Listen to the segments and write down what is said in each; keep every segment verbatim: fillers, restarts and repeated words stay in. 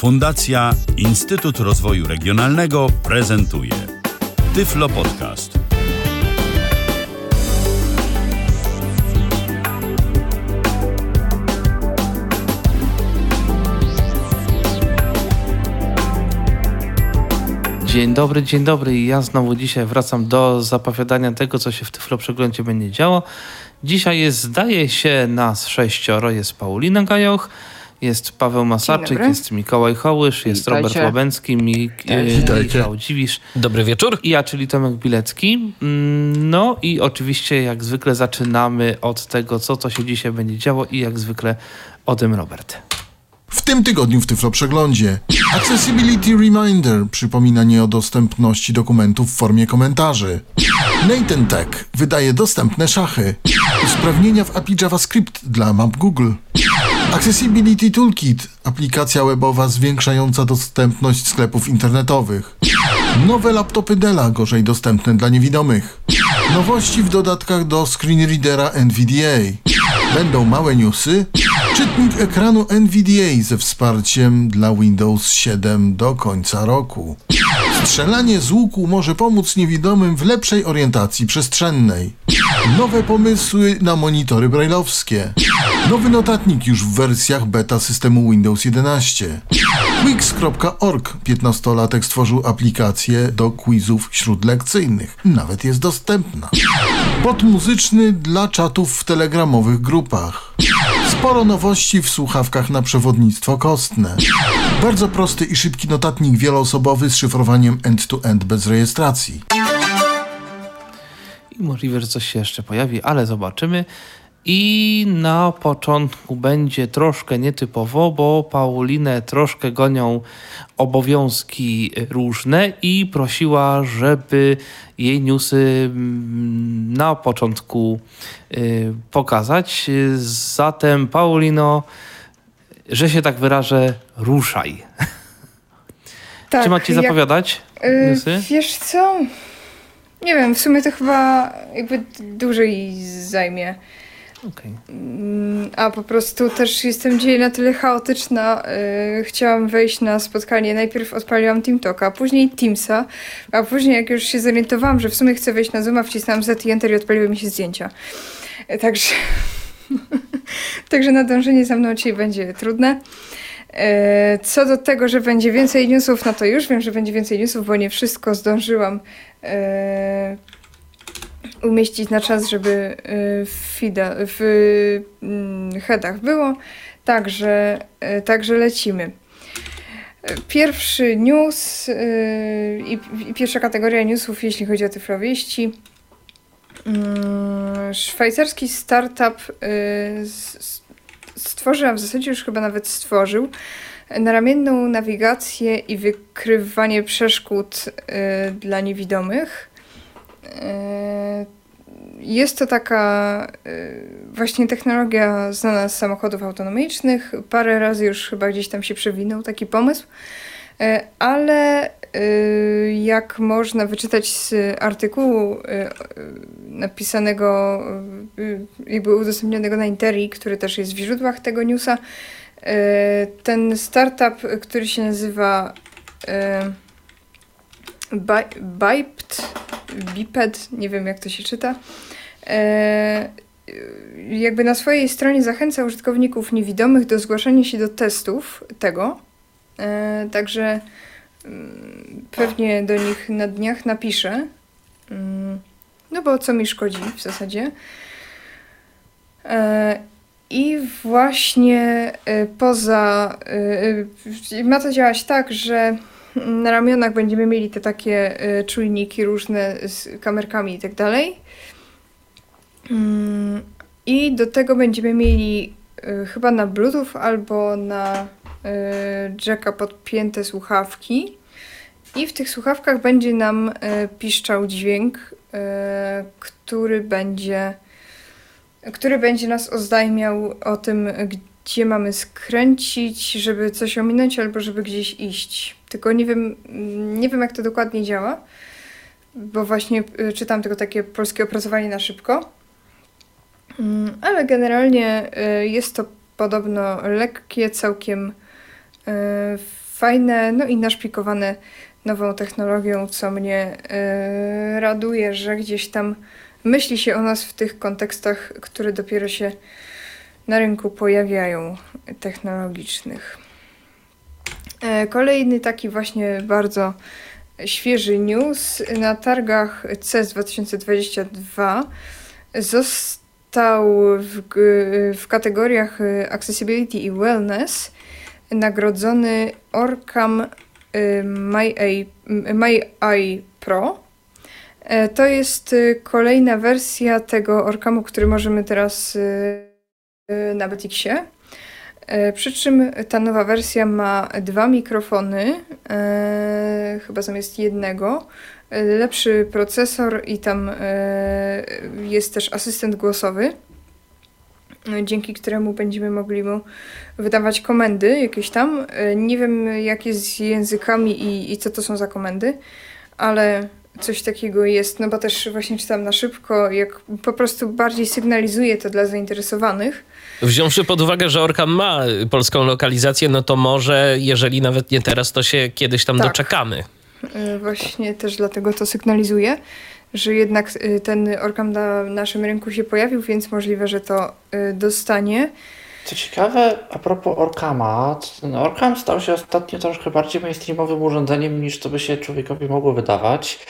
Fundacja Instytut Rozwoju Regionalnego prezentuje Tyflo Podcast. Dzień dobry, dzień dobry. Ja znowu dzisiaj wracam do zapowiadania tego, co się w Tyflo Przeglądzie będzie działo. Dzisiaj jest, zdaje się, nas sześcioro. Jest Paulina Gajoch, jest Paweł Masarczyk, jest Mikołaj Hołysz, jest Witajcie. Robert Łabęcki, Mik- Michał Dziwisz. Dobry wieczór. I ja, czyli Tomek Bilecki. No i oczywiście jak zwykle zaczynamy od tego, co to się dzisiaj będzie działo i jak zwykle o tym Robert. W tym tygodniu w Tyflo Przeglądzie Accessibility Reminder, przypominanie o dostępności dokumentów w formie komentarzy. Nathan Tech wydaje dostępne szachy. Usprawnienia w A P I JavaScript dla map Google. Accessibility Toolkit, aplikacja webowa zwiększająca dostępność sklepów internetowych. Nowe laptopy Della, gorzej dostępne dla niewidomych. Nowości w dodatkach do screenreadera N V D A. Będą małe newsy. Czytnik ekranu N V D A ze wsparciem dla Windows siedem do końca roku. Strzelanie z łuku może pomóc niewidomym w lepszej orientacji przestrzennej. Nowe pomysły na monitory brajlowskie. Nowy notatnik już w wersjach beta systemu Windows jedenaście. Quicks kropka org. piętnastolatek stworzył aplikację do quizów śródlekcyjnych. Nawet jest dostępna. Bot muzyczny dla czatów w telegramowych grupach. Sporo nowości w słuchawkach na przewodnictwo kostne. Bardzo prosty i szybki notatnik wieloosobowy z szyfrowaniem end-to-end bez rejestracji. I możliwe, że coś się jeszcze pojawi, ale zobaczymy. I na początku będzie troszkę nietypowo, bo Paulinę troszkę gonią obowiązki różne i prosiła, żeby jej newsy na początku pokazać. Zatem Paulino, że się tak wyrażę, ruszaj. Tak, czy macie zapowiadać jak, yy, newsy? Wiesz co? Nie wiem, w sumie to chyba jakby dłużej zajmie. Okay. A po prostu też jestem dzisiaj na tyle chaotyczna. Yy, chciałam wejść na spotkanie. Najpierw odpaliłam TeamTalka, później Teamsa, a później jak już się zorientowałam, że w sumie chcę wejść na Zooma, wcisnąłam Z i Enter i odpaliły mi się zdjęcia. Yy, także także nadążenie za mną dzisiaj będzie trudne. Yy, co do tego, że będzie więcej newsów, no to już wiem, że będzie więcej newsów, bo nie wszystko zdążyłam Yy, umieścić na czas, żeby w, feeda, w headach było. Także, także lecimy. Pierwszy news i, i pierwsza kategoria newsów, jeśli chodzi o tyflowieści. Szwajcarski startup stworzył, a w zasadzie już chyba nawet stworzył, naramienną nawigację i wykrywanie przeszkód dla niewidomych. Jest to taka właśnie technologia znana z samochodów autonomicznych. Parę razy już chyba gdzieś tam się przewinął taki pomysł, ale jak można wyczytać z artykułu napisanego, jakby udostępnionego na Interi, który też jest w źródłach tego newsa, ten startup, który się nazywa Biped, Biped, nie wiem jak to się czyta, e, jakby na swojej stronie zachęca użytkowników niewidomych do zgłaszania się do testów tego, e, także mm, pewnie do nich na dniach napiszę, mm, no bo co mi szkodzi w zasadzie. E, I właśnie e, poza, e, ma to działać tak, że na ramionach będziemy mieli te takie y, czujniki różne z kamerkami i tak dalej. I do tego będziemy mieli y, chyba na Bluetooth albo na y, jacka podpięte słuchawki. I w tych słuchawkach będzie nam y, piszczał dźwięk, y, który będzie, który będzie nas oznajmiał o tym, gdzie mamy skręcić, żeby coś ominąć albo żeby gdzieś iść. Tylko nie wiem, nie wiem jak to dokładnie działa, bo właśnie czytam tylko takie polskie opracowanie na szybko. Ale generalnie jest to podobno lekkie, całkiem fajne, no i naszpikowane nową technologią, co mnie yy, raduje, że gdzieś tam myśli się o nas w tych kontekstach, które dopiero się na rynku pojawiają, technologicznych. Yy, kolejny taki właśnie bardzo świeży news. Na targach C E S dwa tysiące dwadzieścia dwa został w, w kategoriach Accessibility i Wellness nagrodzony Orcam MyEye Pro. To jest kolejna wersja tego Orcamu, który możemy teraz na Betixie. Przy czym ta nowa wersja ma dwa mikrofony, e, chyba zamiast jednego, lepszy procesor i tam e, jest też asystent głosowy, dzięki któremu będziemy mogli mu wydawać komendy jakieś tam. Nie wiem, jak jest z językami i, i co to są za komendy, ale coś takiego jest, no bo też właśnie czytam na szybko, jak po prostu bardziej sygnalizuje to dla zainteresowanych. Wziąwszy pod uwagę, że Orcam ma polską lokalizację, no to może, jeżeli nawet nie teraz, to się kiedyś tam tak doczekamy. Właśnie też dlatego to sygnalizuje, że jednak ten Orcam na naszym rynku się pojawił, więc możliwe, że to dostanie. Co ciekawe, a propos Orcama, Orcam stał się ostatnio troszkę bardziej mainstreamowym urządzeniem, niż to by się człowiekowi mogło wydawać,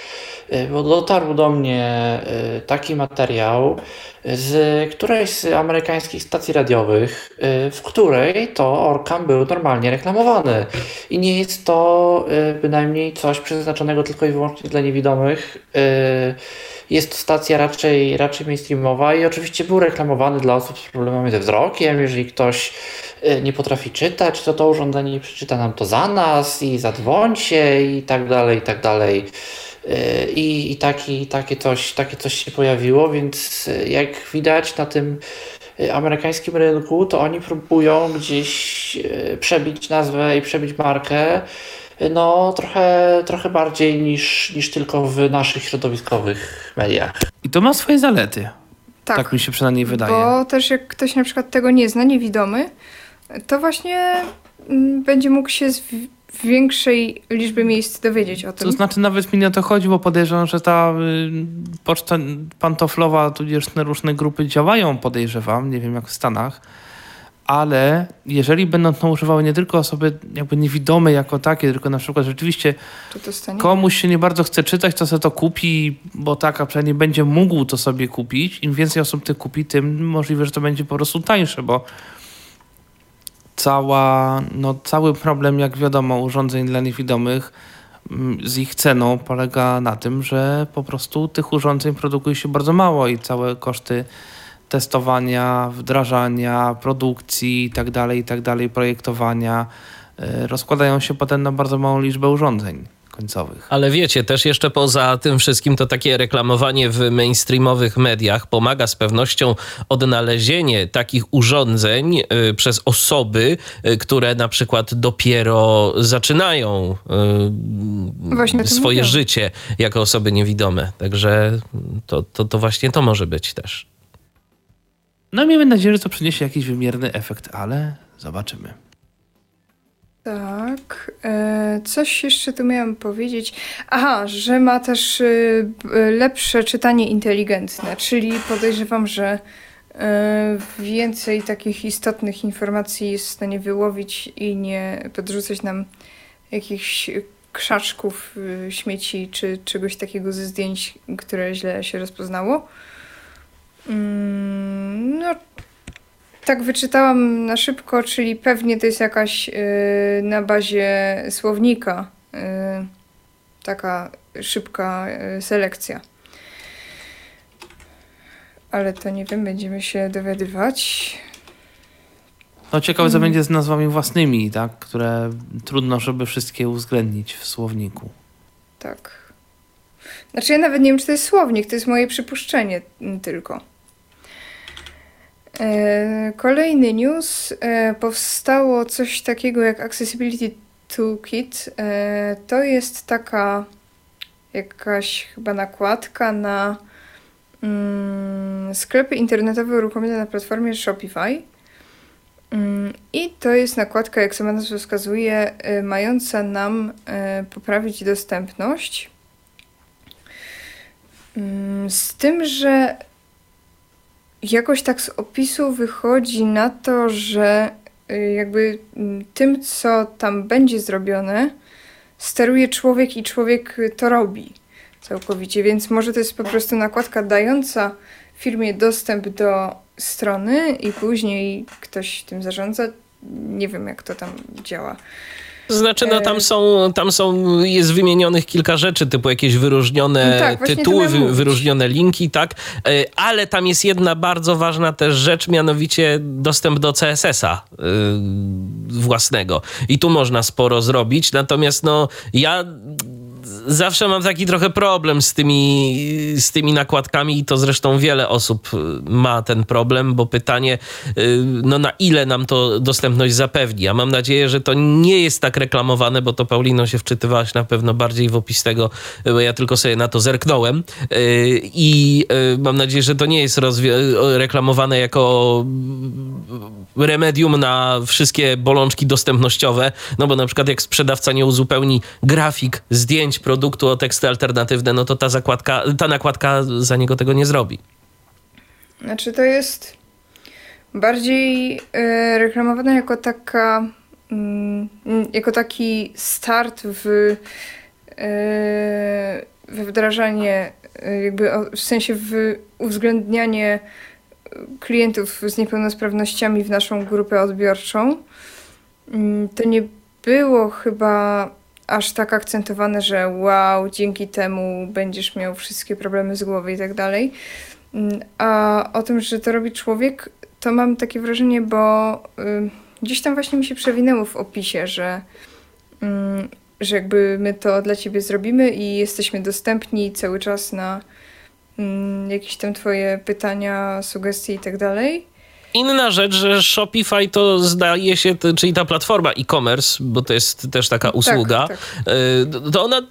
bo dotarł do mnie taki materiał z którejś z amerykańskich stacji radiowych, w której to Orcam był normalnie reklamowany. I nie jest to bynajmniej coś przeznaczonego tylko i wyłącznie dla niewidomych. Jest to stacja raczej, raczej mainstreamowa i oczywiście był reklamowany dla osób z problemami ze wzrokiem. Jeżeli ktoś nie potrafi czytać, to to urządzenie przeczyta nam to za nas i zadzwońcie i tak dalej, i tak dalej. I, i taki, takie, coś, takie coś się pojawiło, więc jak widać na tym amerykańskim rynku, to oni próbują gdzieś przebić nazwę i przebić markę, no trochę, trochę bardziej niż, niż tylko w naszych środowiskowych mediach. I to ma swoje zalety. Tak, tak mi się przynajmniej wydaje. Bo też jak ktoś na przykład tego nie zna, niewidomy, to właśnie będzie mógł się z większej liczby miejsc dowiedzieć o tym. To znaczy nawet mi nie o to chodzi, bo podejrzewam, że ta y, poczta pantoflowa, tudzież różne grupy działają, podejrzewam, nie wiem jak w Stanach, ale jeżeli będą to używały nie tylko osoby jakby niewidome jako takie, tylko na przykład rzeczywiście komuś się nie bardzo chce czytać, to sobie to kupi, bo tak, a przynajmniej będzie mógł to sobie kupić. Im więcej osób to kupi, tym możliwe, że to będzie po prostu tańsze, bo cała, no, cały problem, jak wiadomo, urządzeń dla niewidomych z ich ceną polega na tym, że po prostu tych urządzeń produkuje się bardzo mało i całe koszty testowania, wdrażania, produkcji i tak dalej, i tak dalej, projektowania yy, rozkładają się potem na bardzo małą liczbę urządzeń końcowych. Ale wiecie, też jeszcze poza tym wszystkim to takie reklamowanie w mainstreamowych mediach pomaga z pewnością odnalezienie takich urządzeń yy, przez osoby, yy, które na przykład dopiero zaczynają yy, swoje życie jako osoby niewidome. Także to, to, to właśnie to może być też. No miejmy nadzieję, że to przyniesie jakiś wymierny efekt, ale zobaczymy. Tak, coś jeszcze tu miałam powiedzieć. Aha, że ma też lepsze czytanie inteligentne, czyli podejrzewam, że więcej takich istotnych informacji jest w stanie wyłowić i nie podrzucać nam jakichś krzaczków, śmieci czy czegoś takiego ze zdjęć, które źle się rozpoznało. No, tak wyczytałam na szybko, czyli pewnie to jest jakaś yy, na bazie słownika yy, taka szybka yy, selekcja. Ale to nie wiem, będziemy się dowiadywać. No ciekawe, co hmm. będzie z nazwami własnymi, tak? Które trudno, żeby wszystkie uwzględnić w słowniku. Tak. Znaczy ja nawet nie wiem, czy to jest słownik, to jest moje przypuszczenie tylko. Kolejny news. Powstało coś takiego jak Accessibility Toolkit. To jest taka jakaś chyba nakładka na mm, sklepy internetowe uruchomione na platformie Shopify. I to jest nakładka, jak sama nazwa wskazuje, mająca nam poprawić dostępność. Z tym, że jakoś tak z opisu wychodzi na to, że jakby tym, co tam będzie zrobione, steruje człowiek i człowiek to robi całkowicie, więc może to jest po prostu nakładka dająca firmie dostęp do strony i później ktoś tym zarządza. Nie wiem, jak to tam działa. To znaczy, no tam są, tam są, jest wymienionych kilka rzeczy, typu jakieś wyróżnione no tak, tytuły, wy, wyróżnione linki, tak, ale tam jest jedna bardzo ważna też rzecz, mianowicie dostęp do C S S a yy, własnego. I tu można sporo zrobić, natomiast no ja zawsze mam taki trochę problem z tymi, z tymi nakładkami i to zresztą wiele osób ma ten problem, bo pytanie, no na ile nam to dostępność zapewni. Ja mam nadzieję, że to nie jest tak reklamowane, bo to Paulino się wczytywałaś na pewno bardziej w opis tego, bo ja tylko sobie na to zerknąłem i mam nadzieję, że to nie jest rozwi- reklamowane jako remedium na wszystkie bolączki dostępnościowe, no bo na przykład jak sprzedawca nie uzupełni grafik, zdjęć, produktu o teksty alternatywne, no to ta zakładka, ta nakładka za niego tego nie zrobi. Znaczy to jest bardziej yy, reklamowane jako taka yy, jako taki start w yy, we wdrażanie yy, jakby o, w sensie w uwzględnianie klientów z niepełnosprawnościami w naszą grupę odbiorczą. Yy, to nie było chyba aż tak akcentowane, że wow, dzięki temu będziesz miał wszystkie problemy z głowy i tak dalej. A o tym, że to robi człowiek, to mam takie wrażenie, bo y, gdzieś tam właśnie mi się przewinęło w opisie, że, y, że jakby my to dla ciebie zrobimy i jesteśmy dostępni cały czas na y, jakieś tam twoje pytania, sugestie i tak dalej. Inna rzecz, że Shopify to zdaje się, czyli ta platforma e-commerce, bo to jest też taka usługa, tak, tak. to ona,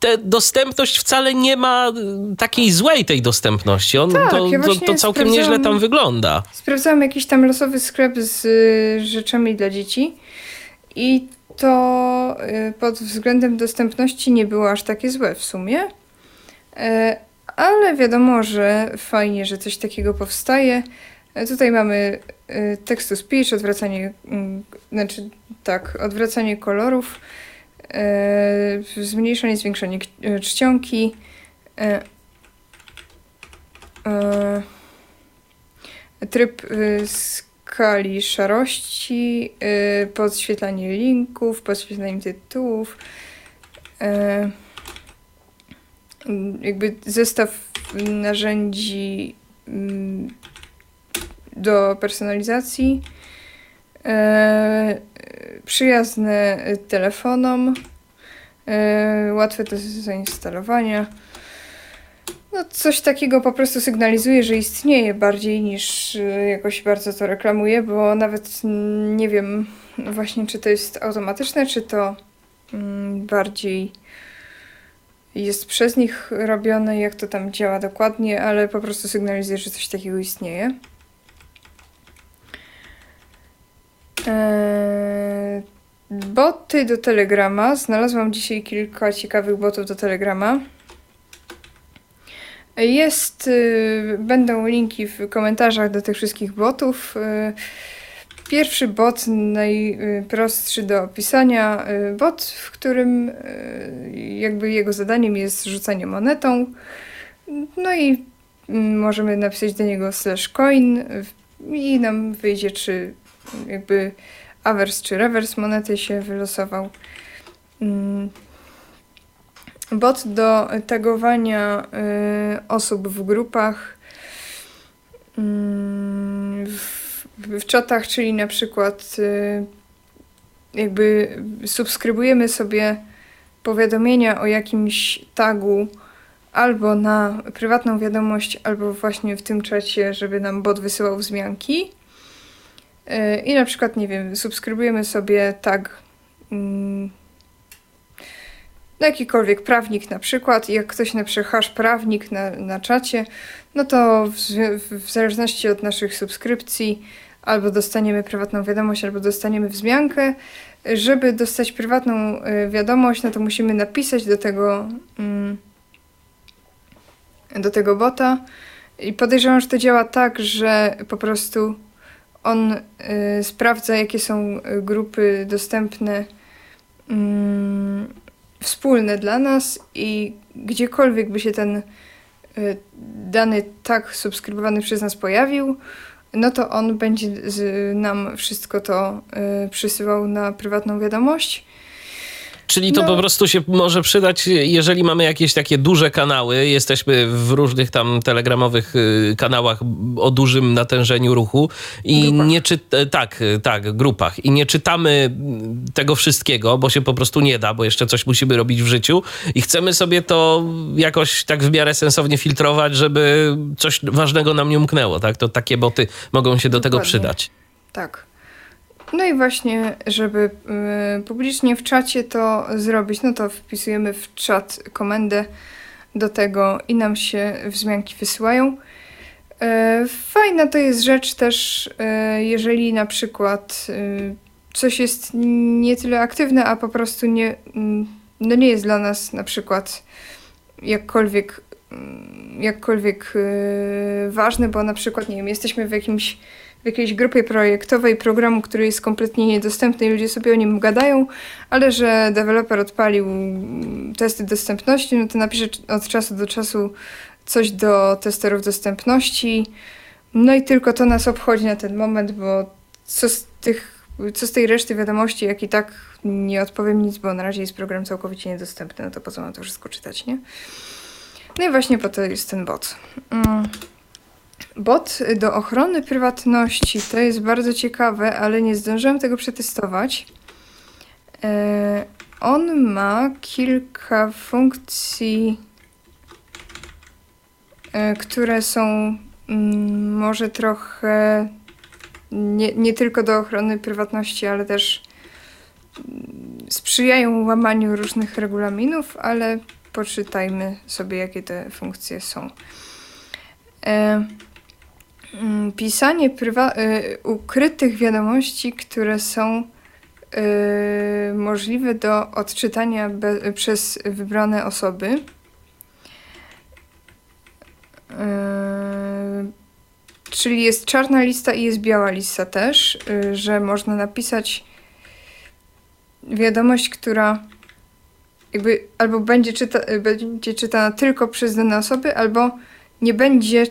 te dostępność wcale nie ma takiej złej tej dostępności. On, tak, to, ja to, to całkiem nieźle tam wygląda. Sprawdzałam jakiś tam losowy sklep z rzeczami dla dzieci i to pod względem dostępności nie było aż takie złe w sumie, ale wiadomo, że fajnie, że coś takiego powstaje. Tutaj mamy text to speech, odwracanie, znaczy tak, odwracanie kolorów, yy, zmniejszanie, zwiększanie czcionki, yy, yy, tryb yy, skali szarości, yy, podświetlanie linków, podświetlanie tytułów, yy, jakby zestaw narzędzi yy, do personalizacji, e, przyjazne telefonom, e, łatwe do zainstalowania. No coś takiego po prostu sygnalizuje, że istnieje bardziej niż jakoś bardzo to reklamuje, bo nawet nie wiem właśnie, czy to jest automatyczne, czy to mm, bardziej jest przez nich robione, jak to tam działa dokładnie, ale po prostu sygnalizuje, że coś takiego istnieje. Eee, boty do Telegrama. Znalazłam dzisiaj kilka ciekawych botów do Telegrama. Jest, y, będą linki w komentarzach do tych wszystkich botów. Y, pierwszy bot, najprostszy do opisania. Y, bot, w którym y, jakby jego zadaniem jest rzucanie monetą. No i y, możemy napisać do niego slash coin y, i nam wyjdzie, czy jakby awers czy rewers monety się wylosował. Bot do tagowania y, osób w grupach, y, w, w czatach, czyli na przykład y, jakby subskrybujemy sobie powiadomienia o jakimś tagu albo na prywatną wiadomość, albo właśnie w tym czacie, żeby nam bot wysyłał wzmianki. I na przykład, nie wiem, subskrybujemy sobie tag mm, na jakikolwiek prawnik na przykład i jak ktoś napisze hasz prawnik na, na czacie, no to w, w zależności od naszych subskrypcji albo dostaniemy prywatną wiadomość, albo dostaniemy wzmiankę. Żeby dostać prywatną wiadomość, no to musimy napisać do tego, do tego bota. I podejrzewam, że to działa tak, że po prostu on sprawdza, jakie są grupy dostępne wspólne dla nas i gdziekolwiek by się ten dany tag subskrybowany przez nas pojawił, no to on będzie nam wszystko to przysyłał na prywatną wiadomość. Czyli to no. po prostu się może przydać, jeżeli mamy jakieś takie duże kanały, jesteśmy w różnych tam telegramowych kanałach o dużym natężeniu ruchu i grupach. nie czy tak, tak, grupach i nie czytamy tego wszystkiego, bo się po prostu nie da, bo jeszcze coś musimy robić w życiu i chcemy sobie to jakoś tak w miarę sensownie filtrować, żeby coś ważnego nam nie umknęło, tak? To takie boty mogą się do Dokładnie. tego przydać. Tak. No i właśnie, żeby y, publicznie w czacie to zrobić, no to wpisujemy w czat komendę do tego i nam się wzmianki wysyłają. Y, fajna to jest rzecz też, y, jeżeli na przykład y, coś jest nie tyle aktywne, a po prostu nie, y, no nie jest dla nas na przykład jakkolwiek, y, jakkolwiek y, ważne, bo na przykład, nie wiem, jesteśmy w jakimś w jakiejś grupie projektowej programu, który jest kompletnie niedostępny i ludzie sobie o nim gadają, ale że deweloper odpalił testy dostępności, no to napisze od czasu do czasu coś do testerów dostępności. No i tylko to nas obchodzi na ten moment, bo co z tych, co z tej reszty wiadomości, jak i tak nie odpowiem nic, bo na razie jest program całkowicie niedostępny, no to po co mam to wszystko czytać, nie? No i właśnie po to jest ten bot. Mm. Bot do ochrony prywatności, to jest bardzo ciekawe, ale nie zdążyłam tego przetestować. Yy, on ma kilka funkcji, yy, które są yy, może trochę nie, nie tylko do ochrony prywatności, ale też yy, sprzyjają łamaniu różnych regulaminów, ale poczytajmy sobie, jakie te funkcje są. Yy, Pisanie prywa- ukrytych wiadomości, które są yy, możliwe do odczytania be- przez wybrane osoby. Yy, czyli jest czarna lista i jest biała lista też, yy, że można napisać wiadomość, która jakby albo będzie, czyta- będzie czytana tylko przez dane osoby, albo nie będzie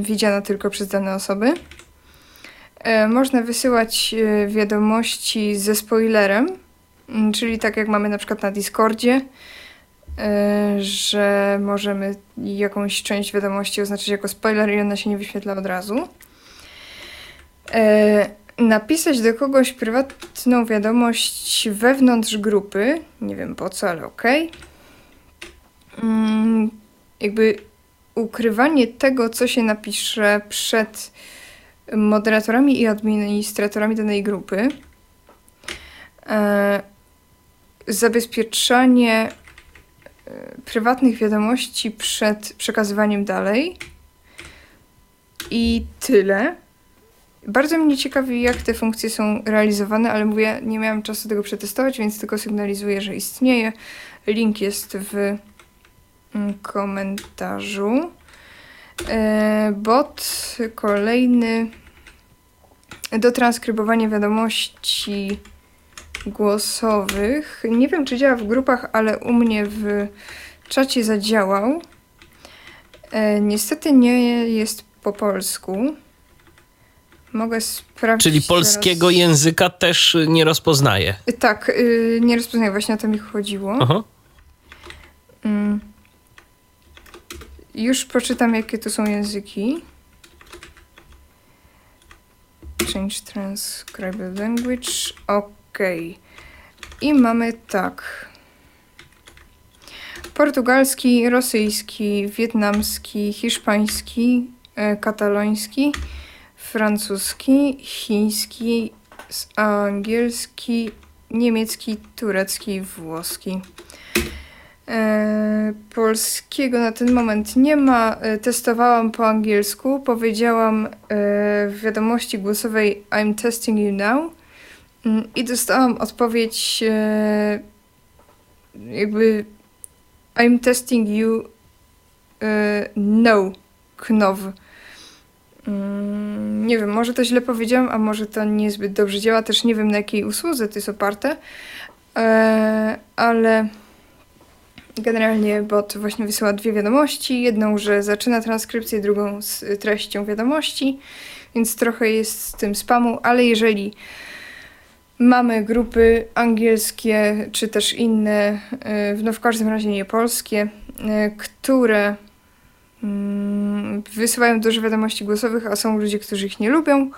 widziana tylko przez dane osoby. E, można wysyłać e, wiadomości ze spoilerem, czyli tak jak mamy na przykład na Discordzie, e, że możemy jakąś część wiadomości oznaczyć jako spoiler i ona się nie wyświetla od razu. E, napisać do kogoś prywatną wiadomość wewnątrz grupy, nie wiem po co, ale okej. Okay. Mm, jakby ukrywanie tego, co się napisze przed moderatorami i administratorami danej grupy. E, zabezpieczanie prywatnych wiadomości przed przekazywaniem dalej. I tyle. Bardzo mnie ciekawi, jak te funkcje są realizowane, ale mówię, nie miałam czasu tego przetestować, więc tylko sygnalizuję, że istnieje. Link jest w komentarzu. E, bot kolejny do transkrybowania wiadomości głosowych. Nie wiem, czy działa w grupach, ale u mnie w czacie zadziałał. E, niestety nie jest po polsku. Mogę sprawdzić. Czyli polskiego teraz języka też nie rozpoznaje. E, tak, y, nie rozpoznaje. Właśnie o to mi chodziło. Aha. Mm. Już poczytam, jakie tu są języki. Change transcribed language. Ok. I mamy tak. Portugalski, rosyjski, wietnamski, hiszpański, e, kataloński, francuski, chiński, angielski, niemiecki, turecki, włoski. Polskiego na ten moment nie ma. Testowałam po angielsku. Powiedziałam w wiadomości głosowej I'm testing you now i dostałam odpowiedź jakby I'm testing you no, know. Nie wiem, może to źle powiedziałam, a może to niezbyt dobrze działa. Też nie wiem, na jakiej usłudze to jest oparte, ale generalnie bot właśnie wysyła dwie wiadomości, jedną, że zaczyna transkrypcję, drugą z treścią wiadomości, więc trochę jest z tym spamu, ale jeżeli mamy grupy angielskie, czy też inne, no w każdym razie nie polskie, które wysyłają dużo wiadomości głosowych, a są ludzie, którzy ich nie lubią,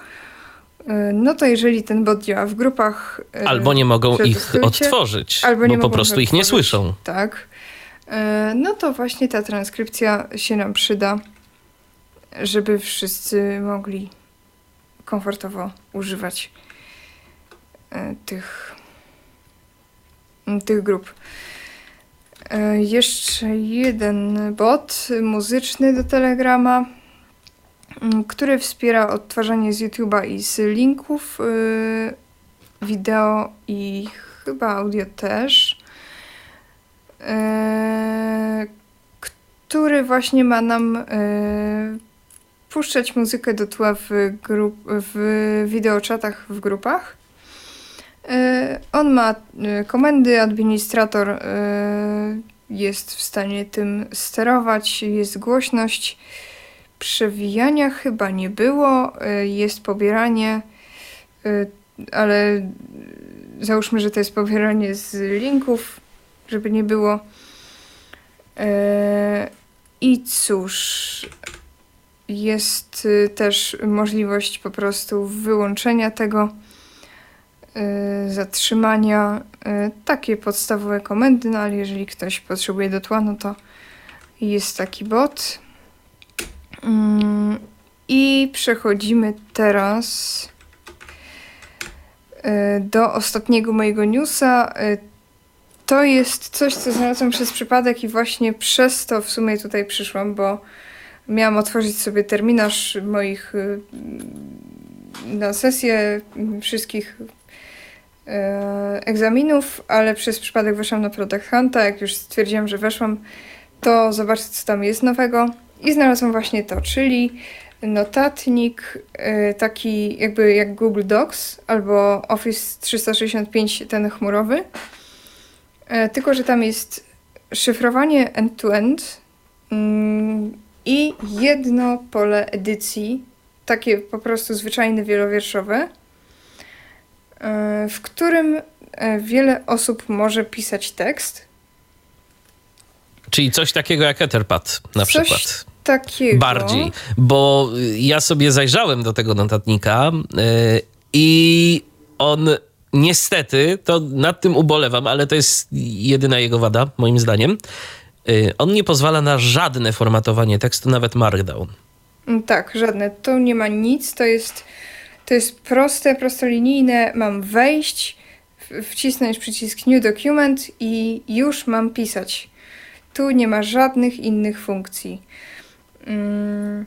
no to jeżeli ten bot działa w grupach... Albo nie mogą ich odtworzyć, albo nie bo po prostu ich nie słyszą. Tak. No to właśnie ta transkrypcja się nam przyda, żeby wszyscy mogli komfortowo używać tych, tych grup. Jeszcze jeden bot muzyczny do Telegrama, który wspiera odtwarzanie z YouTube'a i z linków yy, wideo i chyba audio też, yy, który właśnie ma nam yy, puszczać muzykę do tła w, grup, w wideoczatach w grupach. Yy, on ma yy, komendy, administrator yy, jest w stanie tym sterować, jest głośność. Przewijania chyba nie było, jest pobieranie, ale załóżmy, że to jest pobieranie z linków, żeby nie było. I cóż, jest też możliwość po prostu wyłączenia tego, zatrzymania, takie podstawowe komendy, no ale jeżeli ktoś potrzebuje do tła, no to jest taki bot. I przechodzimy teraz do ostatniego mojego newsa. To jest coś, co znalazłam przez przypadek i właśnie przez to w sumie tutaj przyszłam, bo miałam otworzyć sobie terminarz moich na sesję wszystkich egzaminów, ale przez przypadek weszłam na Product Hunta. Jak już stwierdziłam, że weszłam, to zobaczę, co tam jest nowego. I znalazłam właśnie to, czyli notatnik taki jakby jak Google Docs albo Office trzysta sześćdziesiąt pięć, ten chmurowy, tylko że tam jest szyfrowanie end-to-end i jedno pole edycji, takie po prostu zwyczajne wielowierszowe, w którym wiele osób może pisać tekst. Czyli coś takiego jak Etherpad na coś przykład. Takiego. Bardziej, bo ja sobie zajrzałem do tego notatnika yy, i on niestety, to nad tym ubolewam, ale to jest jedyna jego wada, moim zdaniem. Yy, on nie pozwala na żadne formatowanie tekstu, nawet Markdown. Tak, żadne. Tu nie ma nic. To jest, to jest proste, prostolinijne. Mam wejść, wcisnąć przycisk New Document i już mam pisać. Tu nie ma żadnych innych funkcji. Yy.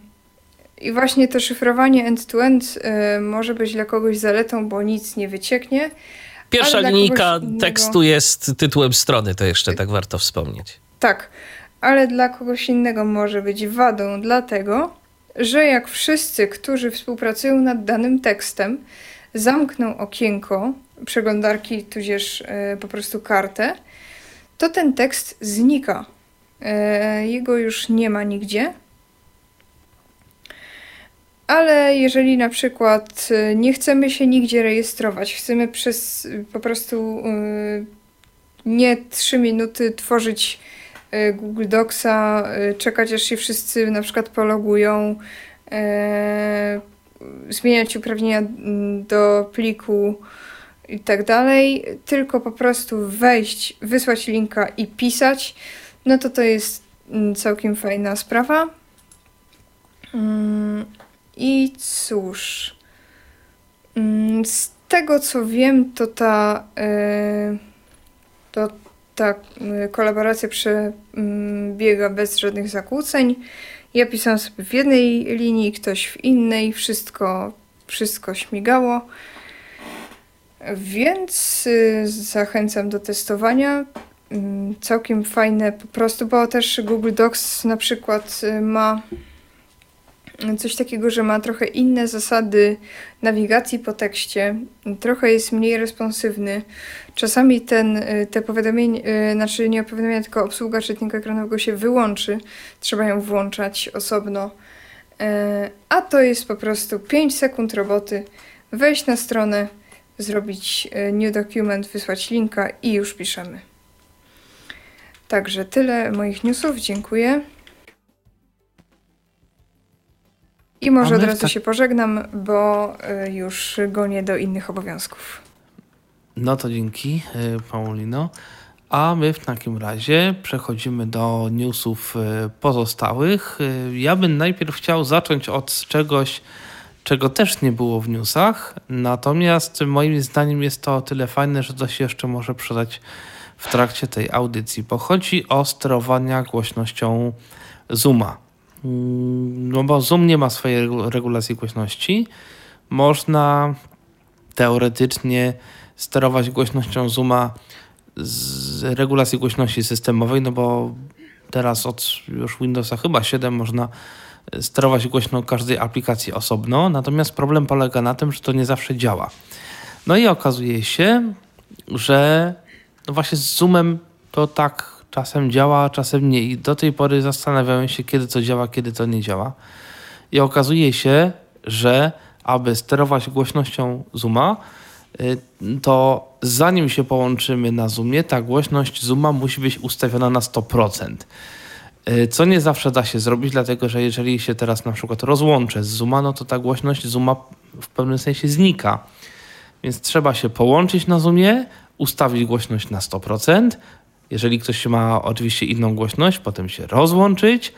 I właśnie to szyfrowanie end-to-end yy, może być dla kogoś zaletą, bo nic nie wycieknie. Pierwsza linijka tekstu jest tytułem strony, to jeszcze tak warto wspomnieć. Tak, ale dla kogoś innego może być wadą, dlatego że jak wszyscy, którzy współpracują nad danym tekstem, zamkną okienko przeglądarki, tudzież yy, po prostu kartę, to ten tekst znika. Jego już nie ma nigdzie. Ale jeżeli na przykład nie chcemy się nigdzie rejestrować, chcemy przez po prostu nie trzy minuty tworzyć Google Docsa, czekać aż się wszyscy na przykład pologują, zmieniać uprawnienia do pliku i tak dalej, tylko po prostu wejść, wysłać linka i pisać, no to to jest całkiem fajna sprawa. I cóż, z tego co wiem, to ta to ta kolaboracja przebiega bez żadnych zakłóceń. Ja pisałam sobie w jednej linii, ktoś w innej, wszystko, wszystko śmigało. Więc zachęcam do testowania. Całkiem fajne po prostu, bo też Google Docs na przykład ma coś takiego, że ma trochę inne zasady nawigacji po tekście, trochę jest mniej responsywny. Czasami ten, te powiadomienia, znaczy nie powiadomienia, tylko obsługa czytnika ekranowego się wyłączy, trzeba ją włączać osobno. A to jest po prostu pięć sekund roboty, wejść na stronę, zrobić new document, wysłać linka i już piszemy. Także tyle moich newsów, dziękuję. I może od razu tak... się pożegnam, bo już gonię do innych obowiązków. No to dzięki, Paulino. A my w takim razie przechodzimy do newsów pozostałych. Ja bym najpierw chciał zacząć od czegoś, czego też nie było w newsach. Natomiast moim zdaniem jest to o tyle fajne, że to się jeszcze może przydać w trakcie tej audycji, bo chodzi o sterowania głośnością Zooma. No bo Zoom nie ma swojej regulacji głośności. Można teoretycznie sterować głośnością Zooma z regulacji głośności systemowej, no bo teraz od już Windowsa chyba siedem można sterować głośno każdej aplikacji osobno, natomiast problem polega na tym, że to nie zawsze działa. No i okazuje się, że no właśnie z Zoomem to tak czasem działa, czasem nie. I do tej pory zastanawiałem się, kiedy to działa, kiedy to nie działa. I okazuje się, że aby sterować głośnością Zooma, to zanim się połączymy na Zoomie, ta głośność Zooma musi być ustawiona na sto procent. Co nie zawsze da się zrobić, dlatego że jeżeli się teraz na przykład rozłączę z Zooma, no to ta głośność Zooma w pewnym sensie znika. Więc trzeba się połączyć na Zoomie, ustawić głośność na sto procent. Jeżeli ktoś ma oczywiście inną głośność, potem się rozłączyć,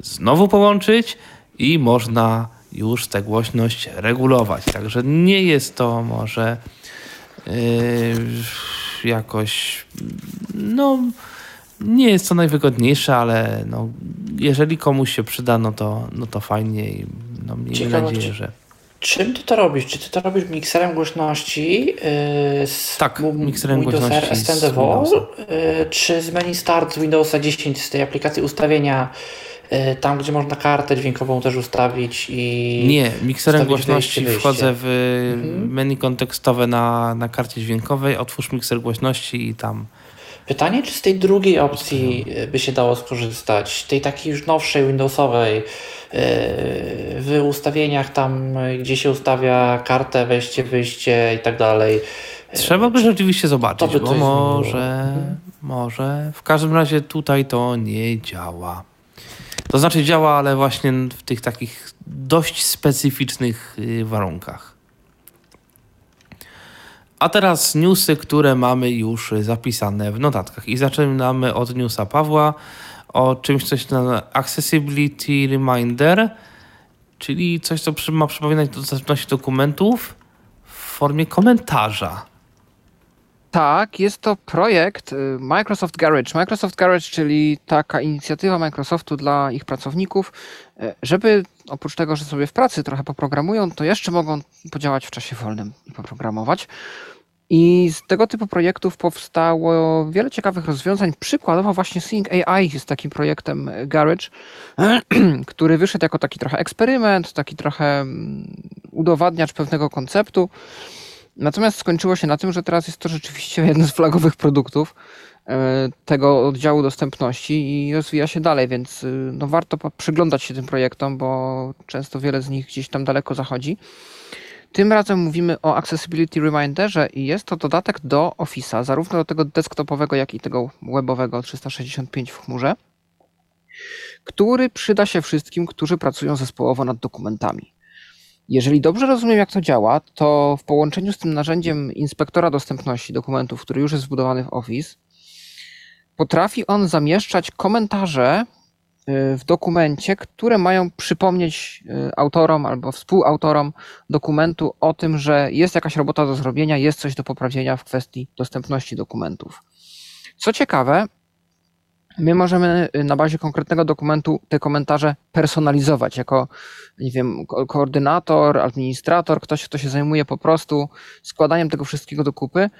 znowu połączyć i można już tę głośność regulować. Także nie jest to może yy, jakoś, no nie jest to najwygodniejsze, ale no, jeżeli komuś się przyda, no to, no to fajnie i no, miejmy nadzieję, że... Czym ty to robisz? Czy ty to robisz mikserem głośności? Yy, z tak, m- mikserem Windowsa głośności S T N D W, yy, czy z menu Start z Windowsa dziesięć, z tej aplikacji ustawienia, yy, tam gdzie można kartę dźwiękową też ustawić i... Nie, mikserem głośności wyjście, wchodzę w mhm. menu kontekstowe na, na karcie dźwiękowej, otwórz mikser głośności i tam... Pytanie, czy z tej drugiej opcji by się dało skorzystać, tej takiej już nowszej, Windowsowej, w ustawieniach tam, gdzie się ustawia kartę, wejście, wyjście i tak dalej. Trzeba by rzeczywiście zobaczyć, by bo może, może, w każdym razie tutaj to nie działa. To znaczy działa, ale właśnie w tych takich dość specyficznych warunkach. A teraz newsy, które mamy już zapisane w notatkach. I zaczynamy od newsa Pawła o czymś, coś na Accessibility Reminder, czyli coś, co ma przypominać o dostępności dokumentów w formie komentarza. Tak, jest to projekt Microsoft Garage. Microsoft Garage, czyli taka inicjatywa Microsoftu dla ich pracowników, żeby oprócz tego, że sobie w pracy trochę poprogramują, to jeszcze mogą podziałać w czasie wolnym i poprogramować. I z tego typu projektów powstało wiele ciekawych rozwiązań. Przykładowo właśnie Sync A I jest takim projektem Garage, który wyszedł jako taki trochę eksperyment, taki trochę udowadniacz pewnego konceptu. Natomiast skończyło się na tym, że teraz jest to rzeczywiście jeden z flagowych produktów tego oddziału dostępności i rozwija się dalej, więc no warto przyglądać się tym projektom, bo często wiele z nich gdzieś tam daleko zachodzi. Tym razem mówimy o Accessibility Reminderze i jest to dodatek do Office'a, zarówno do tego desktopowego, jak i tego webowego trzysta sześćdziesiąt pięć w chmurze, który przyda się wszystkim, którzy pracują zespołowo nad dokumentami. Jeżeli dobrze rozumiem, jak to działa, to w połączeniu z tym narzędziem inspektora dostępności dokumentów, który już jest zbudowany w Office, potrafi on zamieszczać komentarze w dokumencie, które mają przypomnieć autorom albo współautorom dokumentu o tym, że jest jakaś robota do zrobienia, jest coś do poprawienia w kwestii dostępności dokumentów. Co ciekawe, my możemy na bazie konkretnego dokumentu te komentarze personalizować jako, nie wiem, koordynator, administrator, ktoś, kto się zajmuje po prostu składaniem tego wszystkiego do kupy.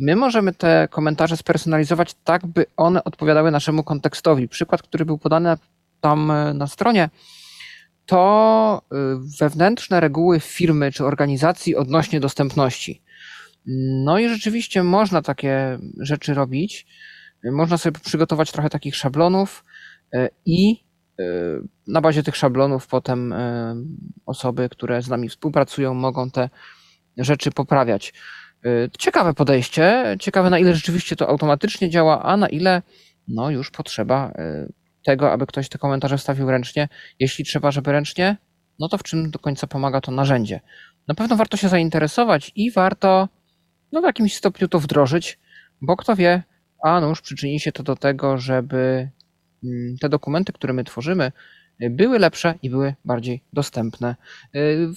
My możemy te komentarze spersonalizować tak, by one odpowiadały naszemu kontekstowi. Przykład, który był podany tam na stronie, to wewnętrzne reguły firmy czy organizacji odnośnie dostępności. No i rzeczywiście można takie rzeczy robić. Można sobie przygotować trochę takich szablonów i na bazie tych szablonów potem osoby, które z nami współpracują, mogą te rzeczy poprawiać. Ciekawe podejście, ciekawe, na ile rzeczywiście to automatycznie działa, a na ile no już potrzeba tego, aby ktoś te komentarze wstawił ręcznie. Jeśli trzeba, żeby ręcznie, no to w czym do końca pomaga to narzędzie. Na pewno warto się zainteresować i warto no, w jakimś stopniu to wdrożyć, bo kto wie, a nuż przyczyni się to do tego, żeby te dokumenty, które my tworzymy, były lepsze i były bardziej dostępne.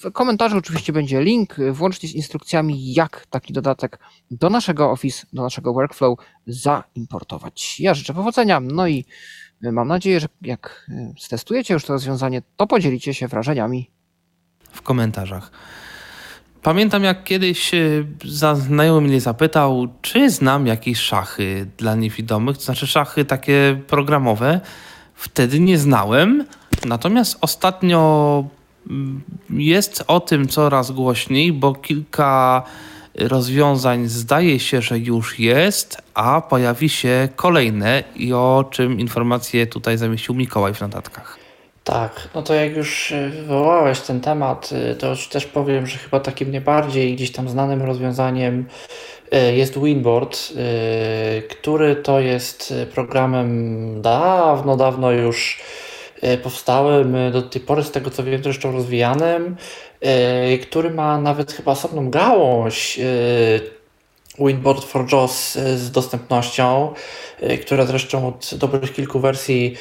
W komentarzu oczywiście będzie link, włącznie z instrukcjami, jak taki dodatek do naszego Office, do naszego workflow zaimportować. Ja życzę powodzenia, no i mam nadzieję, że jak stestujecie już to rozwiązanie, to podzielicie się wrażeniami w komentarzach. Pamiętam, jak kiedyś znajomy mnie zapytał, czy znam jakieś szachy dla niewidomych, to znaczy szachy takie programowe. Wtedy nie znałem, natomiast ostatnio jest o tym coraz głośniej, bo kilka rozwiązań zdaje się, że już jest, a pojawi się kolejne i o czym informację tutaj zamieścił Mikołaj w notatkach. Tak, no to jak już wywołałeś ten temat, to już też powiem, że chyba takim najbardziej gdzieś tam znanym rozwiązaniem jest Winboard, który to jest programem dawno, dawno już powstałym, do tej pory z tego co wiem zresztą rozwijanym, który ma nawet chyba osobną gałąź Winboard for JAWS z dostępnością, która zresztą od dobrych kilku wersji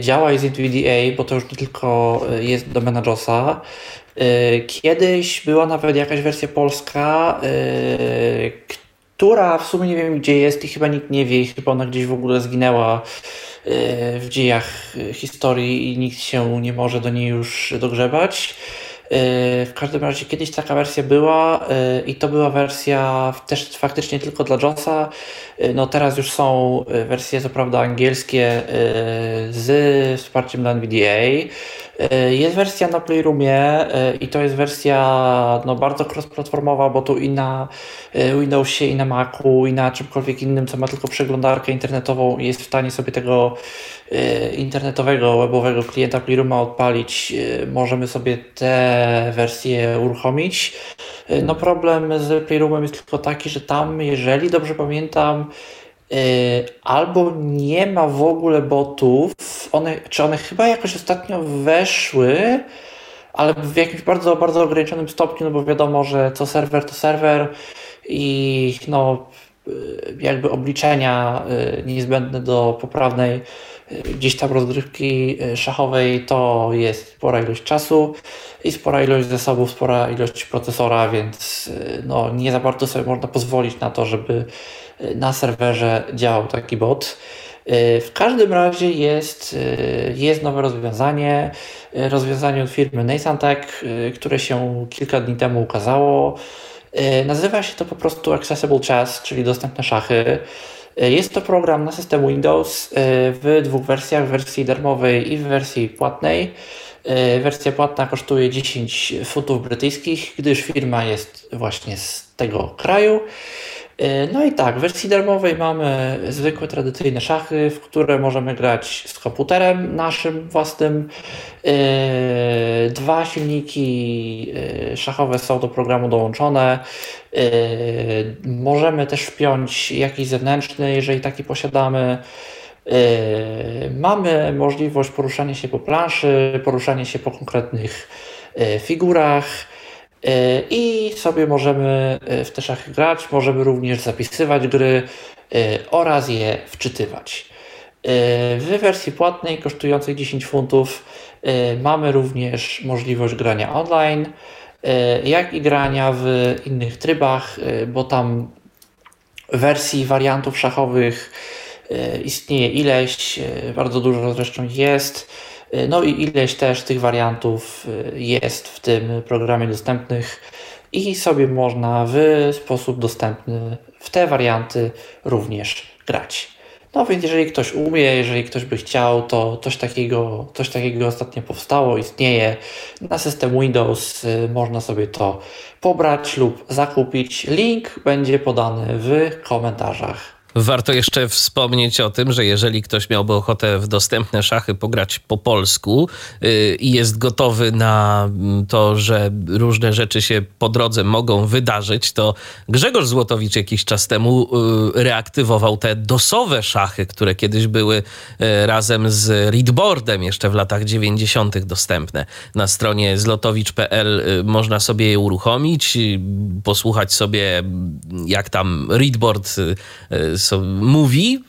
działa i z N V D A, bo to już nie tylko jest domena JAWSa. Kiedyś była nawet jakaś wersja polska, która w sumie nie wiem gdzie jest i chyba nikt nie wie i chyba ona gdzieś w ogóle zginęła w dziejach historii i nikt się nie może do niej już dogrzebać. W każdym razie kiedyś taka wersja była i to była wersja też faktycznie tylko dla JAWSa. No teraz już są wersje co prawda angielskie z wsparciem dla N V D A. Jest wersja na Playroomie i to jest wersja no, bardzo cross-platformowa, bo tu i na Windowsie, i na Macu, i na czymkolwiek innym, co ma tylko przeglądarkę internetową, jest w stanie sobie tego internetowego, webowego klienta Playrooma odpalić. Możemy sobie te wersje uruchomić. No problem z Playroomem jest tylko taki, że tam, jeżeli dobrze pamiętam, albo nie ma w ogóle botów, one, czy one chyba jakoś ostatnio weszły, ale w jakimś bardzo, bardzo ograniczonym stopniu, no bo wiadomo, że co serwer to serwer i no jakby obliczenia niezbędne do poprawnej gdzieś tam rozgrywki szachowej to jest spora ilość czasu i spora ilość zasobów, spora ilość procesora, więc no nie za bardzo sobie można pozwolić na to, żeby na serwerze działał taki bot. W każdym razie jest, jest nowe rozwiązanie, rozwiązanie od firmy Nascentec, które się kilka dni temu ukazało. Nazywa się to po prostu Accessible Chess, czyli dostępne szachy. Jest to program na system Windows w dwóch wersjach, w wersji darmowej i w wersji płatnej. Wersja płatna kosztuje dziesięć funtów brytyjskich, gdyż firma jest właśnie z tego kraju. No i tak, w wersji darmowej mamy zwykłe, tradycyjne szachy, w które możemy grać z komputerem naszym własnym. Dwa silniki szachowe są do programu dołączone. Możemy też wpiąć jakiś zewnętrzny, jeżeli taki posiadamy. Mamy możliwość poruszania się po planszy, poruszania się po konkretnych figurach. I sobie możemy w te szachy grać, możemy również zapisywać gry oraz je wczytywać. W wersji płatnej kosztującej dziesięć funtów mamy również możliwość grania online, jak i grania w innych trybach, bo tam wersji wariantów szachowych istnieje ileś, bardzo dużo zresztą jest, no i ileś też tych wariantów jest w tym programie dostępnych i sobie można w sposób dostępny w te warianty również grać. No więc jeżeli ktoś umie, jeżeli ktoś by chciał, to coś takiego, coś takiego ostatnio powstało, istnieje. Na system Windows można sobie to pobrać lub zakupić. Link będzie podany w komentarzach. Warto jeszcze wspomnieć o tym, że jeżeli ktoś miałby ochotę w dostępne szachy pograć po polsku i jest gotowy na to, że różne rzeczy się po drodze mogą wydarzyć, to Grzegorz Złotowicz jakiś czas temu reaktywował te dosowe szachy, które kiedyś były razem z readboardem jeszcze w latach dziewięćdziesiątych dostępne. Na stronie zlotowicz kropka p l można sobie je uruchomić, posłuchać sobie, jak tam readboard So, mówi,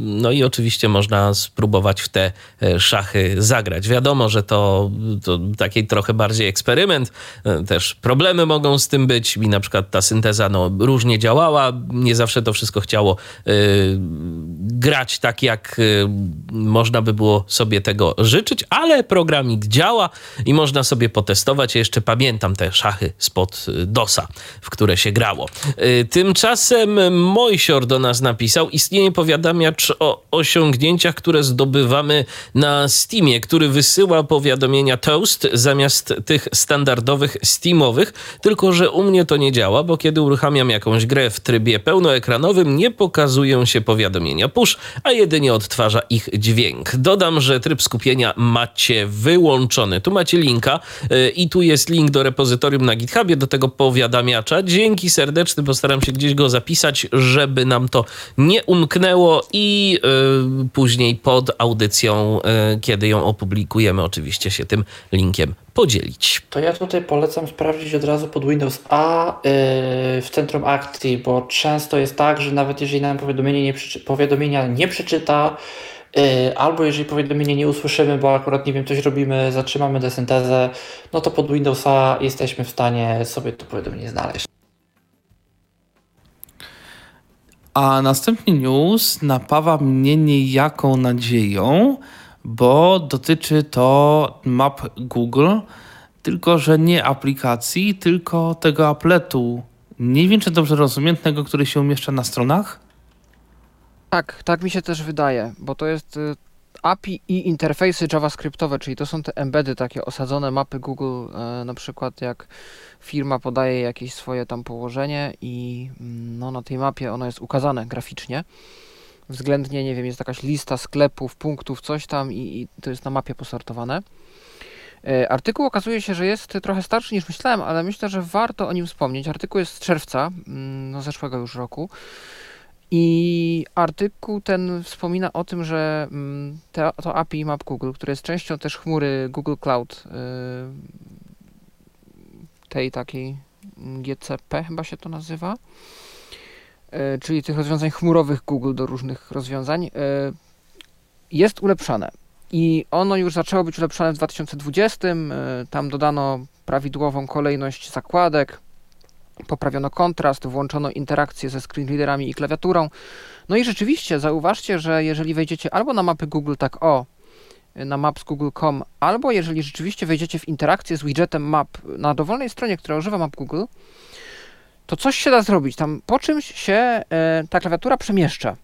no i oczywiście można spróbować w te szachy zagrać. Wiadomo, że to, to taki trochę bardziej eksperyment, też problemy mogą z tym być. Mi na przykład ta synteza no, różnie działała, nie zawsze to wszystko chciało y, grać tak, jak y, można by było sobie tego życzyć, ale programik działa i można sobie potestować. Ja jeszcze pamiętam te szachy spod DOSa, w które się grało. Y, tymczasem Mojsior do nas napisał, istnieje powiadamiacz o osiągnięciach, które zdobywamy na Steamie, który wysyła powiadomienia Toast zamiast tych standardowych Steamowych, tylko że u mnie to nie działa, bo kiedy uruchamiam jakąś grę w trybie pełnoekranowym, nie pokazują się powiadomienia push, a jedynie odtwarza ich dźwięk. Dodam, że tryb skupienia macie wyłączony. Tu macie linka yy, i tu jest link do repozytorium na GitHubie, do tego powiadamiacza. Dzięki serdeczne, postaram się gdzieś go zapisać, żeby nam to nie umknęło i y, później pod audycją, y, kiedy ją opublikujemy, oczywiście się tym linkiem podzielić. To ja tutaj polecam sprawdzić od razu pod Windows A y, w centrum akcji, bo często jest tak, że nawet jeżeli nam powiadomienie nie przeczy- powiadomienia nie przeczyta, y, albo jeżeli powiadomienie nie usłyszymy, bo akurat nie wiem, coś robimy, zatrzymamy desyntezę, no to pod Windows A jesteśmy w stanie sobie to powiadomienie znaleźć. A następny news napawa mnie niejaką nadzieją, bo dotyczy to map Google, tylko że nie aplikacji, tylko tego appletu. Nie wiem, czy dobrze rozumiem, tego, który się umieszcza na stronach? Tak, tak mi się też wydaje, bo to jest A P I i interfejsy javascriptowe, czyli to są te embedy, takie osadzone mapy Google, na przykład jak firma podaje jakieś swoje tam położenie i no, na tej mapie ono jest ukazane graficznie. Względnie, nie wiem, jest jakaś lista sklepów, punktów, coś tam i, i to jest na mapie posortowane. Artykuł okazuje się, że jest trochę starszy niż myślałem, ale myślę, że warto o nim wspomnieć. Artykuł jest z czerwca, no, zeszłego już roku. I artykuł ten wspomina o tym, że te, to A P I Map Google, które jest częścią też chmury Google Cloud, tej takiej G C P chyba się to nazywa, czyli tych rozwiązań chmurowych Google do różnych rozwiązań, jest ulepszane. I ono już zaczęło być ulepszane w dwa tysiące dwudziestym. Tam dodano prawidłową kolejność zakładek, poprawiono kontrast, włączono interakcję ze screenreaderami i klawiaturą. No i rzeczywiście zauważcie, że jeżeli wejdziecie albo na mapy Google tak o, na maps kropka google kropka com, albo jeżeli rzeczywiście wejdziecie w interakcję z widgetem map na dowolnej stronie, która używa map Google, to coś się da zrobić. Tam po czymś się y, ta klawiatura przemieszcza.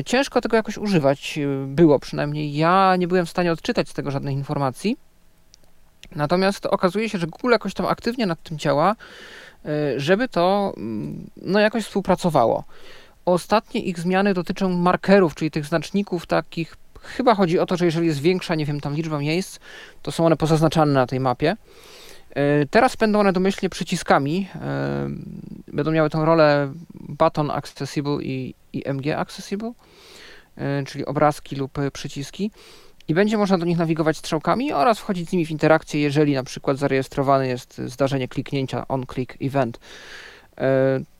Y, ciężko tego jakoś używać y, było, przynajmniej ja nie byłem w stanie odczytać z tego żadnych informacji. Natomiast okazuje się, że Google jakoś tam aktywnie nad tym działa, żeby to no, jakoś współpracowało. Ostatnie ich zmiany dotyczą markerów, czyli tych znaczników takich, chyba chodzi o to, że jeżeli jest większa, nie wiem, tam liczba miejsc, to są one pozaznaczane na tej mapie. Teraz będą one domyślnie przyciskami, będą miały tą rolę button accessible i I M G accessible, czyli obrazki lub przyciski. I będzie można do nich nawigować strzałkami oraz wchodzić z nimi w interakcję, jeżeli na przykład zarejestrowane jest zdarzenie kliknięcia on-click event.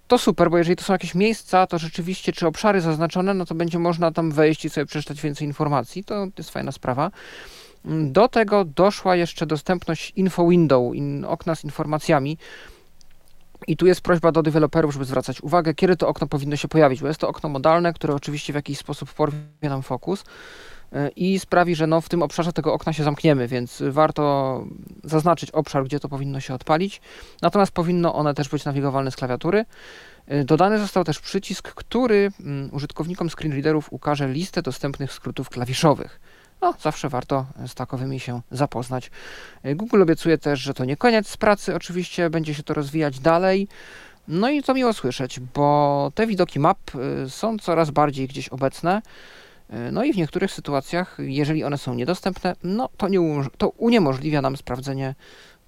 To super, bo jeżeli to są jakieś miejsca, to rzeczywiście, czy obszary zaznaczone, no to będzie można tam wejść i sobie przeczytać więcej informacji. To jest fajna sprawa. Do tego doszła jeszcze dostępność info window, in, okna z informacjami. I tu jest prośba do deweloperów, żeby zwracać uwagę, kiedy to okno powinno się pojawić, bo jest to okno modalne, które oczywiście w jakiś sposób porwie nam fokus i sprawi, że no w tym obszarze tego okna się zamkniemy, więc warto zaznaczyć obszar, gdzie to powinno się odpalić. Natomiast powinno one też być nawigowalne z klawiatury. Dodany został też przycisk, który użytkownikom screenreaderów ukaże listę dostępnych skrótów klawiszowych. No, zawsze warto z takowymi się zapoznać. Google obiecuje też, że to nie koniec pracy, oczywiście będzie się to rozwijać dalej. No i to miło słyszeć, bo te widoki map są coraz bardziej gdzieś obecne. No i w niektórych sytuacjach, jeżeli one są niedostępne, no to, nie, to uniemożliwia nam sprawdzenie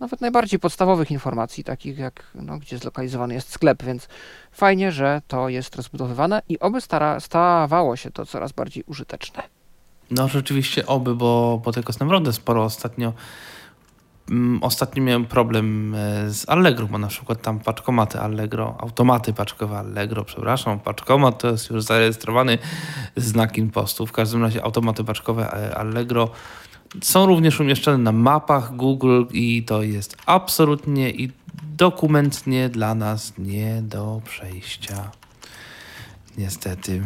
nawet najbardziej podstawowych informacji, takich jak no, gdzie zlokalizowany jest sklep, więc fajnie, że to jest rozbudowywane i oby stara, stawało się to coraz bardziej użyteczne. No rzeczywiście oby, bo, bo tego naprawdę sporo ostatnio. Ostatnio miałem problem z Allegro, bo na przykład tam paczkomaty Allegro, automaty paczkowe Allegro, przepraszam, paczkomat to jest już zarejestrowany znak impostu. W każdym razie automaty paczkowe Allegro są również umieszczone na mapach Google i to jest absolutnie i dokumentnie dla nas nie do przejścia. Niestety.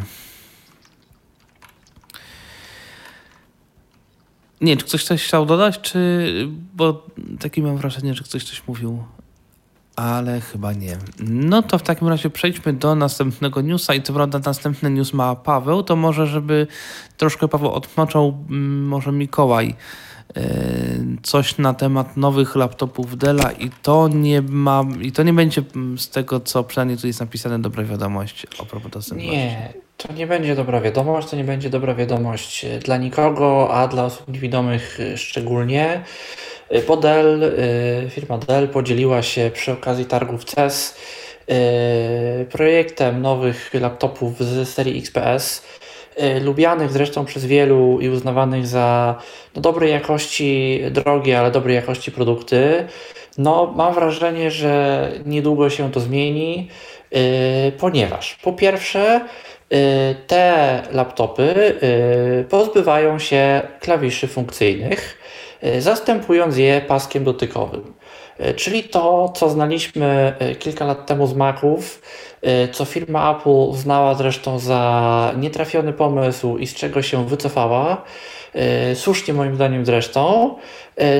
Nie wiem, czy ktoś coś chciał dodać, czy... bo takie mam wrażenie, że ktoś coś mówił, ale chyba nie. No to w takim razie przejdźmy do następnego newsa i co prawda następny news ma Paweł, to może żeby troszkę Paweł odmaczał, może Mikołaj coś na temat nowych laptopów Della i to nie ma, i to nie będzie z tego, co przynajmniej tu jest napisane, dobra wiadomość o propos dostępności. Nie, to nie będzie dobra wiadomość, to nie będzie dobra wiadomość dla nikogo, a dla osób niewidomych szczególnie. Bo Dell, firma Dell podzieliła się przy okazji targów C E S projektem nowych laptopów z serii X P S. Lubianych zresztą przez wielu i uznawanych za no, dobrej jakości, drogie, ale dobrej jakości produkty. No, mam wrażenie, że niedługo się to zmieni, yy, ponieważ po pierwsze yy, te laptopy yy, pozbywają się klawiszy funkcyjnych, yy, zastępując je paskiem dotykowym. Czyli to, co znaliśmy kilka lat temu z Maców, co firma Apple uznała zresztą za nietrafiony pomysł i z czego się wycofała, słusznie moim zdaniem zresztą,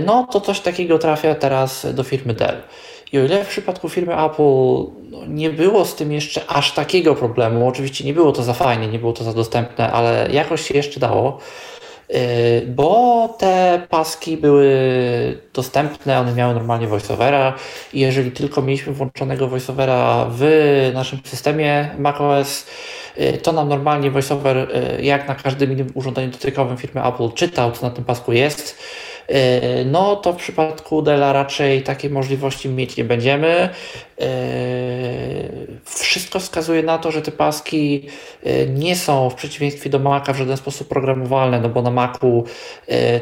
no to coś takiego trafia teraz do firmy Dell. I o ile w przypadku firmy Apple no, nie było z tym jeszcze aż takiego problemu, oczywiście nie było to za fajnie, nie było to za dostępne, ale jakoś się jeszcze dało, bo te paski były dostępne, one miały normalnie voiceovera i jeżeli tylko mieliśmy włączonego voiceovera w naszym systemie macOS, to nam normalnie voiceover jak na każdym innym urządzeniu dotykowym firmy Apple czytał, co na tym pasku jest. No to w przypadku Della raczej takiej możliwości mieć nie będziemy. Wszystko wskazuje na to, że te paski nie są w przeciwieństwie do Maca w żaden sposób programowalne, no bo na Macu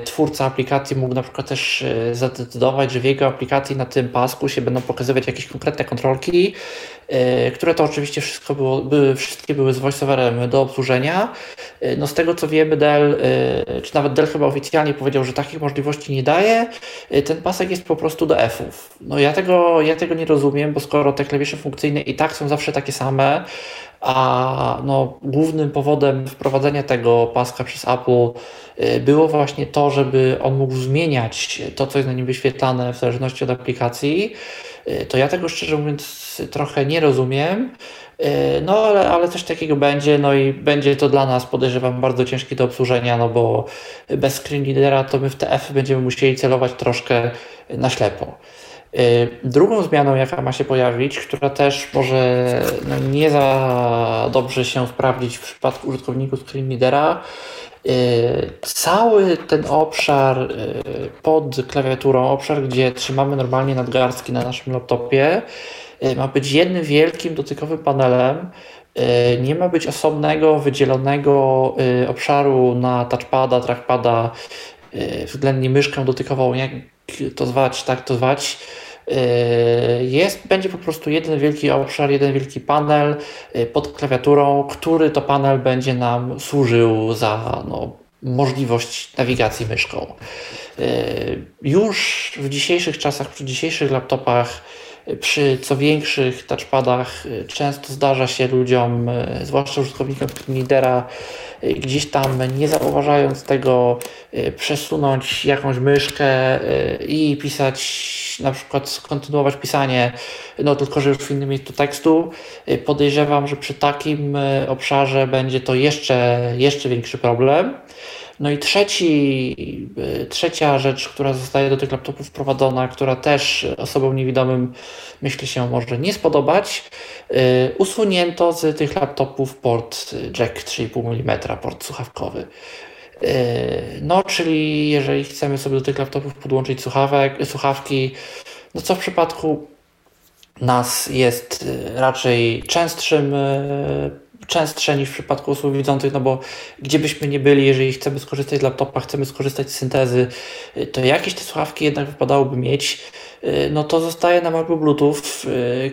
twórca aplikacji mógł na przykład też zadecydować, że w jego aplikacji na tym pasku się będą pokazywać jakieś konkretne kontrolki, które to oczywiście wszystko było, były, wszystkie były z voiceoverem do obsłużenia. No z tego co wiemy Dell, czy nawet Dell chyba oficjalnie powiedział, że takich możliwości nie daje, ten pasek jest po prostu do F-ów. No ja tego, ja tego nie rozumiem, bo skoro te klawisze funkcyjne i tak są zawsze takie same, a no, głównym powodem wprowadzenia tego paska przez Apple było właśnie to, żeby on mógł zmieniać to, co jest na nim wyświetlane w zależności od aplikacji, to ja tego szczerze mówiąc trochę nie rozumiem, no ale, ale coś takiego będzie, no i będzie to dla nas, podejrzewam, bardzo ciężkie do obsłużenia, no bo bez screenreadera to my w te F będziemy musieli celować troszkę na ślepo. Drugą zmianą, jaka ma się pojawić, która też może no, nie za dobrze się sprawdzić w przypadku użytkowników screenreadera, cały ten obszar pod klawiaturą, obszar, gdzie trzymamy normalnie nadgarstki na naszym laptopie, ma być jednym wielkim dotykowym panelem. Nie ma być osobnego, wydzielonego obszaru na touchpada, trackpada, względnie myszkę dotykową, jak to zwać, tak to zwać. Jest, będzie po prostu jeden wielki obszar, jeden wielki panel pod klawiaturą, który to panel będzie nam służył za no, możliwość nawigacji myszką. Już w dzisiejszych czasach, przy dzisiejszych laptopach Przy co większych touchpadach często zdarza się ludziom, zwłaszcza użytkownikom lidera, gdzieś tam nie zauważając tego przesunąć jakąś myszkę i pisać, na przykład skontynuować pisanie, no tylko że już w innym miejscu tekstu. Podejrzewam, że przy takim obszarze będzie to jeszcze, jeszcze większy problem. No i trzeci, trzecia rzecz, która zostaje do tych laptopów wprowadzona, która też osobom niewidomym, myślę, się może nie spodobać, usunięto z tych laptopów port jack trzy i pół milimetra, port słuchawkowy. No, czyli jeżeli chcemy sobie do tych laptopów podłączyć słuchawek, słuchawki, no co w przypadku nas jest raczej częstszym częstsze niż w przypadku osób widzących, no bo gdzie byśmy nie byli, jeżeli chcemy skorzystać z laptopa, chcemy skorzystać z syntezy, to jakieś te słuchawki jednak wypadałoby mieć. No to zostaje nam albo Bluetooth,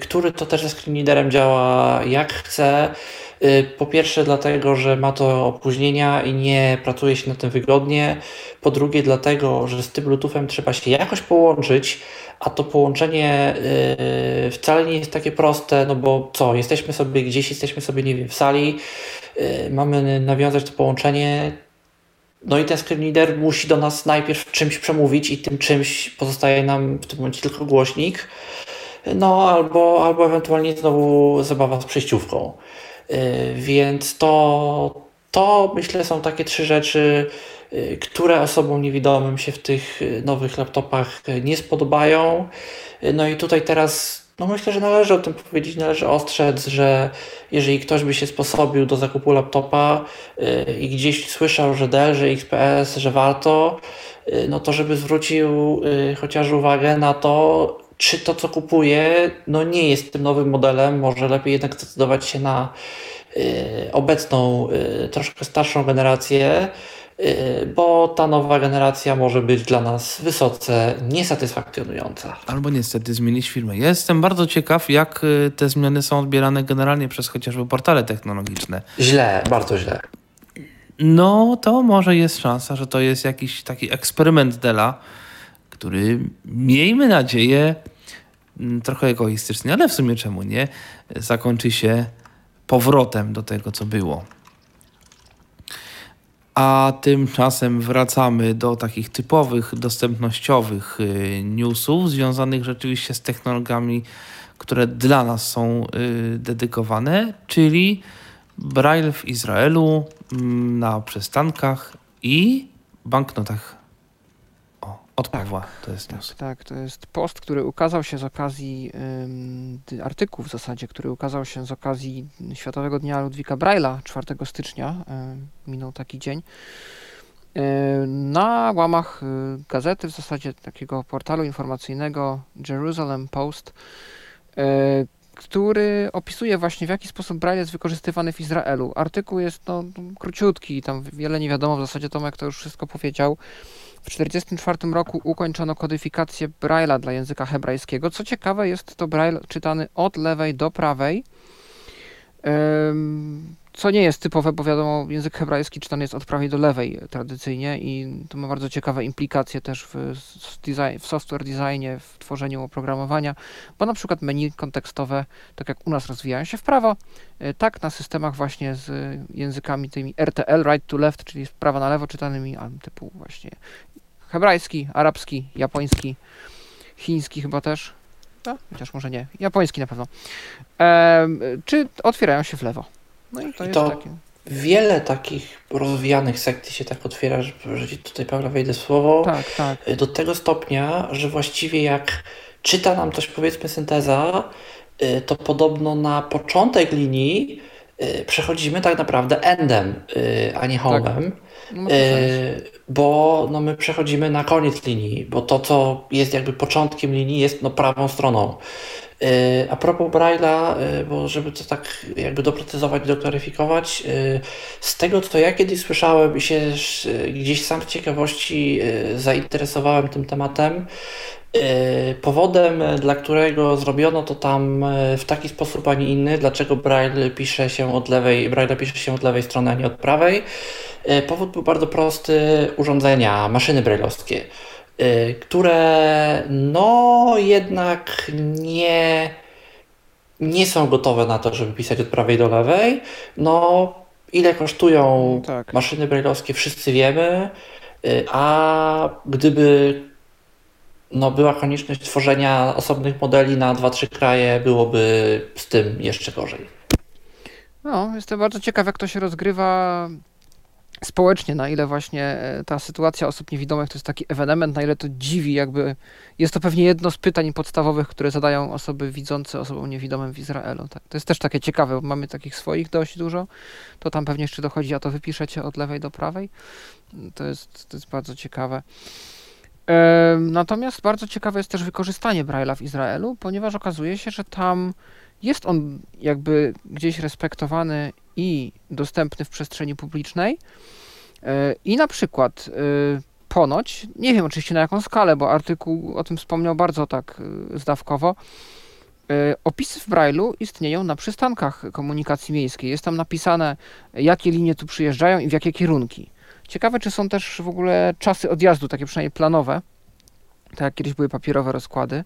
który to też ze screen readerem działa jak chce. Po pierwsze dlatego, że ma to opóźnienia i nie pracuje się na tym wygodnie. Po drugie dlatego, że z tym Bluetoothem trzeba się jakoś połączyć, a to połączenie wcale nie jest takie proste, no bo co, jesteśmy sobie gdzieś, jesteśmy sobie, nie wiem, w sali, mamy nawiązać to połączenie, no i ten screen reader musi do nas najpierw czymś przemówić i tym czymś pozostaje nam w tym momencie tylko głośnik, no albo, albo ewentualnie znowu zabawa z przejściówką. Więc to, to myślę są takie trzy rzeczy, które osobom niewidomym się w tych nowych laptopach nie spodobają. No i tutaj teraz, no myślę, że należy o tym powiedzieć, należy ostrzec, że jeżeli ktoś by się sposobił do zakupu laptopa i gdzieś słyszał, że Dell, że X P S, że warto, no to żeby zwrócił chociaż uwagę na to, czy to, co kupuje, no nie jest tym nowym modelem, może lepiej jednak zdecydować się na y, obecną, y, troszkę starszą generację, y, bo ta nowa generacja może być dla nas wysoce niesatysfakcjonująca. Albo niestety zmienić firmę. Ja jestem bardzo ciekaw, jak te zmiany są odbierane generalnie przez chociażby portale technologiczne. Źle, bardzo źle. No to może jest szansa, że to jest jakiś taki eksperyment Della, który, miejmy nadzieję, trochę egoistycznie, ale w sumie czemu nie, zakończy się powrotem do tego, co było. A tymczasem wracamy do takich typowych, dostępnościowych newsów związanych rzeczywiście z technologiami, które dla nas są dedykowane, czyli Braille w Izraelu, na przystankach i banknotach. Od Pawła, to jest news. Tak, tak, to jest post, który ukazał się z okazji, y, artykuł w zasadzie, który ukazał się z okazji Światowego Dnia Ludwika Braille'a czwartego stycznia, y, minął taki dzień, y, na łamach y, gazety, w zasadzie takiego portalu informacyjnego Jerusalem Post, y, który opisuje właśnie, w jaki sposób Braille jest wykorzystywany w Izraelu. Artykuł jest no, króciutki, tam wiele nie wiadomo, w zasadzie Tomek to już wszystko powiedział. W tysiąc dziewięćset czterdziestym czwartym roku ukończono kodyfikację Braille'a dla języka hebrajskiego. Co ciekawe, jest to Braille czytany od lewej do prawej, co nie jest typowe, bo wiadomo, język hebrajski czytany jest od prawej do lewej tradycyjnie i to ma bardzo ciekawe implikacje też w, design, w software designie, w tworzeniu oprogramowania, bo na przykład menu kontekstowe, tak jak u nas rozwijają się w prawo, tak na systemach właśnie z językami tymi R T L, right to left, czyli z prawa na lewo czytanymi typu właśnie hebrajski, arabski, japoński, chiński chyba też, no, chociaż może nie, japoński na pewno, e, czy otwierają się w lewo. No i to, I jest to takie. Wiele takich rozwijanych sekcji się tak otwiera, że, że tutaj Paweł wejdę słowo, tak, tak. Do tego stopnia, że właściwie jak czyta nam coś powiedzmy synteza, to podobno na początek linii przechodzimy tak naprawdę endem, a nie home'em. Tak. No, bo no, my przechodzimy na koniec linii, bo to, co jest jakby początkiem linii, jest no, prawą stroną. A propos Braille'a, bo żeby to tak jakby doprecyzować, doklaryfikować, z tego, co ja kiedyś słyszałem i się gdzieś sam z ciekawości zainteresowałem tym tematem, powodem, dla którego zrobiono to tam w taki sposób, a nie inny, dlaczego Braille pisze się od lewej, Braille pisze się od lewej strony, a nie od prawej, powód był bardzo prosty: urządzenia, maszyny braille'owskie. które no jednak nie, nie są gotowe na to, żeby pisać od prawej do lewej. No, ile kosztują tak. maszyny brajlowskie, wszyscy wiemy, a gdyby no, była konieczność tworzenia osobnych modeli na dwa trzy kraje, byłoby z tym jeszcze gorzej. No, jestem bardzo ciekaw, jak to się rozgrywa społecznie, na ile właśnie ta sytuacja osób niewidomych to jest taki ewenement, na ile to dziwi, jakby jest to pewnie jedno z pytań podstawowych, które zadają osoby widzące osobom niewidomym w Izraelu. Tak. To jest też takie ciekawe, bo mamy takich swoich dość dużo, to tam pewnie jeszcze dochodzi, a to wypiszecie od lewej do prawej. To jest, to jest bardzo ciekawe. Natomiast bardzo ciekawe jest też wykorzystanie Braille'a w Izraelu, ponieważ okazuje się, że tam jest on jakby gdzieś respektowany i dostępny w przestrzeni publicznej i na przykład ponoć, nie wiem oczywiście na jaką skalę, bo artykuł o tym wspomniał bardzo tak zdawkowo, opisy w Braille'u istnieją na przystankach komunikacji miejskiej. Jest tam napisane, jakie linie tu przyjeżdżają i w jakie kierunki. Ciekawe, czy są też w ogóle czasy odjazdu, takie przynajmniej planowe, tak jak kiedyś były papierowe rozkłady.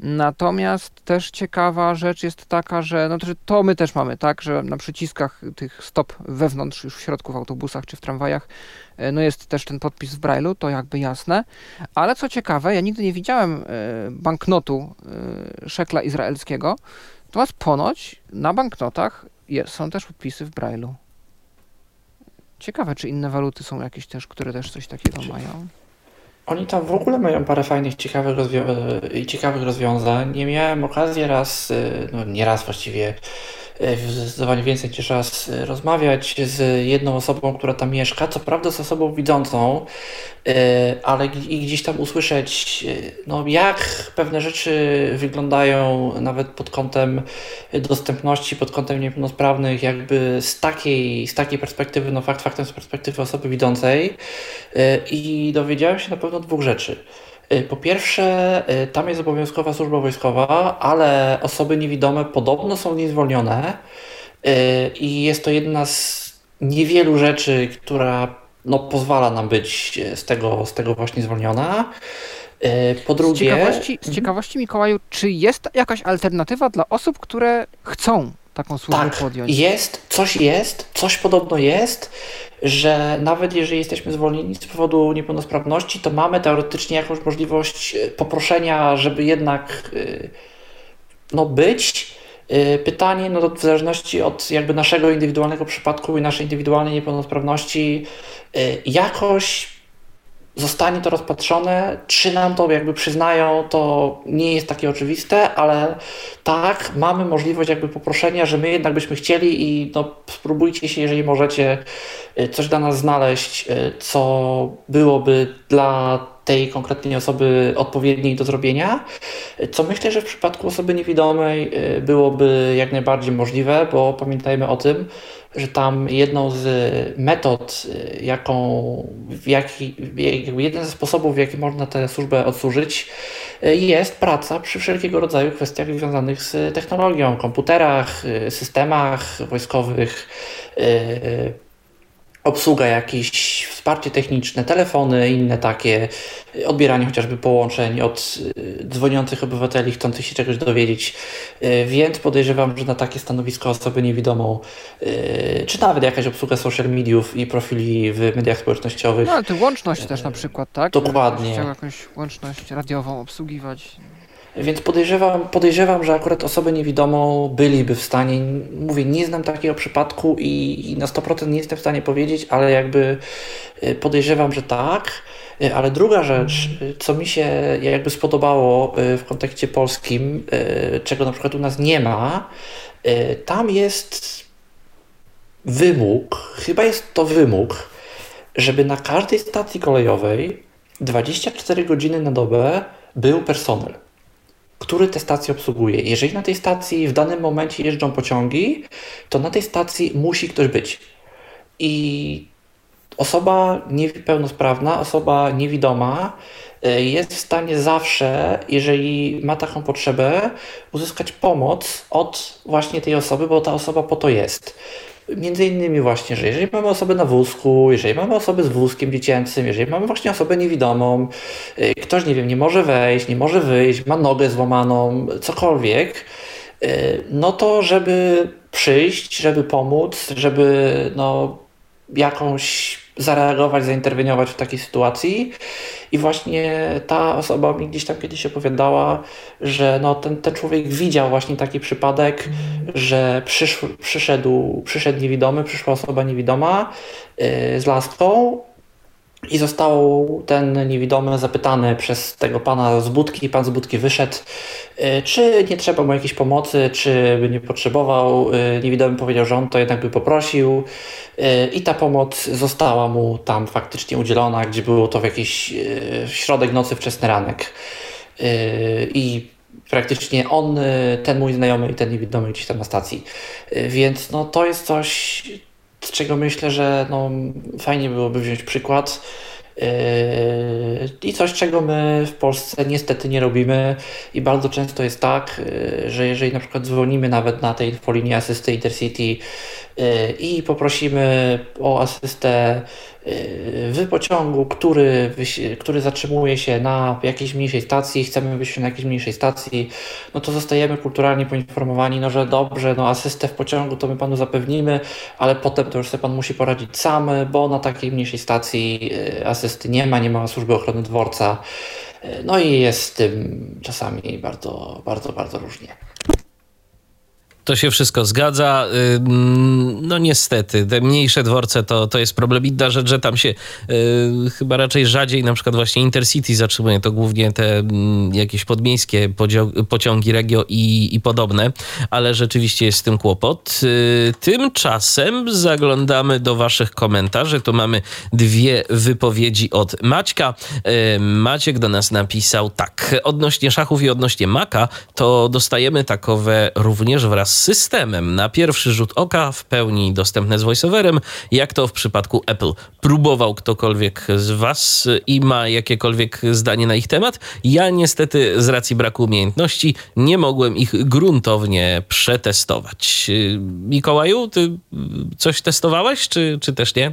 Natomiast też ciekawa rzecz jest taka, że no to, że to my też mamy, tak, że na przyciskach tych stop wewnątrz, już w środku w autobusach czy w tramwajach, no jest też ten podpis w Braille'u, to jakby jasne. Ale co ciekawe, ja nigdy nie widziałem banknotu szekla izraelskiego, natomiast ponoć na banknotach jest, są też podpisy w Braille'u. Ciekawe, czy inne waluty są jakieś też, które też coś takiego mają. Oni tam w ogóle mają parę fajnych, ciekawych, rozwią- ciekawych rozwiązań. Nie miałem okazji raz, no nie raz właściwie, zdecydowanie więcej niż raz rozmawiać z jedną osobą, która tam mieszka, co prawda z osobą widzącą, ale i gdzieś tam usłyszeć, no jak pewne rzeczy wyglądają nawet pod kątem dostępności, pod kątem niepełnosprawnych, jakby z takiej, z takiej perspektywy, no fakt faktem z perspektywy osoby widzącej. I dowiedziałem się na pewno dwóch rzeczy. Po pierwsze, tam jest obowiązkowa służba wojskowa, ale osoby niewidome podobno są niezwolnione i jest to jedna z niewielu rzeczy, która no, pozwala nam być z tego, z tego właśnie zwolniona. Po drugie... Z ciekawości, z ciekawości, Mikołaju, czy jest jakaś alternatywa dla osób, które chcą taką służbę tak, podjąć? Tak, jest, coś jest, coś podobno jest, że nawet jeżeli jesteśmy zwolnieni z powodu niepełnosprawności, to mamy teoretycznie jakąś możliwość poproszenia, żeby jednak no, być. Pytanie, no, w zależności od jakby naszego indywidualnego przypadku i naszej indywidualnej niepełnosprawności, jakoś zostanie to rozpatrzone, czy nam to jakby przyznają, to nie jest takie oczywiste, ale tak, mamy możliwość jakby poproszenia, że my jednak byśmy chcieli i no spróbujcie się, jeżeli możecie, coś dla nas znaleźć, co byłoby dla tej konkretnej osoby odpowiedniej do zrobienia, co myślę, że w przypadku osoby niewidomej byłoby jak najbardziej możliwe, bo pamiętajmy o tym, że tam jedną z metod, jaką, jaki, jeden ze sposobów, w jaki można tę służbę odsłużyć, jest praca przy wszelkiego rodzaju kwestiach związanych z technologią, komputerach, systemach wojskowych, obsługa jakichś, wsparcie techniczne, telefony, inne takie, odbieranie chociażby połączeń od dzwoniących obywateli chcących się czegoś dowiedzieć, więc podejrzewam, że na takie stanowisko osoby niewidomą, czy nawet jakaś obsługa social mediów i profili w mediach społecznościowych. No ale to łączność też na przykład, tak? Dokładnie. Chciał jakąś łączność radiową obsługiwać. Więc podejrzewam, podejrzewam, że akurat osobę niewidomą byliby w stanie, mówię, nie znam takiego przypadku i, i na sto procent nie jestem w stanie powiedzieć, ale jakby podejrzewam, że tak. Ale druga rzecz, co mi się jakby spodobało w kontekście polskim, czego na przykład u nas nie ma, tam jest wymóg, chyba jest to wymóg, żeby na każdej stacji kolejowej dwadzieścia cztery godziny na dobę był personel, który tę stację obsługuje. Jeżeli na tej stacji w danym momencie jeżdżą pociągi, to na tej stacji musi ktoś być. I osoba niepełnosprawna, osoba niewidoma jest w stanie zawsze, jeżeli ma taką potrzebę, uzyskać pomoc od właśnie tej osoby, bo ta osoba po to jest. Między innymi właśnie, że jeżeli mamy osobę na wózku, jeżeli mamy osobę z wózkiem dziecięcym, jeżeli mamy właśnie osobę niewidomą, ktoś, nie wiem, nie może wejść, nie może wyjść, ma nogę złamaną, cokolwiek, no to żeby przyjść, żeby pomóc, żeby no jakąś zareagować, zainterweniować w takiej sytuacji. I właśnie ta osoba mi gdzieś tam kiedyś opowiadała, że no ten, ten człowiek widział właśnie taki przypadek, że przysz, przyszedł, przyszedł niewidomy, przyszła osoba niewidoma yy, z laską i został ten niewidomy zapytany przez tego pana z budki, pan z budki wyszedł, yy, czy nie trzeba mu jakiejś pomocy, czy by nie potrzebował. Yy, niewidomy powiedział, że on to jednak by poprosił yy, i ta pomoc została mu tam faktycznie udzielona, gdzie było to w jakiś yy, środek nocy, wczesny ranek. Yy, I praktycznie on, yy, ten mój znajomy i ten niewidomy gdzieś tam na stacji. Yy, więc no, to jest coś, z czego myślę, że no, fajnie byłoby wziąć przykład yy, i coś, czego my w Polsce niestety nie robimy i bardzo często jest tak, yy, że jeżeli na przykład dzwonimy nawet na tej infolinii asysty Intercity yy, i poprosimy o asystę w pociągu, który, który zatrzymuje się na jakiejś mniejszej stacji, chcemy wyjść na jakiejś mniejszej stacji, no to zostajemy kulturalnie poinformowani, no że dobrze, no asystę w pociągu to my panu zapewnimy, ale potem to już sobie pan musi poradzić sam, bo na takiej mniejszej stacji asysty nie ma, nie ma służby ochrony dworca. No i jest z tym czasami bardzo, bardzo, bardzo różnie. To się wszystko zgadza. No niestety, te mniejsze dworce to, to jest problem. Inna rzecz, że tam się y, chyba raczej rzadziej na przykład właśnie Intercity zatrzymuje, to głównie te y, jakieś podmiejskie podzio- pociągi regio i, i podobne, ale rzeczywiście jest z tym kłopot. Y, tymczasem zaglądamy do waszych komentarzy. Tu mamy dwie wypowiedzi od Maćka. Y, Maciek do nas napisał tak. Odnośnie szachów i odnośnie Maca to dostajemy takowe również wraz z systemem. Na pierwszy rzut oka w pełni dostępne z voiceoverem, jak to w przypadku Apple. Próbował ktokolwiek z was i ma jakiekolwiek zdanie na ich temat? Ja niestety z racji braku umiejętności nie mogłem ich gruntownie przetestować. Mikołaju, ty coś testowałeś, czy, czy też nie?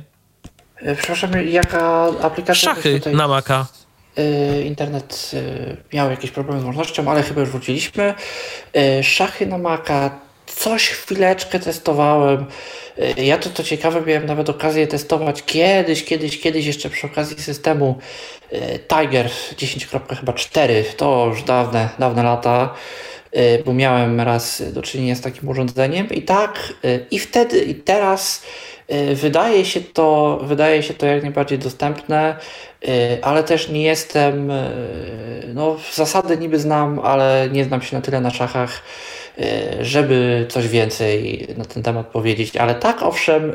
Przepraszam, jaka aplikacja? Szachy tutaj na Maca. Internet miał jakieś problemy z łącznością, ale chyba już wróciliśmy. Szachy na Maca coś chwileczkę testowałem. Ja to, to ciekawe, miałem nawet okazję testować kiedyś, kiedyś, kiedyś jeszcze przy okazji systemu Tiger dziesięć kropka cztery. To już dawne, dawne lata, bo miałem raz do czynienia z takim urządzeniem i tak, i wtedy, i teraz wydaje się to, wydaje się to jak najbardziej dostępne, ale też nie jestem, no zasady niby znam, ale nie znam się na tyle na szachach, żeby coś więcej na ten temat powiedzieć, ale tak, owszem,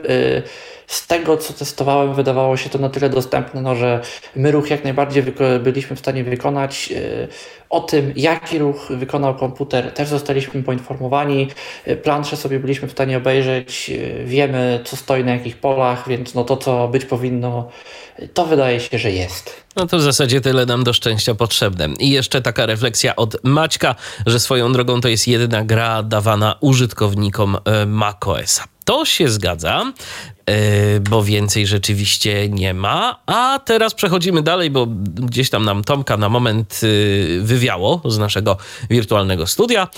z tego co testowałem wydawało się to na tyle dostępne, no, że my ruch jak najbardziej wyko- byliśmy w stanie wykonać. O tym, jaki ruch wykonał komputer, też zostaliśmy poinformowani, plansze sobie byliśmy w stanie obejrzeć, wiemy co stoi na jakich polach, więc no to co być powinno, to wydaje się, że jest. No to w zasadzie tyle nam do szczęścia potrzebne. I jeszcze taka refleksja od Maćka, że swoją drogą to jest jedyna gra dawana użytkownikom macOS-a. To się zgadza, bo więcej rzeczywiście nie ma. A teraz przechodzimy dalej, bo gdzieś tam nam Tomka na moment wywiało z naszego wirtualnego studia,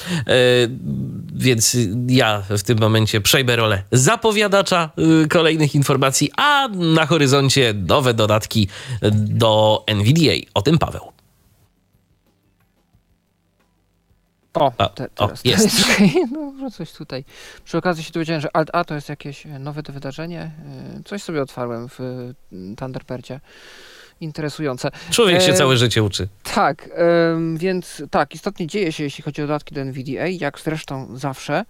więc ja w tym momencie przejmę rolę zapowiadacza kolejnych informacji, a na horyzoncie nowe dodatki do N V D A. O tym Paweł. O, te, teraz, o, jest. No, coś tutaj. Przy okazji się dowiedziałem, że Alt A to jest jakieś nowe wydarzenie. Coś sobie otwarłem w Thunderbirdzie. Interesujące. Człowiek się e, całe życie uczy. Tak, e, więc tak, istotnie dzieje się, jeśli chodzi o dodatki do N V D A, jak zresztą zawsze.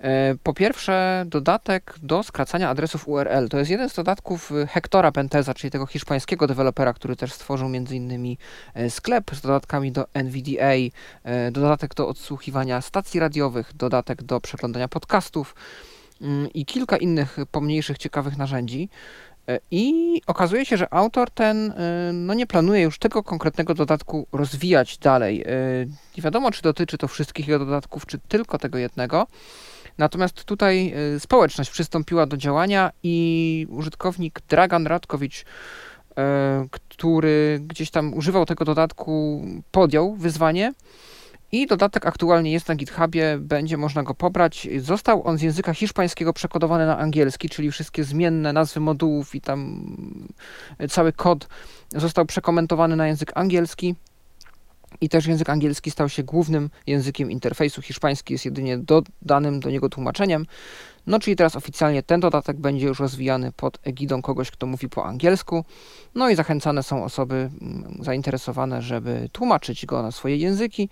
E, po pierwsze, dodatek do skracania adresów U R L. To jest jeden z dodatków Hectora Penteza, czyli tego hiszpańskiego dewelopera, który też stworzył między innymi sklep z dodatkami do N V D A, e, dodatek do odsłuchiwania stacji radiowych, dodatek do przeglądania podcastów y, i kilka innych pomniejszych, ciekawych narzędzi. I okazuje się, że autor ten no, nie planuje już tego konkretnego dodatku rozwijać dalej. Nie wiadomo, czy dotyczy to wszystkich jego dodatków, czy tylko tego jednego. Natomiast tutaj społeczność przystąpiła do działania i użytkownik Dragan Radkowicz, który gdzieś tam używał tego dodatku, podjął wyzwanie i dodatek aktualnie jest na GitHubie, będzie można go pobrać. Został on z języka hiszpańskiego przekodowany na angielski, czyli wszystkie zmienne nazwy modułów i tam cały kod został przekomentowany na język angielski. I też język angielski stał się głównym językiem interfejsu. Hiszpański jest jedynie dodanym do niego tłumaczeniem. No czyli teraz oficjalnie ten dodatek będzie już rozwijany pod egidą kogoś, kto mówi po angielsku. No i zachęcane są osoby zainteresowane, żeby tłumaczyć go na swoje języki.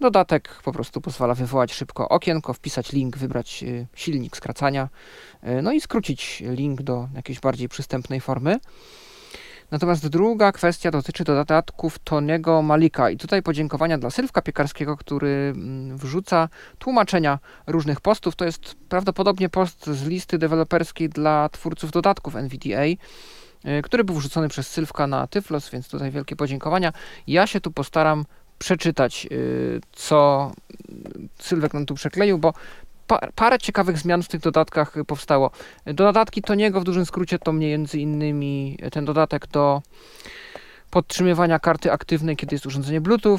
Dodatek po prostu pozwala wywołać szybko okienko, wpisać link, wybrać silnik skracania, no i skrócić link do jakiejś bardziej przystępnej formy. Natomiast druga kwestia dotyczy dodatków Tony'ego Malika i tutaj podziękowania dla Sylwka Piekarskiego, który wrzuca tłumaczenia różnych postów. To jest prawdopodobnie post z listy deweloperskiej dla twórców dodatków N V D A, który był wrzucony przez Sylwka na Tyflos, więc tutaj wielkie podziękowania. Ja się tu postaram przeczytać, co Sylwek nam tu przekleił, bo parę ciekawych zmian w tych dodatkach powstało. Dodatki Tony'ego w dużym skrócie to między innymi ten dodatek do podtrzymywania karty aktywnej, kiedy jest urządzenie Bluetooth,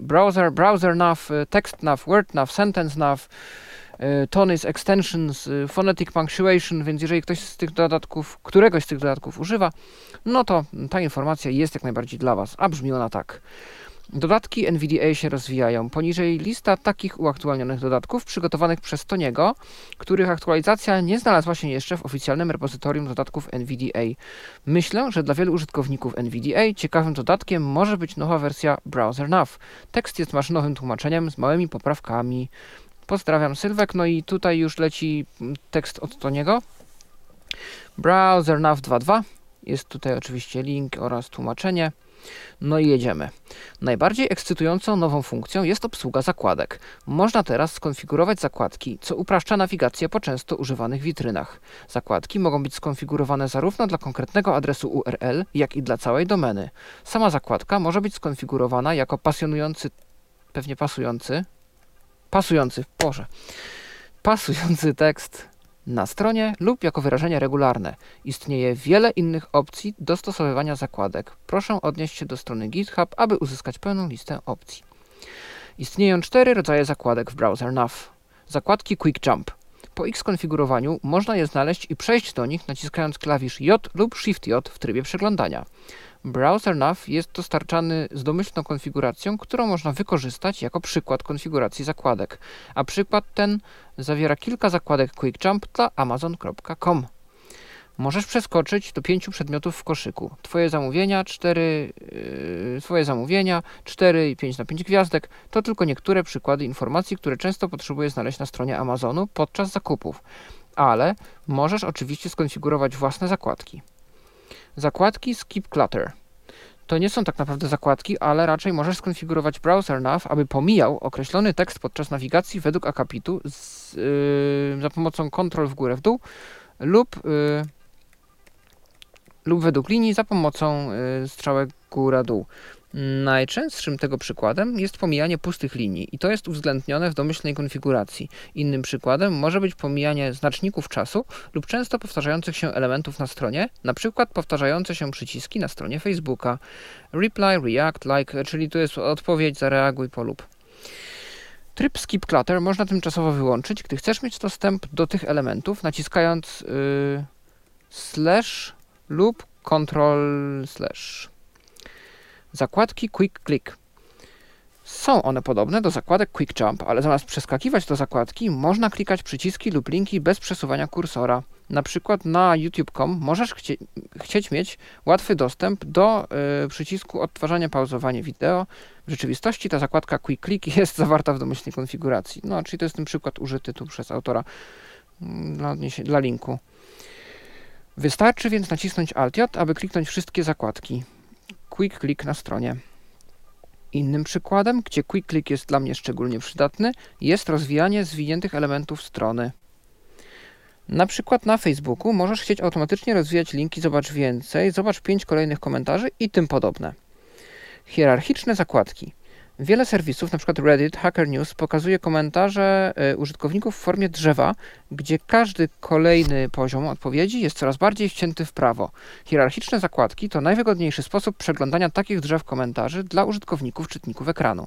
browser, browser nav, text nav, word nav, sentence nav, Tony's extensions, phonetic punctuation, więc jeżeli ktoś z tych dodatków, któregoś z tych dodatków używa, no to ta informacja jest jak najbardziej dla Was, a brzmi ona tak. Dodatki N V D A się rozwijają. Poniżej lista takich uaktualnionych dodatków przygotowanych przez Tony'ego, których aktualizacja nie znalazła się jeszcze w oficjalnym repozytorium dodatków N V D A. Myślę, że dla wielu użytkowników N V D A ciekawym dodatkiem może być nowa wersja Browser Nav. Tekst jest maszynowym tłumaczeniem z małymi poprawkami. Pozdrawiam, Sylwek. No i tutaj już leci tekst od Tony'ego. Browser Nav dwa kropka dwa. Jest tutaj oczywiście link oraz tłumaczenie. No i jedziemy. Najbardziej ekscytującą nową funkcją jest obsługa zakładek. Można teraz skonfigurować zakładki, co upraszcza nawigację po często używanych witrynach. Zakładki mogą być skonfigurowane zarówno dla konkretnego adresu U R L, jak i dla całej domeny. Sama zakładka może być skonfigurowana jako pasjonujący, pewnie pasujący, pasujący, Boże, pasujący tekst na stronie lub jako wyrażenie regularne. Istnieje wiele innych opcji dostosowywania zakładek. Proszę odnieść się do strony GitHub, aby uzyskać pełną listę opcji. Istnieją cztery rodzaje zakładek w Browser Nav. Zakładki Quick Jump. Po ich skonfigurowaniu można je znaleźć i przejść do nich, naciskając klawisz J lub Shift J w trybie przeglądania. Browser Nav jest dostarczany z domyślną konfiguracją, którą można wykorzystać jako przykład konfiguracji zakładek, a przykład ten zawiera kilka zakładek Quick Jump dla amazon kropka com. Możesz przeskoczyć do pięciu przedmiotów w koszyku. Twoje zamówienia, cztery, yy, twoje zamówienia, cztery i pięć na pięć gwiazdek to tylko niektóre przykłady informacji, które często potrzebujesz znaleźć na stronie Amazonu podczas zakupów, ale możesz oczywiście skonfigurować własne zakładki. Zakładki Skip Clutter. To nie są tak naprawdę zakładki, ale raczej możesz skonfigurować Browser Nav, aby pomijał określony tekst podczas nawigacji według akapitu z, yy, za pomocą kontrol w górę w dół lub, yy, lub według linii za pomocą yy, strzałek góra dół. Najczęstszym tego przykładem jest pomijanie pustych linii i to jest uwzględnione w domyślnej konfiguracji. Innym przykładem może być pomijanie znaczników czasu lub często powtarzających się elementów na stronie, na przykład powtarzające się przyciski na stronie Facebooka. Reply, react, like, czyli tu jest odpowiedź, zareaguj, polub. Tryb Skip Clutter można tymczasowo wyłączyć, gdy chcesz mieć dostęp do tych elementów, naciskając yy, slash lub control slash. Zakładki Quick Click. Są one podobne do zakładek Quick Jump, ale zamiast przeskakiwać do zakładki, można klikać przyciski lub linki bez przesuwania kursora. Na przykład na YouTube kropka com możesz chcie, chcieć mieć łatwy dostęp do y, przycisku odtwarzania, pauzowania wideo. W rzeczywistości ta zakładka Quick Click jest zawarta w domyślnej konfiguracji. No, czyli to jest ten przykład użyty tu przez autora dla, dla linku. Wystarczy więc nacisnąć Alt-J, aby kliknąć wszystkie zakładki. Quick Click na stronie. Innym przykładem, gdzie Quick Click jest dla mnie szczególnie przydatny, jest rozwijanie zwiniętych elementów strony. Na przykład na Facebooku możesz chcieć automatycznie rozwijać linki Zobacz więcej, Zobacz pięć kolejnych komentarzy i tym podobne. Hierarchiczne zakładki. Wiele serwisów, np. Reddit, Hacker News, pokazuje komentarze użytkowników w formie drzewa, gdzie każdy kolejny poziom odpowiedzi jest coraz bardziej wcięty w prawo. Hierarchiczne zakładki to najwygodniejszy sposób przeglądania takich drzew komentarzy dla użytkowników czytników ekranu.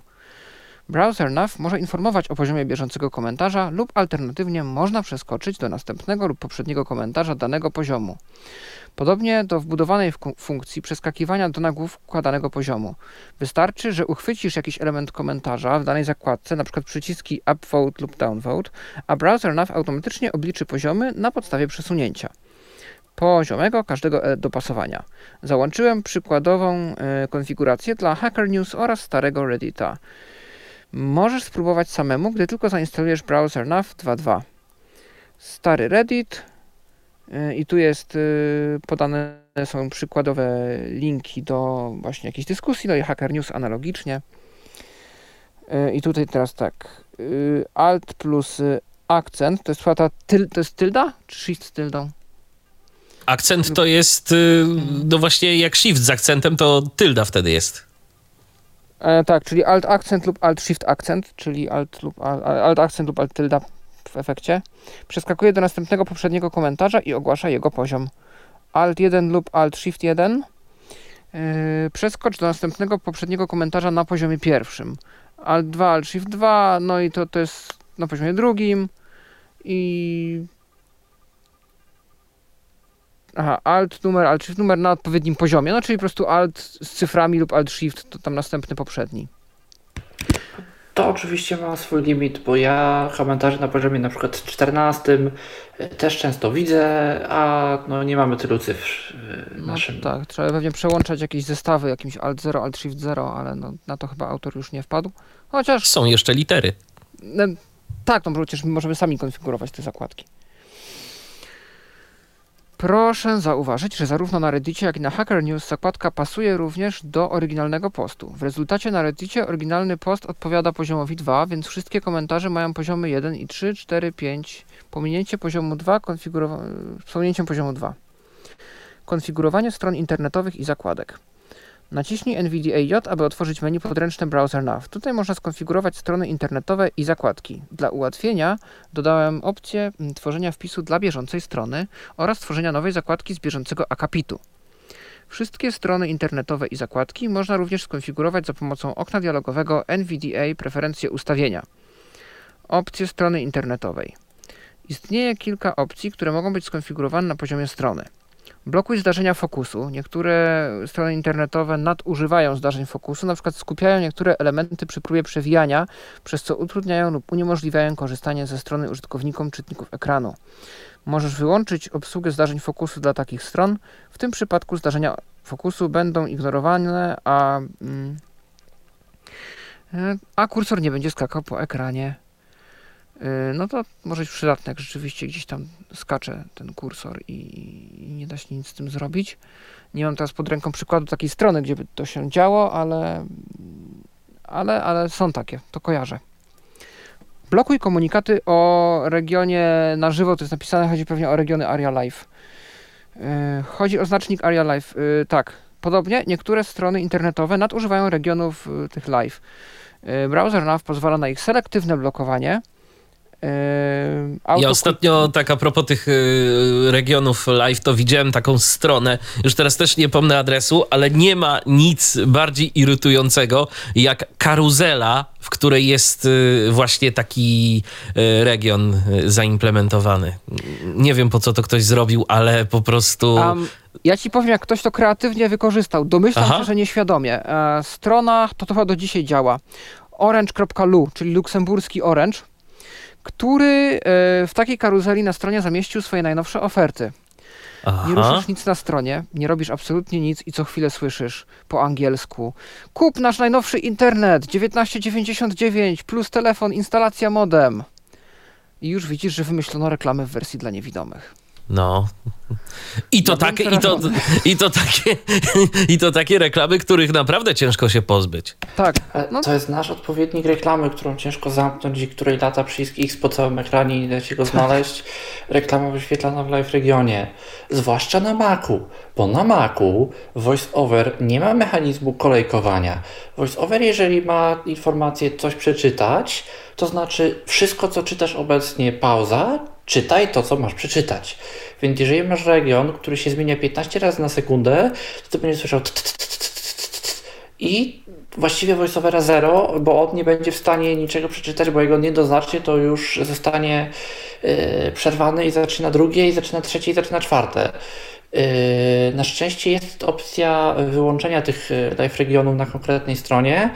BrowserNav może informować o poziomie bieżącego komentarza lub alternatywnie można przeskoczyć do następnego lub poprzedniego komentarza danego poziomu. Podobnie do wbudowanej funkcji przeskakiwania do nagłówka danego poziomu. Wystarczy, że uchwycisz jakiś element komentarza w danej zakładce, np. przyciski upvote lub downvote, a BrowserNav automatycznie obliczy poziomy na podstawie przesunięcia poziomego każdego dopasowania. Załączyłem przykładową y, konfigurację dla Hacker News oraz starego Reddita. Możesz spróbować samemu, gdy tylko zainstalujesz BrowserNav dwa kropka dwa. Stary Reddit yy, i tu jest yy, podane są przykładowe linki do właśnie jakiejś dyskusji, no i Hacker News analogicznie. Yy, I tutaj teraz tak, yy, alt plus yy, akcent, to jest, tyl, to jest tylda czy shift z tyldą? Akcent to jest, yy, no właśnie jak shift z akcentem, to tylda wtedy jest. E, tak, czyli alt akcent lub alt shift akcent, czyli alt lub alt, alt akcent lub alt tylda w efekcie. Przeskakuje do następnego poprzedniego komentarza i ogłasza jego poziom. Alt jeden lub alt shift jeden. Yy, przeskocz do następnego poprzedniego komentarza na poziomie pierwszym. Alt dwa, alt shift dwa, no i to, to jest na poziomie drugim. I... Aha, alt numer, alt shift numer na odpowiednim poziomie, no czyli po prostu alt z cyframi lub alt shift, to tam następny poprzedni. To oczywiście ma swój limit, bo ja komentarze na poziomie na przykład czternastym też często widzę, a no nie mamy tylu cyfr w naszym. No tak, trzeba pewnie przełączać jakieś zestawy jakimś alt zero, alt shift zero, ale no, na to chyba autor już nie wpadł. Chociaż... Są jeszcze litery. No, tak, no przecież my możemy sami konfigurować te zakładki. Proszę zauważyć, że zarówno na Reddicie, jak i na Hacker News zakładka pasuje również do oryginalnego postu. W rezultacie na Reddicie oryginalny post odpowiada poziomowi dwa, więc wszystkie komentarze mają poziomy jeden i trzy, cztery, pięć. Pominięcie poziomu dwa konfigurowa- z pominięciem poziomu dwa. Konfigurowanie stron internetowych i zakładek. Naciśnij N V D A J, aby otworzyć menu podręczne BrowserNav. Tutaj można skonfigurować strony internetowe i zakładki. Dla ułatwienia dodałem opcję tworzenia wpisu dla bieżącej strony oraz tworzenia nowej zakładki z bieżącego akapitu. Wszystkie strony internetowe i zakładki można również skonfigurować za pomocą okna dialogowego N V D A Preferencje ustawienia. Opcje strony internetowej. Istnieje kilka opcji, które mogą być skonfigurowane na poziomie strony. Blokuj zdarzenia fokusu. Niektóre strony internetowe nadużywają zdarzeń fokusu, na przykład skupiają niektóre elementy przy próbie przewijania, przez co utrudniają lub uniemożliwiają korzystanie ze strony użytkownikom czytników ekranu. Możesz wyłączyć obsługę zdarzeń fokusu dla takich stron. W tym przypadku zdarzenia fokusu będą ignorowane, a, a kursor nie będzie skakał po ekranie. No to może być przydatne, jak rzeczywiście gdzieś tam skacze ten kursor i nie da się nic z tym zrobić. Nie mam teraz pod ręką przykładu takiej strony, gdzie by to się działo, ale, ale, ale są takie, to kojarzę. Blokuj komunikaty o regionie na żywo, to jest napisane, chodzi pewnie o regiony Aria Live. Chodzi o znacznik Aria Live, tak. Podobnie niektóre strony internetowe nadużywają regionów tych live. BrowserNav pozwala na ich selektywne blokowanie. Auto... Ja ostatnio tak a propos tych regionów live to widziałem taką stronę, już teraz też nie pomnę adresu, ale nie ma nic bardziej irytującego jak karuzela, w której jest właśnie taki region zaimplementowany. Nie wiem po co to ktoś zrobił, ale po prostu... Um, ja ci powiem, jak ktoś to kreatywnie wykorzystał. Domyślam Aha. się, że nieświadomie. Strona, to chyba do dzisiaj działa, orange kropka l u, czyli luksemburski Orange, który w takiej karuzeli na stronie zamieścił swoje najnowsze oferty. Aha. Nie ruszysz nic na stronie, nie robisz absolutnie nic i co chwilę słyszysz po angielsku: kup nasz najnowszy internet, dziewiętnaście dziewięćdziesiąt dziewięć plus telefon, instalacja modem. I już widzisz, że wymyślono reklamy w wersji dla niewidomych. No. I to, no takie, i, to, i, to takie, i to takie reklamy, których naprawdę ciężko się pozbyć. Tak. No. To jest nasz odpowiednik reklamy, którą ciężko zamknąć i której lata przycisk X po całym ekranie i nie da się go znaleźć. Reklama wyświetlana w live regionie. Zwłaszcza na Macu, bo na Macu VoiceOver nie ma mechanizmu kolejkowania. VoiceOver, jeżeli ma informację coś przeczytać, to znaczy wszystko, co czytasz obecnie, pauza, czytaj to, co masz przeczytać. Więc jeżeli masz region, który się zmienia piętnaście razy na sekundę, to ty będziesz słyszał i właściwie VoiceOvera zero, bo on nie będzie w stanie niczego przeczytać, bo jego nie doznacznie, to już zostanie yy, przerwany i zaczyna drugie, i zaczyna trzecie, i zaczyna czwarte. Na szczęście jest opcja wyłączenia tych live regionów na konkretnej stronie.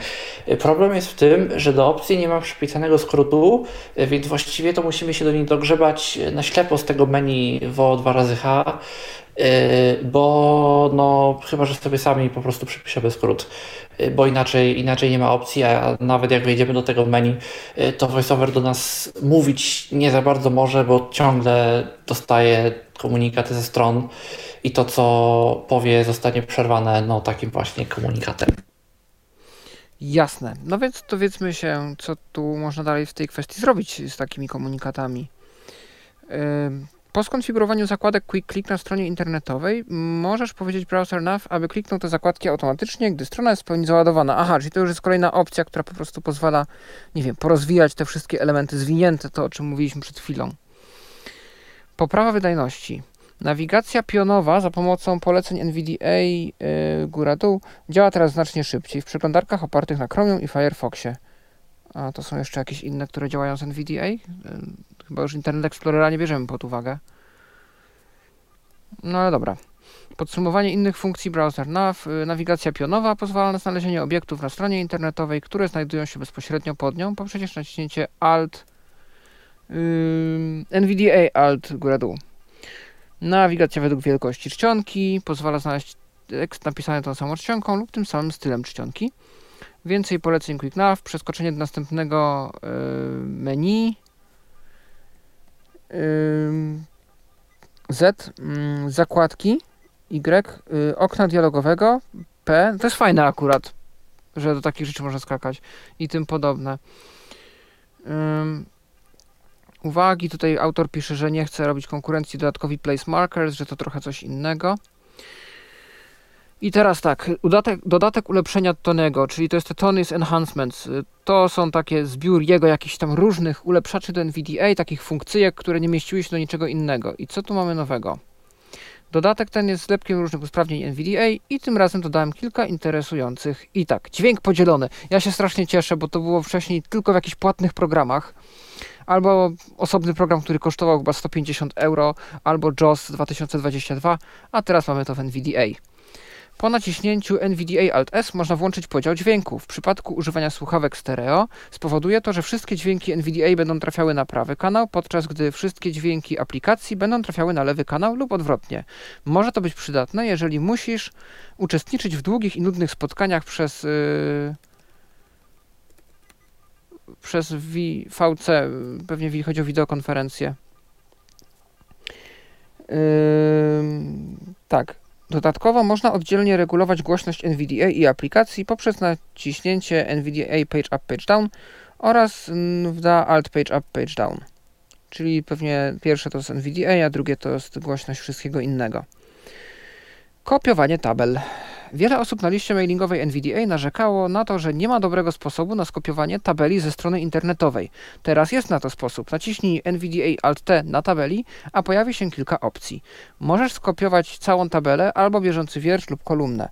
Problem jest w tym, że do opcji nie ma przypisanego skrótu, więc właściwie to musimy się do niej dogrzebać na ślepo z tego menu W O dwa razy H, bo no chyba, że sobie sami po prostu przypiszemy skrót, bo inaczej, inaczej nie ma opcji, a nawet jak wejdziemy do tego menu, to VoiceOver do nas mówić nie za bardzo może, bo ciągle dostaje komunikaty ze stron i to, co powie, zostanie przerwane no takim właśnie komunikatem. Jasne. No więc dowiedzmy się, co tu można dalej w tej kwestii zrobić z takimi komunikatami. Po skonfigurowaniu zakładek Quick Click na stronie internetowej możesz powiedzieć browser nav, aby kliknął te zakładki automatycznie, gdy strona jest w pełni załadowana. Aha, czyli to już jest kolejna opcja, która po prostu pozwala, nie wiem, porozwijać te wszystkie elementy zwinięte, to o czym mówiliśmy przed chwilą. Poprawa wydajności. Nawigacja pionowa za pomocą poleceń N V D A yy, góra-dół działa teraz znacznie szybciej w przeglądarkach opartych na Chromium i Firefoxie. A to są jeszcze jakieś inne, które działają z N V D A? Yy, chyba już Internet Explorera nie bierzemy pod uwagę. No ale dobra. Podsumowanie innych funkcji browser nav. Nawigacja pionowa pozwala na znalezienie obiektów na stronie internetowej, które znajdują się bezpośrednio pod nią poprzez naciśnięcie Alt N V D A Alt góra dół. Nawigacja według wielkości czcionki pozwala znaleźć tekst napisany tą samą czcionką lub tym samym stylem czcionki. Więcej poleceń Quick Nav, przeskoczenie do następnego yy, menu. Yy, Z yy, zakładki Y yy, okna dialogowego P. To jest fajne akurat, że do takich rzeczy można skakać i tym podobne. Yy. Uwagi, tutaj autor pisze, że nie chce robić konkurencji dodatkowi place markers, że to trochę coś innego. I teraz tak, dodatek, dodatek ulepszenia tonego, czyli to jest te Tony's Enhancements. To są takie zbiór jego jakichś tam różnych ulepszaczy do N V D A, takich funkcyjek, które nie mieściły się do niczego innego. I co tu mamy nowego? Dodatek ten jest zlepkiem różnych usprawnień N V D A i tym razem dodałem kilka interesujących. I tak, dźwięk podzielony. Ja się strasznie cieszę, bo to było wcześniej tylko w jakichś płatnych programach. Albo osobny program, który kosztował chyba sto pięćdziesiąt euro, albo J O S dwa tysiące dwadzieścia dwa, a teraz mamy to w N V D A. Po naciśnięciu N V D A Alt S można włączyć podział dźwięku. W przypadku używania słuchawek stereo spowoduje to, że wszystkie dźwięki N V D A będą trafiały na prawy kanał, podczas gdy wszystkie dźwięki aplikacji będą trafiały na lewy kanał lub odwrotnie. Może to być przydatne, jeżeli musisz uczestniczyć w długich i nudnych spotkaniach przez... Yy... przez V C, pewnie chodzi o wideokonferencję. Yy, tak. Dodatkowo można oddzielnie regulować głośność N V D A i aplikacji poprzez naciśnięcie N V D A Page Up, Page Down oraz N V D A Alt Page Up, Page Down. Czyli pewnie pierwsze to jest N V D A, a drugie to jest głośność wszystkiego innego. Kopiowanie tabel. Wiele osób na liście mailingowej N V D A narzekało na to, że nie ma dobrego sposobu na skopiowanie tabeli ze strony internetowej. Teraz jest na to sposób. Naciśnij N V D A Alt T na tabeli, a pojawi się kilka opcji. Możesz skopiować całą tabelę albo bieżący wiersz lub kolumnę.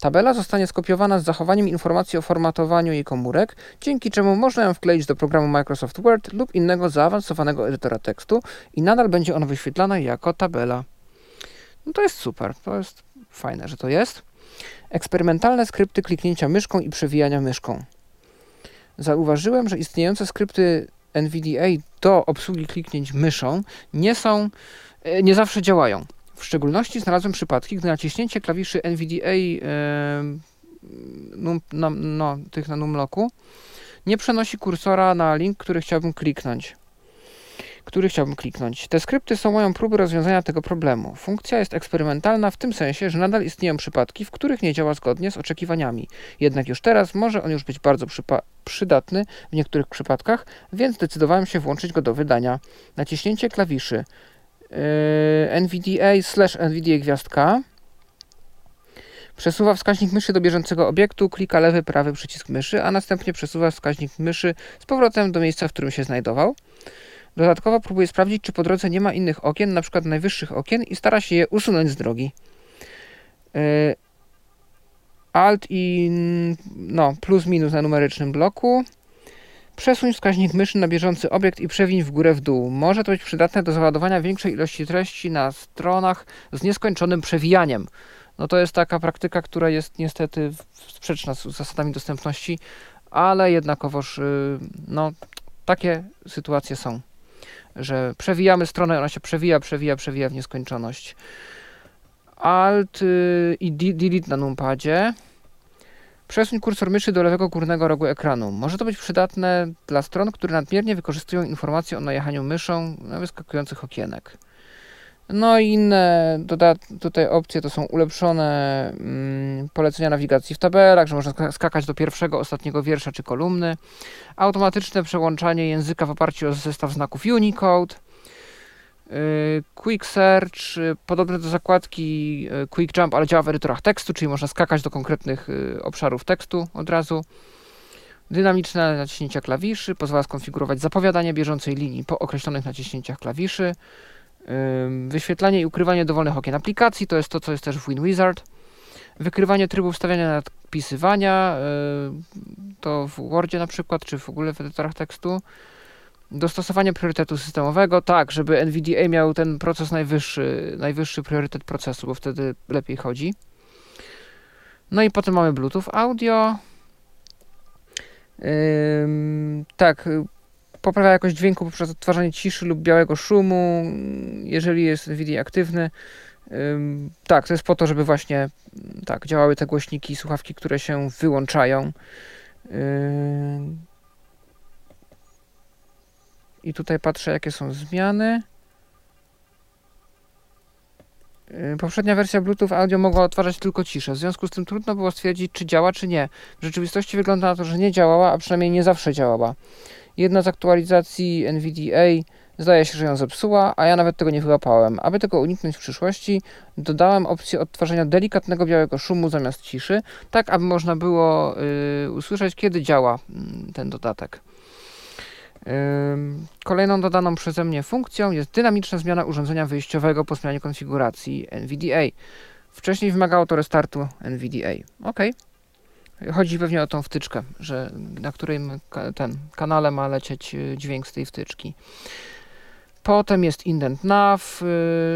Tabela zostanie skopiowana z zachowaniem informacji o formatowaniu jej komórek, dzięki czemu można ją wkleić do programu Microsoft Word lub innego zaawansowanego edytora tekstu i nadal będzie ona wyświetlana jako tabela. No to jest super, to jest fajne, że to jest. Eksperymentalne skrypty kliknięcia myszką i przewijania myszką. Zauważyłem, że istniejące skrypty N V D A do obsługi kliknięć myszą nie są, nie zawsze działają. W szczególności znalazłem przypadki, gdy naciśnięcie klawiszy N V D A yy, num, no, no, tych na numlocku nie przenosi kursora na link, który chciałbym kliknąć. który chciałbym kliknąć. Te skrypty są moją próbą rozwiązania tego problemu. Funkcja jest eksperymentalna w tym sensie, że nadal istnieją przypadki, w których nie działa zgodnie z oczekiwaniami. Jednak już teraz może on już być bardzo przypa- przydatny w niektórych przypadkach, więc zdecydowałem się włączyć go do wydania. Naciśnięcie klawiszy yy, NVDA slash NVDA gwiazdka przesuwa wskaźnik myszy do bieżącego obiektu, klika lewy, prawy przycisk myszy, a następnie przesuwa wskaźnik myszy z powrotem do miejsca, w którym się znajdował. Dodatkowo próbuje sprawdzić, czy po drodze nie ma innych okien, na przykład najwyższych okien, i stara się je usunąć z drogi. Alt i no, plus minus na numerycznym bloku. Przesuń wskaźnik myszy na bieżący obiekt i przewiń w górę w dół. Może to być przydatne do załadowania większej ilości treści na stronach z nieskończonym przewijaniem. No to jest taka praktyka, która jest niestety sprzeczna z zasadami dostępności, ale jednakowoż no, takie sytuacje są, że przewijamy stronę, ona się przewija, przewija, przewija w nieskończoność. Alt i delete na numpadzie. Przesuń kursor myszy do lewego górnego rogu ekranu. Może to być przydatne dla stron, które nadmiernie wykorzystują informacje o najechaniu myszą na wyskakujących okienek. No i inne tutaj opcje to są ulepszone mm, polecenia nawigacji w tabelach, że można skakać do pierwszego, ostatniego wiersza czy kolumny, automatyczne przełączanie języka w oparciu o zestaw znaków Unicode, yy, Quick Search, yy, podobne do zakładki yy, Quick Jump, ale działa w edytorach tekstu, czyli można skakać do konkretnych yy, obszarów tekstu od razu. Dynamiczne naciśnięcia klawiszy pozwala skonfigurować zapowiadanie bieżącej linii po określonych naciśnięciach klawiszy. Wyświetlanie i ukrywanie dowolnych okien aplikacji, to jest to, co jest też w WinWizard. Wykrywanie trybów stawiania nadpisywania, to w Wordzie na przykład, czy w ogóle w edytorach tekstu. Dostosowanie priorytetu systemowego, tak, żeby NVDA miał ten proces najwyższy, najwyższy priorytet procesu, bo wtedy lepiej chodzi. No i potem mamy Bluetooth Audio. Ym, tak, poprawia jakość dźwięku poprzez odtwarzanie ciszy lub białego szumu, jeżeli jest NVIDIA aktywny. Ym, tak, to jest po to, żeby właśnie tak działały te głośniki i słuchawki, które się wyłączają. Ym. I tutaj patrzę, jakie są zmiany. Poprzednia wersja Bluetooth Audio mogła odtwarzać tylko ciszę, w związku z tym trudno było stwierdzić, czy działa, czy nie. W rzeczywistości wygląda na to, że nie działała, a przynajmniej nie zawsze działała. Jedna z aktualizacji NVDA zdaje się, że ją zepsuła, a ja nawet tego nie wyłapałem. Aby tego uniknąć w przyszłości, dodałem opcję odtwarzania delikatnego białego szumu zamiast ciszy, tak aby można było yy, usłyszeć, kiedy działa yy, ten dodatek. Kolejną dodaną przeze mnie funkcją jest dynamiczna zmiana urządzenia wyjściowego po zmianie konfiguracji NVDA. Wcześniej wymagało to restartu NVDA. Ok. Chodzi pewnie o tą wtyczkę, że na którym ten kanale ma lecieć dźwięk z tej wtyczki. Potem jest indent nav,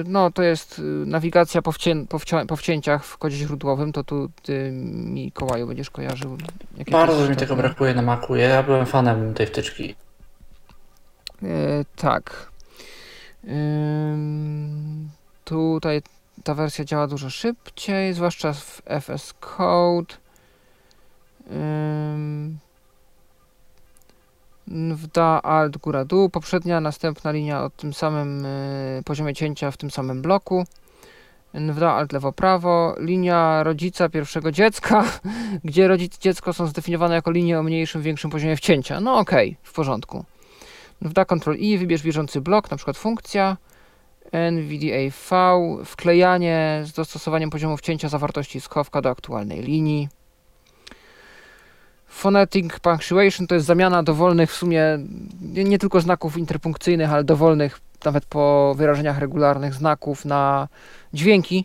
no to jest nawigacja po, wcię po, wci po wcięciach w kodzie źródłowym, to tu ty mi, Kołaju, będziesz kojarzył. Bardzo mi tego brakuje na Macu, ja byłem fanem tej wtyczki. Yy, tak. Yy, tutaj ta wersja działa dużo szybciej, zwłaszcza w F S Code. Yy, w D A Alt góra dół. Poprzednia, następna linia o tym samym yy, poziomie cięcia w tym samym bloku. W D A Alt lewo prawo. Linia rodzica pierwszego dziecka, gdzie rodzic i dziecko są zdefiniowane jako linie o mniejszym, większym poziomie wcięcia. No okej, okay, w porządku. W D A Ctrl I wybierz bieżący blok, na przykład funkcja, NVDA V, wklejanie z dostosowaniem poziomu wcięcia zawartości schowka do aktualnej linii. Phonetic Punctuation to jest zamiana dowolnych w sumie, nie, nie tylko znaków interpunkcyjnych, ale dowolnych nawet po wyrażeniach regularnych znaków na dźwięki.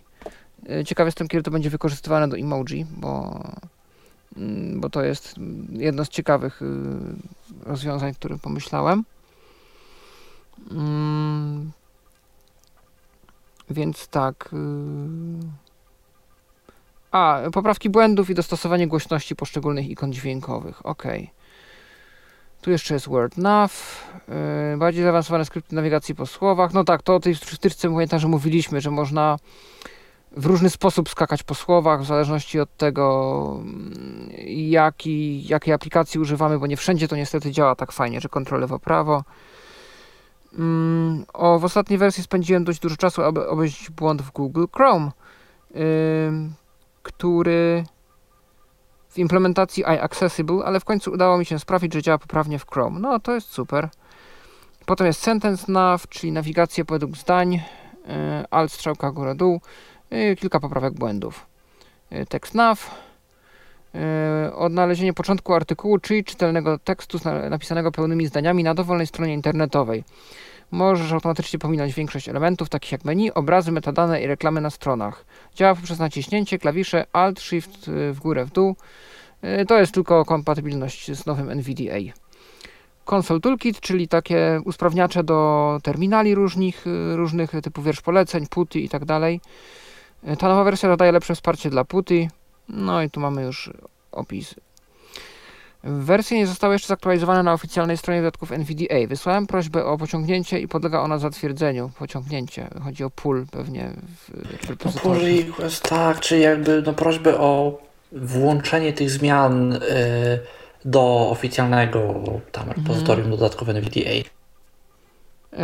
Ciekaw jestem, kiedy to będzie wykorzystywane do emoji, bo... bo to jest jedno z ciekawych rozwiązań, o których pomyślałem. Więc tak. A, poprawki błędów i dostosowanie głośności poszczególnych ikon dźwiękowych. Ok. Tu jeszcze jest Word Nav. Bardziej zaawansowane skrypty nawigacji po słowach. No tak, to o tej wtyczce pamiętam, że mówiliśmy, że można w różny sposób skakać po słowach, w zależności od tego, jaki, jakiej aplikacji używamy, bo nie wszędzie to niestety działa tak fajnie, że kontrol lewo prawo. Mm, o, w ostatniej wersji spędziłem dość dużo czasu, aby obejść błąd w Google Chrome, yy, który w implementacji iAccessible, ale w końcu udało mi się sprawić, że działa poprawnie w Chrome. No, to jest super. Potem jest sentence nav, czyli nawigację według zdań, yy, alt strzałka góra-dół, yy, kilka poprawek błędów. Yy, tekst nav, Yy, odnalezienie początku artykułu, czyli czytelnego tekstu napisanego pełnymi zdaniami na dowolnej stronie internetowej. Możesz automatycznie pominąć większość elementów, takich jak menu, obrazy, metadane i reklamy na stronach. Działa poprzez naciśnięcie klawiszy Alt, Shift yy, w górę, w dół. Yy, to jest tylko kompatybilność z nowym N V D A. Console Toolkit, czyli takie usprawniacze do terminali różnych, yy, różnych typu wiersz poleceń, puty i tak dalej. Yy, ta nowa wersja dodaje lepsze wsparcie dla puty. No i tu mamy już opisy. Wersje nie zostały jeszcze zaktualizowane na oficjalnej stronie dodatków N V D A. Wysłałem prośbę o pociągnięcie i podlega ona zatwierdzeniu. Pociągnięcie. Chodzi o pull pewnie w, w repozytorze. Tak, czyli jakby no, prośbę o włączenie tych zmian y, do oficjalnego tam repozytorium hmm. dodatków N V D A. Yy,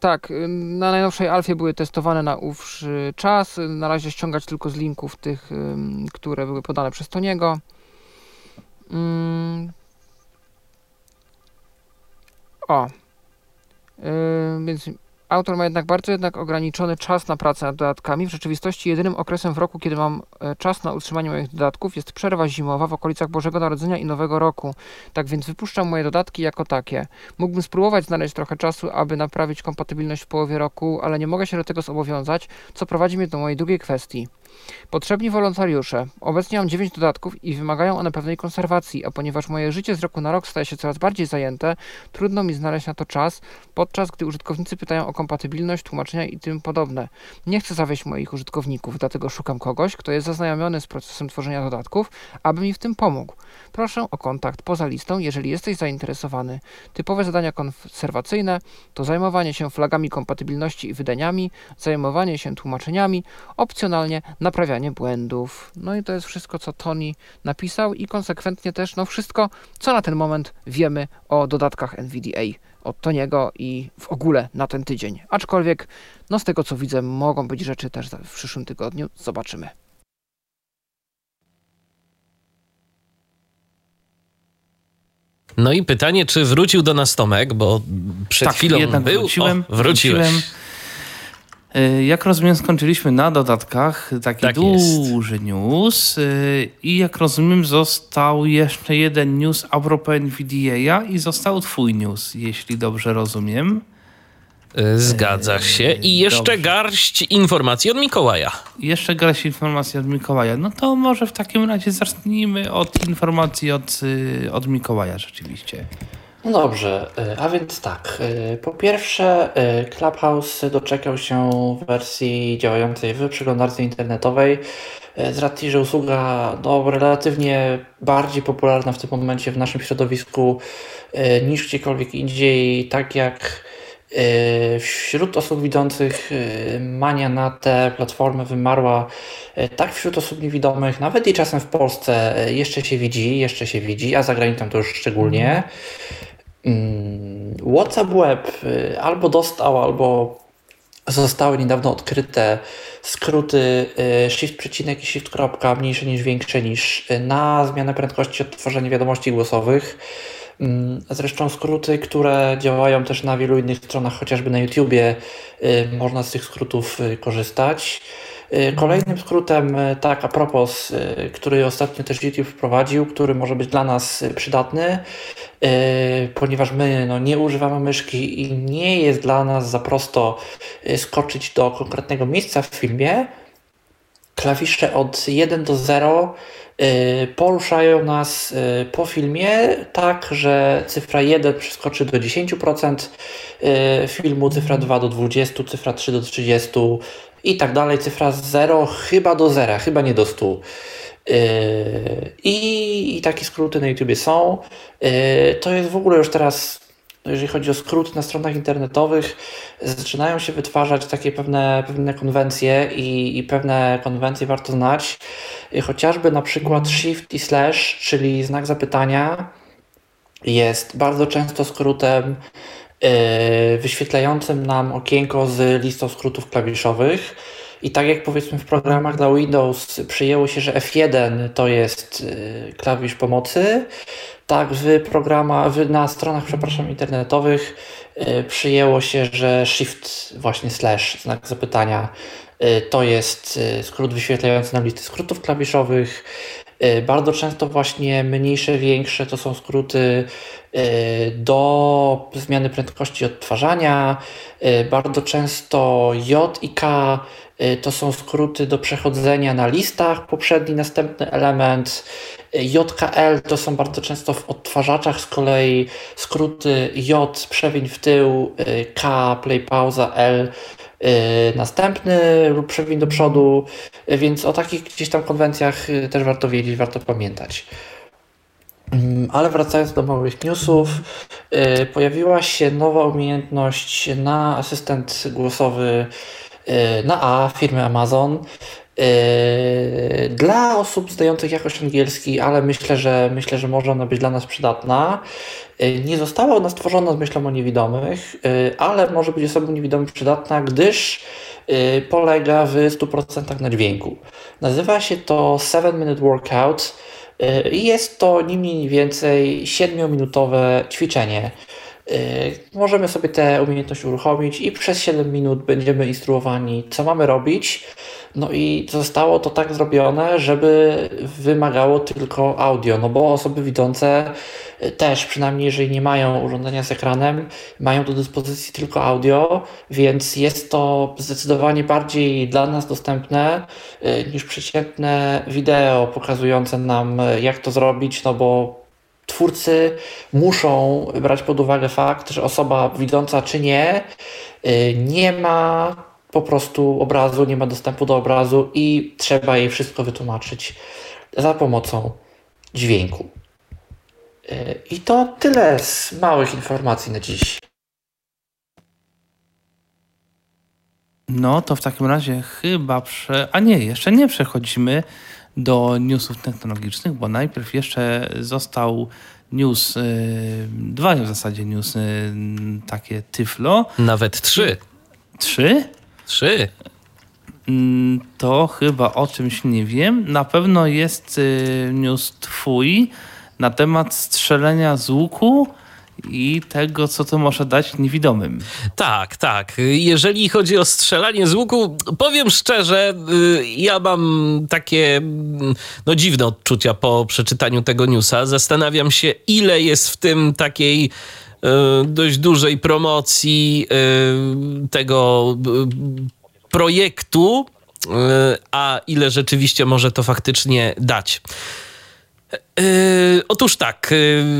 Tak, na najnowszej alfie były testowane na ówszy czas. Na razie ściągać tylko z linków tych, które były podane przez Toniego. Mm. O. Yy, więc autor ma jednak bardzo jednak ograniczony czas na pracę nad dodatkami. W rzeczywistości jedynym okresem w roku, kiedy mam czas na utrzymanie moich dodatków, jest przerwa zimowa w okolicach Bożego Narodzenia i Nowego Roku. Tak więc wypuszczam moje dodatki jako takie. Mógłbym spróbować znaleźć trochę czasu, aby naprawić kompatybilność w połowie roku, ale nie mogę się do tego zobowiązać, co prowadzi mnie do mojej drugiej kwestii. Potrzebni wolontariusze. Obecnie mam dziewięć dodatków i wymagają one pewnej konserwacji, a ponieważ moje życie z roku na rok staje się coraz bardziej zajęte, trudno mi znaleźć na to czas, podczas gdy użytkownicy pytają o kompatybilność, tłumaczenia i tym podobne. Nie chcę zawieść moich użytkowników, dlatego szukam kogoś, kto jest zaznajomiony z procesem tworzenia dodatków, aby mi w tym pomógł. Proszę o kontakt poza listą, jeżeli jesteś zainteresowany. Typowe zadania konserwacyjne to zajmowanie się flagami kompatybilności i wydaniami, zajmowanie się tłumaczeniami, opcjonalnie naprawianie błędów. No i to jest wszystko, co Toni napisał i konsekwentnie też no wszystko, co na ten moment wiemy o dodatkach N V D A od Toniego i w ogóle na ten tydzień. Aczkolwiek, no z tego co widzę, mogą być rzeczy też w przyszłym tygodniu. Zobaczymy. No i pytanie, czy wrócił do nas Tomek, bo przed tak, chwilą jednak był. Wróciłem, o, wróciłeś. Wróciłem. Jak rozumiem, skończyliśmy na dodatkach taki tak duży jest. News i jak rozumiem, został jeszcze jeden news a propos N V D A i został twój news, jeśli dobrze rozumiem. Zgadza się. I jeszcze dobrze. garść informacji od Mikołaja. Jeszcze garść informacji od Mikołaja. No to może w takim razie zacznijmy od informacji od, od Mikołaja rzeczywiście. No dobrze, a więc tak, po pierwsze Clubhouse doczekał się wersji działającej w przeglądarce internetowej z racji, że usługa no, relatywnie bardziej popularna w tym momencie w naszym środowisku niż gdziekolwiek indziej, tak jak wśród osób widzących mania na tę platformę wymarła, tak wśród osób niewidomych, nawet i czasem w Polsce jeszcze się widzi, jeszcze się widzi, a za granicą to już szczególnie. WhatsApp Web albo dostał, albo zostały niedawno odkryte skróty shift przecinek i shift kropka, mniejsze niż większe niż, na zmianę prędkości odtworzenia wiadomości głosowych. Zresztą skróty, które działają też na wielu innych stronach, chociażby na YouTubie, można z tych skrótów korzystać. Kolejnym skrótem, tak a propos, który ostatnio też YouTube wprowadził, który może być dla nas przydatny, ponieważ my no, nie używamy myszki i nie jest dla nas za prosto skoczyć do konkretnego miejsca w filmie, klawisze od jeden do zera poruszają nas po filmie tak, że cyfra jeden przeskoczy do dziesięć procent filmu, cyfra dwa do dwadzieścia procent, cyfra trzy do trzydzieści procent i tak dalej, cyfra zero chyba do zera, chyba nie do stu. I, i takie skróty na YouTubie są. To jest w ogóle już teraz, jeżeli chodzi o skróty na stronach internetowych, zaczynają się wytwarzać takie pewne, pewne konwencje i, i pewne konwencje warto znać. Chociażby na przykład shift i slash, czyli znak zapytania, jest bardzo często skrótem yy, wyświetlającym nam okienko z listą skrótów klawiszowych. I tak jak powiedzmy w programach dla Windows przyjęło się, że F jeden to jest yy, klawisz pomocy, tak w programach, w, na stronach, przepraszam, internetowych yy, przyjęło się, że Shift właśnie slash, znak zapytania, yy, to jest yy, skrót wyświetlający nam listy skrótów klawiszowych. Bardzo często właśnie mniejsze, większe to są skróty do zmiany prędkości odtwarzania. Bardzo często J i K to są skróty do przechodzenia na listach, poprzedni, następny element. J K L to są bardzo często w odtwarzaczach z kolei skróty J, przewiń w tył, K, play, pauza, L, następny lub przewiń do przodu, więc o takich gdzieś tam konwencjach też warto wiedzieć, warto pamiętać. Ale wracając do małych newsów, pojawiła się nowa umiejętność na asystent głosowy na A firmy Amazon dla osób zdających jakoś angielski, ale myślę, że myślę, że może ona być dla nas przydatna. Nie została ona stworzona z myślą o niewidomych, ale może być osobom niewidomym przydatna, gdyż polega w stu procentach na dźwięku. Nazywa się to seven minute workout i jest to nie mniej nie więcej siedmiominutowe ćwiczenie. Możemy sobie tę umiejętność uruchomić i przez siedem minut będziemy instruowani, co mamy robić. No i zostało to tak zrobione, żeby wymagało tylko audio, no bo osoby widzące też, przynajmniej jeżeli nie mają urządzenia z ekranem, mają do dyspozycji tylko audio, więc jest to zdecydowanie bardziej dla nas dostępne niż przeciętne wideo pokazujące nam, jak to zrobić, no bo twórcy muszą brać pod uwagę fakt, że osoba widząca czy nie, nie ma po prostu obrazu, nie ma dostępu do obrazu i trzeba jej wszystko wytłumaczyć za pomocą dźwięku. I to tyle z małych informacji na dziś. No to w takim razie chyba prze... A nie, jeszcze nie przechodzimy do newsów technologicznych, bo najpierw jeszcze został news, yy, dwa w zasadzie news, yy, takie tyflo. Nawet trzy. Trzy? Trzy. Yy, to chyba o czymś nie wiem. Na pewno jest yy, news twój na temat strzelenia z łuku i tego, co to może dać niewidomym. Tak, tak. Jeżeli chodzi o strzelanie z łuku, powiem szczerze, ja mam takie no, dziwne odczucia po przeczytaniu tego newsa. Zastanawiam się, ile jest w tym takiej y, dość dużej promocji y, tego y, projektu, y, a ile rzeczywiście może to faktycznie dać. Yy, otóż tak,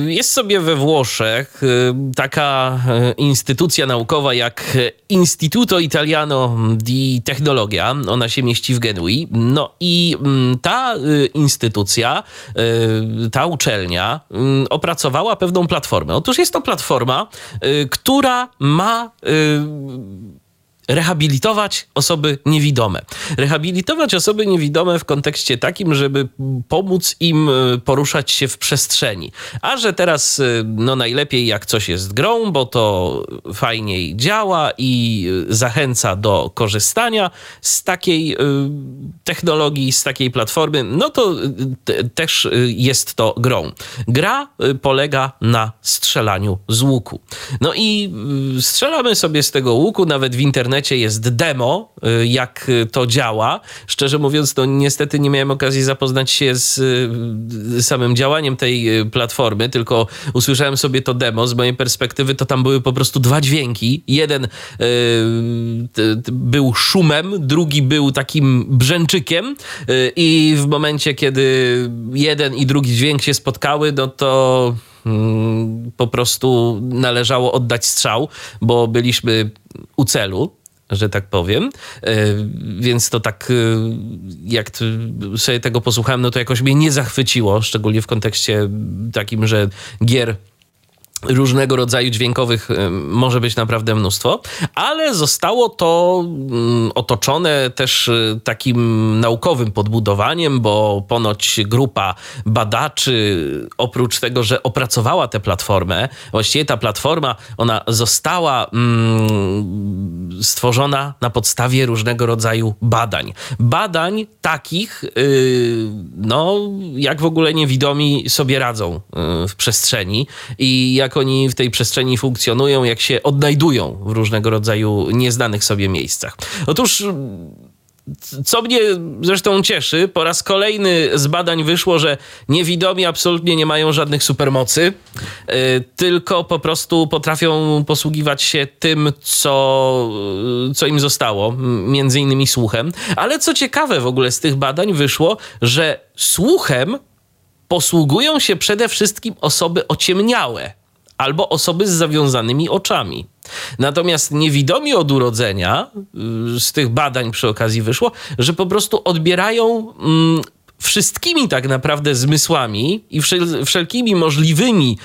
yy, jest sobie we Włoszech yy, taka yy, instytucja naukowa jak Istituto Italiano di Tecnologia, ona się mieści w Genui, no i yy, ta yy, instytucja, yy, ta uczelnia yy, opracowała pewną platformę. Otóż jest to platforma, yy, która ma... Yy, rehabilitować osoby niewidome. Rehabilitować osoby niewidome w kontekście takim, żeby pomóc im poruszać się w przestrzeni. A że teraz no najlepiej jak coś jest grą, bo to fajniej działa i zachęca do korzystania z takiej technologii, z takiej platformy, no to te, też jest to grą. Gra polega na strzelaniu z łuku. No i strzelamy sobie z tego łuku, nawet w internecie jest demo, jak to działa. Szczerze mówiąc, no niestety nie miałem okazji zapoznać się z samym działaniem tej platformy, tylko usłyszałem sobie to demo. Z mojej perspektywy to tam były po prostu dwa dźwięki. Jeden y, t, t, był szumem, drugi był takim brzęczykiem y, i w momencie, kiedy jeden i drugi dźwięk się spotkały, no to y, po prostu należało oddać strzał, bo byliśmy u celu, że tak powiem, więc to tak jak sobie tego posłuchałem, no to jakoś mnie nie zachwyciło, szczególnie w kontekście takim, że gier różnego rodzaju dźwiękowych może być naprawdę mnóstwo, ale zostało to otoczone też takim naukowym podbudowaniem, bo ponoć grupa badaczy, oprócz tego, że opracowała tę platformę, właściwie ta platforma, ona została mm, stworzona na podstawie różnego rodzaju badań. Badań takich, yy, no, jak w ogóle niewidomi sobie radzą yy, w przestrzeni i jak oni w tej przestrzeni funkcjonują, jak się odnajdują w różnego rodzaju nieznanych sobie miejscach. Otóż, co mnie zresztą cieszy, po raz kolejny z badań wyszło, że niewidomi absolutnie nie mają żadnych supermocy, yy, tylko po prostu potrafią posługiwać się tym, co, co im zostało, między innymi słuchem. Ale co ciekawe w ogóle z tych badań wyszło, że słuchem posługują się przede wszystkim osoby ociemniałe albo osoby z zawiązanymi oczami. Natomiast niewidomi od urodzenia, z tych badań przy okazji wyszło, że po prostu odbierają mm, wszystkimi tak naprawdę zmysłami i wszel- wszelkimi możliwymi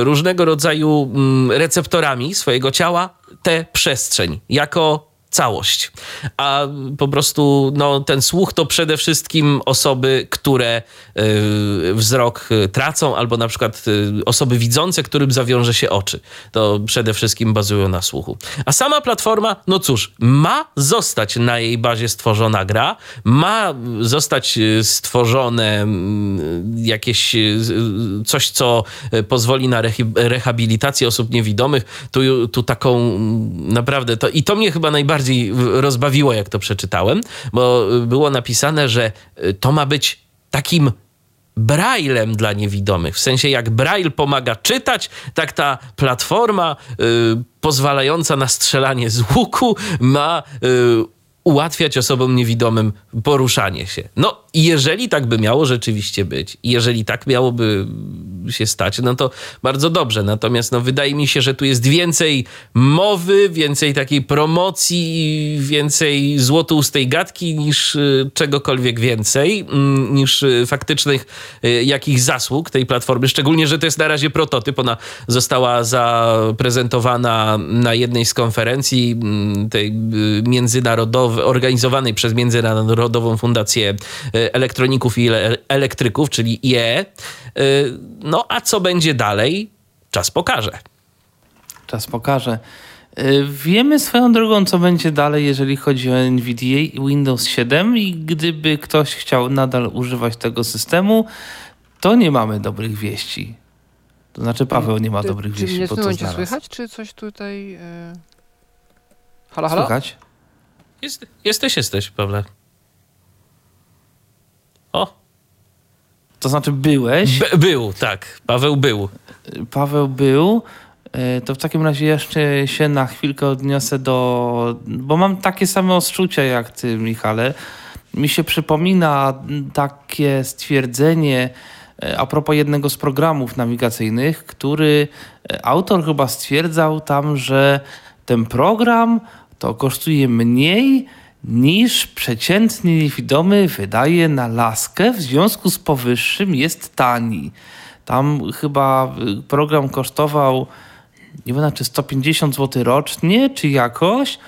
y, różnego rodzaju y, receptorami swojego ciała tę przestrzeń jako całość. A po prostu no, ten słuch to przede wszystkim osoby, które y, wzrok tracą, albo na przykład y, osoby widzące, którym zawiąże się oczy. To przede wszystkim bazują na słuchu. A sama platforma, no cóż, ma zostać na jej bazie stworzona gra, ma zostać stworzone jakieś coś, co pozwoli na rehabilitację osób niewidomych. Tu, tu taką naprawdę, to, i to mnie chyba najbardziej bardziej rozbawiło, jak to przeczytałem, bo było napisane, że to ma być takim braillem dla niewidomych. W sensie jak braille pomaga czytać, tak ta platforma y, pozwalająca na strzelanie z łuku ma y, ułatwiać osobom niewidomym poruszanie się. No, jeżeli tak by miało rzeczywiście być, jeżeli tak miałoby się stać, no to bardzo dobrze. Natomiast no, wydaje mi się, że tu jest więcej mowy, więcej takiej promocji, więcej złotoustej gadki niż czegokolwiek więcej, niż faktycznych jakich zasług tej platformy. Szczególnie, że to jest na razie prototyp. Ona została zaprezentowana na jednej z konferencji tej międzynarodowej, organizowanej przez Międzynarodową Fundację Elektroników i Elektryków, czyli I E E. No a co będzie dalej? Czas pokaże. Czas pokaże. Wiemy swoją drogą, co będzie dalej, jeżeli chodzi o NVIDIA i Windows siedem, i gdyby ktoś chciał nadal używać tego systemu, to nie mamy dobrych wieści. To znaczy Paweł nie ma dobrych wieści. Czy mnie w tym momencie słychać, czy coś tutaj... Halo, halo? Słychać? Jest, jesteś, jesteś, Pawle. O. To znaczy byłeś? By, był, tak. Paweł był. Paweł był. To w takim razie jeszcze się na chwilkę odniosę do... Bo mam takie same odczucia jak ty, Michale. Mi się przypomina takie stwierdzenie a propos jednego z programów nawigacyjnych, który autor chyba stwierdzał tam, że ten program to kosztuje mniej niż przeciętny niewidomy wydaje na laskę, w związku z powyższym jest tani. Tam chyba program kosztował nie wiem, czy sto pięćdziesiąt złotych rocznie, czy jakoś.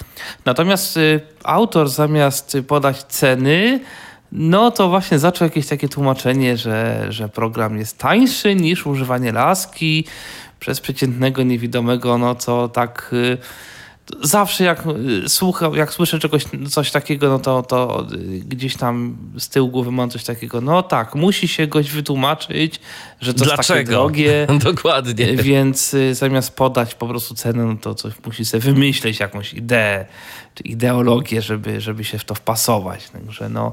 Natomiast y, autor zamiast podać ceny, no to właśnie zaczął jakieś takie tłumaczenie, że, że program jest tańszy niż używanie laski przez przeciętnego niewidomego, no co tak... Y, Zawsze jak słucham, jak słyszę czegoś, coś takiego, no to, to gdzieś tam z tyłu głowy mam coś takiego. No tak, musi się goś wytłumaczyć, że to jest takie drogie. Dokładnie. Więc zamiast podać po prostu cenę, no to coś musi sobie wymyśleć, jakąś ideę czy ideologię, żeby, żeby się w to wpasować. Także no,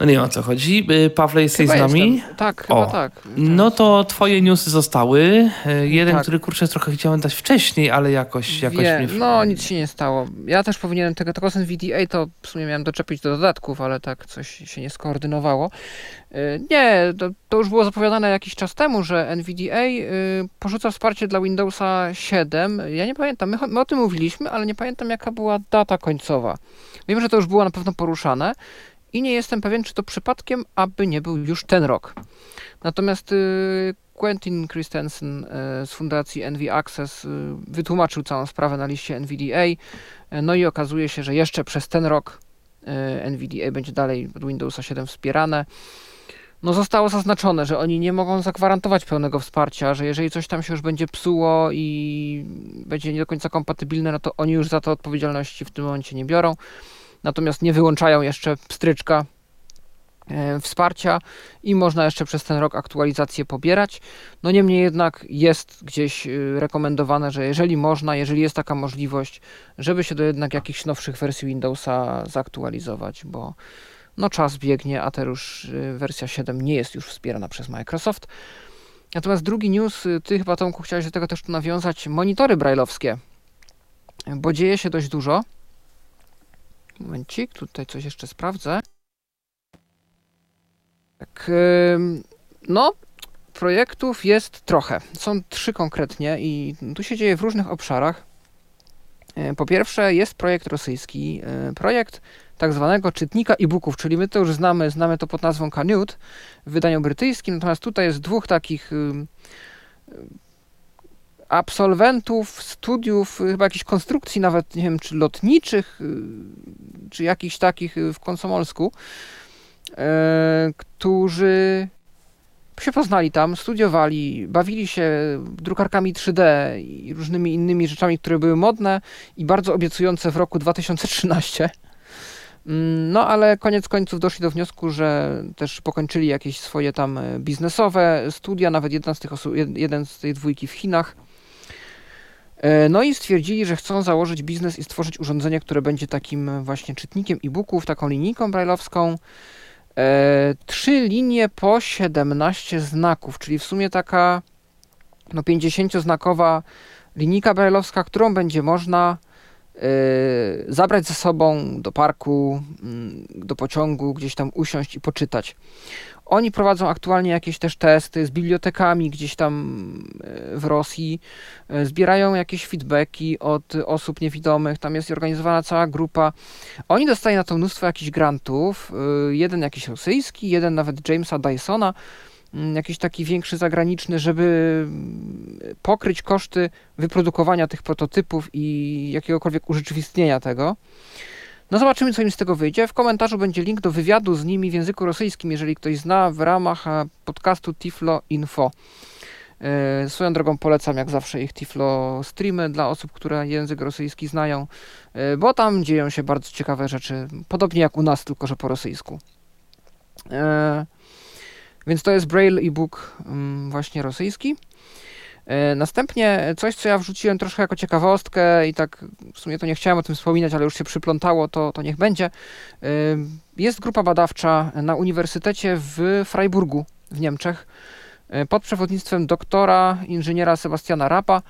no nie wiem, o co chodzi. Pawle, jesteś chyba z nami? Jestem. Tak, chyba o. tak. No to twoje newsy zostały. Jeden, tak. który kurczę trochę chciałem dać wcześniej, ale jakoś, jakoś Wie, mnie... No nic się nie stało. Ja też powinienem tego, tego z NVIDIA to w sumie miałem doczepić do dodatków, ale tak coś się nie skoordynowało. Nie, to, to już było zapowiadane jakiś czas temu, że NVIDIA porzuca wsparcie dla Windowsa siedem. Ja nie pamiętam, my, my o tym mówiliśmy, ale nie pamiętam jaka była data końcowa. Wiem, że to już było na pewno poruszane. I nie jestem pewien, czy to przypadkiem, aby nie był już ten rok. Natomiast y, Quentin Christensen z fundacji N V Access wytłumaczył całą sprawę na liście N V D A. No i okazuje się, że jeszcze przez ten rok N V D A będzie dalej pod Windowsa siedem wspierane. No zostało zaznaczone, że oni nie mogą zagwarantować pełnego wsparcia, że jeżeli coś tam się już będzie psuło i będzie nie do końca kompatybilne, no to oni już za to odpowiedzialności w tym momencie nie biorą. Natomiast nie wyłączają jeszcze pstryczka wsparcia i można jeszcze przez ten rok aktualizacje pobierać. No niemniej jednak jest gdzieś rekomendowane, że jeżeli można, jeżeli jest taka możliwość, żeby się do jednak jakichś nowszych wersji Windowsa zaktualizować, bo no czas biegnie, a teraz już wersja siedem nie jest już wspierana przez Microsoft. Natomiast drugi news, ty chyba, Tomku, chciałeś do tego też tu nawiązać, monitory brajlowskie, bo dzieje się dość dużo. Momencik, tutaj coś jeszcze sprawdzę. Tak, no, projektów jest trochę. Są trzy konkretnie i tu się dzieje w różnych obszarach. Po pierwsze jest projekt rosyjski, projekt tak zwanego czytnika e-booków, czyli my to już znamy, znamy to pod nazwą Canute w wydaniu brytyjskim, natomiast tutaj jest dwóch takich absolwentów studiów, chyba jakichś konstrukcji nawet, nie wiem, czy lotniczych, czy jakichś takich w Komsomolsku, którzy się poznali tam, studiowali, bawili się drukarkami trzy D i różnymi innymi rzeczami, które były modne i bardzo obiecujące w roku dwa tysiące trzynastym. No ale koniec końców doszli do wniosku, że też pokończyli jakieś swoje tam biznesowe studia, nawet jeden z tych osób, jeden z tej dwójki w Chinach. No i stwierdzili, że chcą założyć biznes i stworzyć urządzenie, które będzie takim właśnie czytnikiem e-booków, taką linijką brajlowską. Trzy linie po siedemnaście znaków, czyli w sumie taka no, pięćdziesięcioznakowa linijka brajlowska, którą będzie można y, zabrać ze sobą do parku, y, do pociągu, gdzieś tam usiąść i poczytać. Oni prowadzą aktualnie jakieś też testy z bibliotekami gdzieś tam w Rosji, zbierają jakieś feedbacki od osób niewidomych, tam jest organizowana cała grupa. Oni dostają na to mnóstwo jakichś grantów, jeden jakiś rosyjski, jeden nawet Jamesa Dysona, jakiś taki większy zagraniczny, żeby pokryć koszty wyprodukowania tych prototypów i jakiegokolwiek urzeczywistnienia tego. No zobaczymy, co im z tego wyjdzie. W komentarzu będzie link do wywiadu z nimi w języku rosyjskim, jeżeli ktoś zna, w ramach podcastu Tiflo Info. Yy, swoją drogą polecam, jak zawsze, ich Tiflo streamy dla osób, które język rosyjski znają, yy, bo tam dzieją się bardzo ciekawe rzeczy, podobnie jak u nas, tylko że po rosyjsku. Yy, więc to jest Braille e-book yy, właśnie rosyjski. Następnie coś, co ja wrzuciłem troszkę jako ciekawostkę i tak w sumie to nie chciałem o tym wspominać, ale już się przyplątało, to, to niech będzie. Jest grupa badawcza na uniwersytecie w Freiburgu w Niemczech pod przewodnictwem doktora inżyniera Sebastiana Rappa,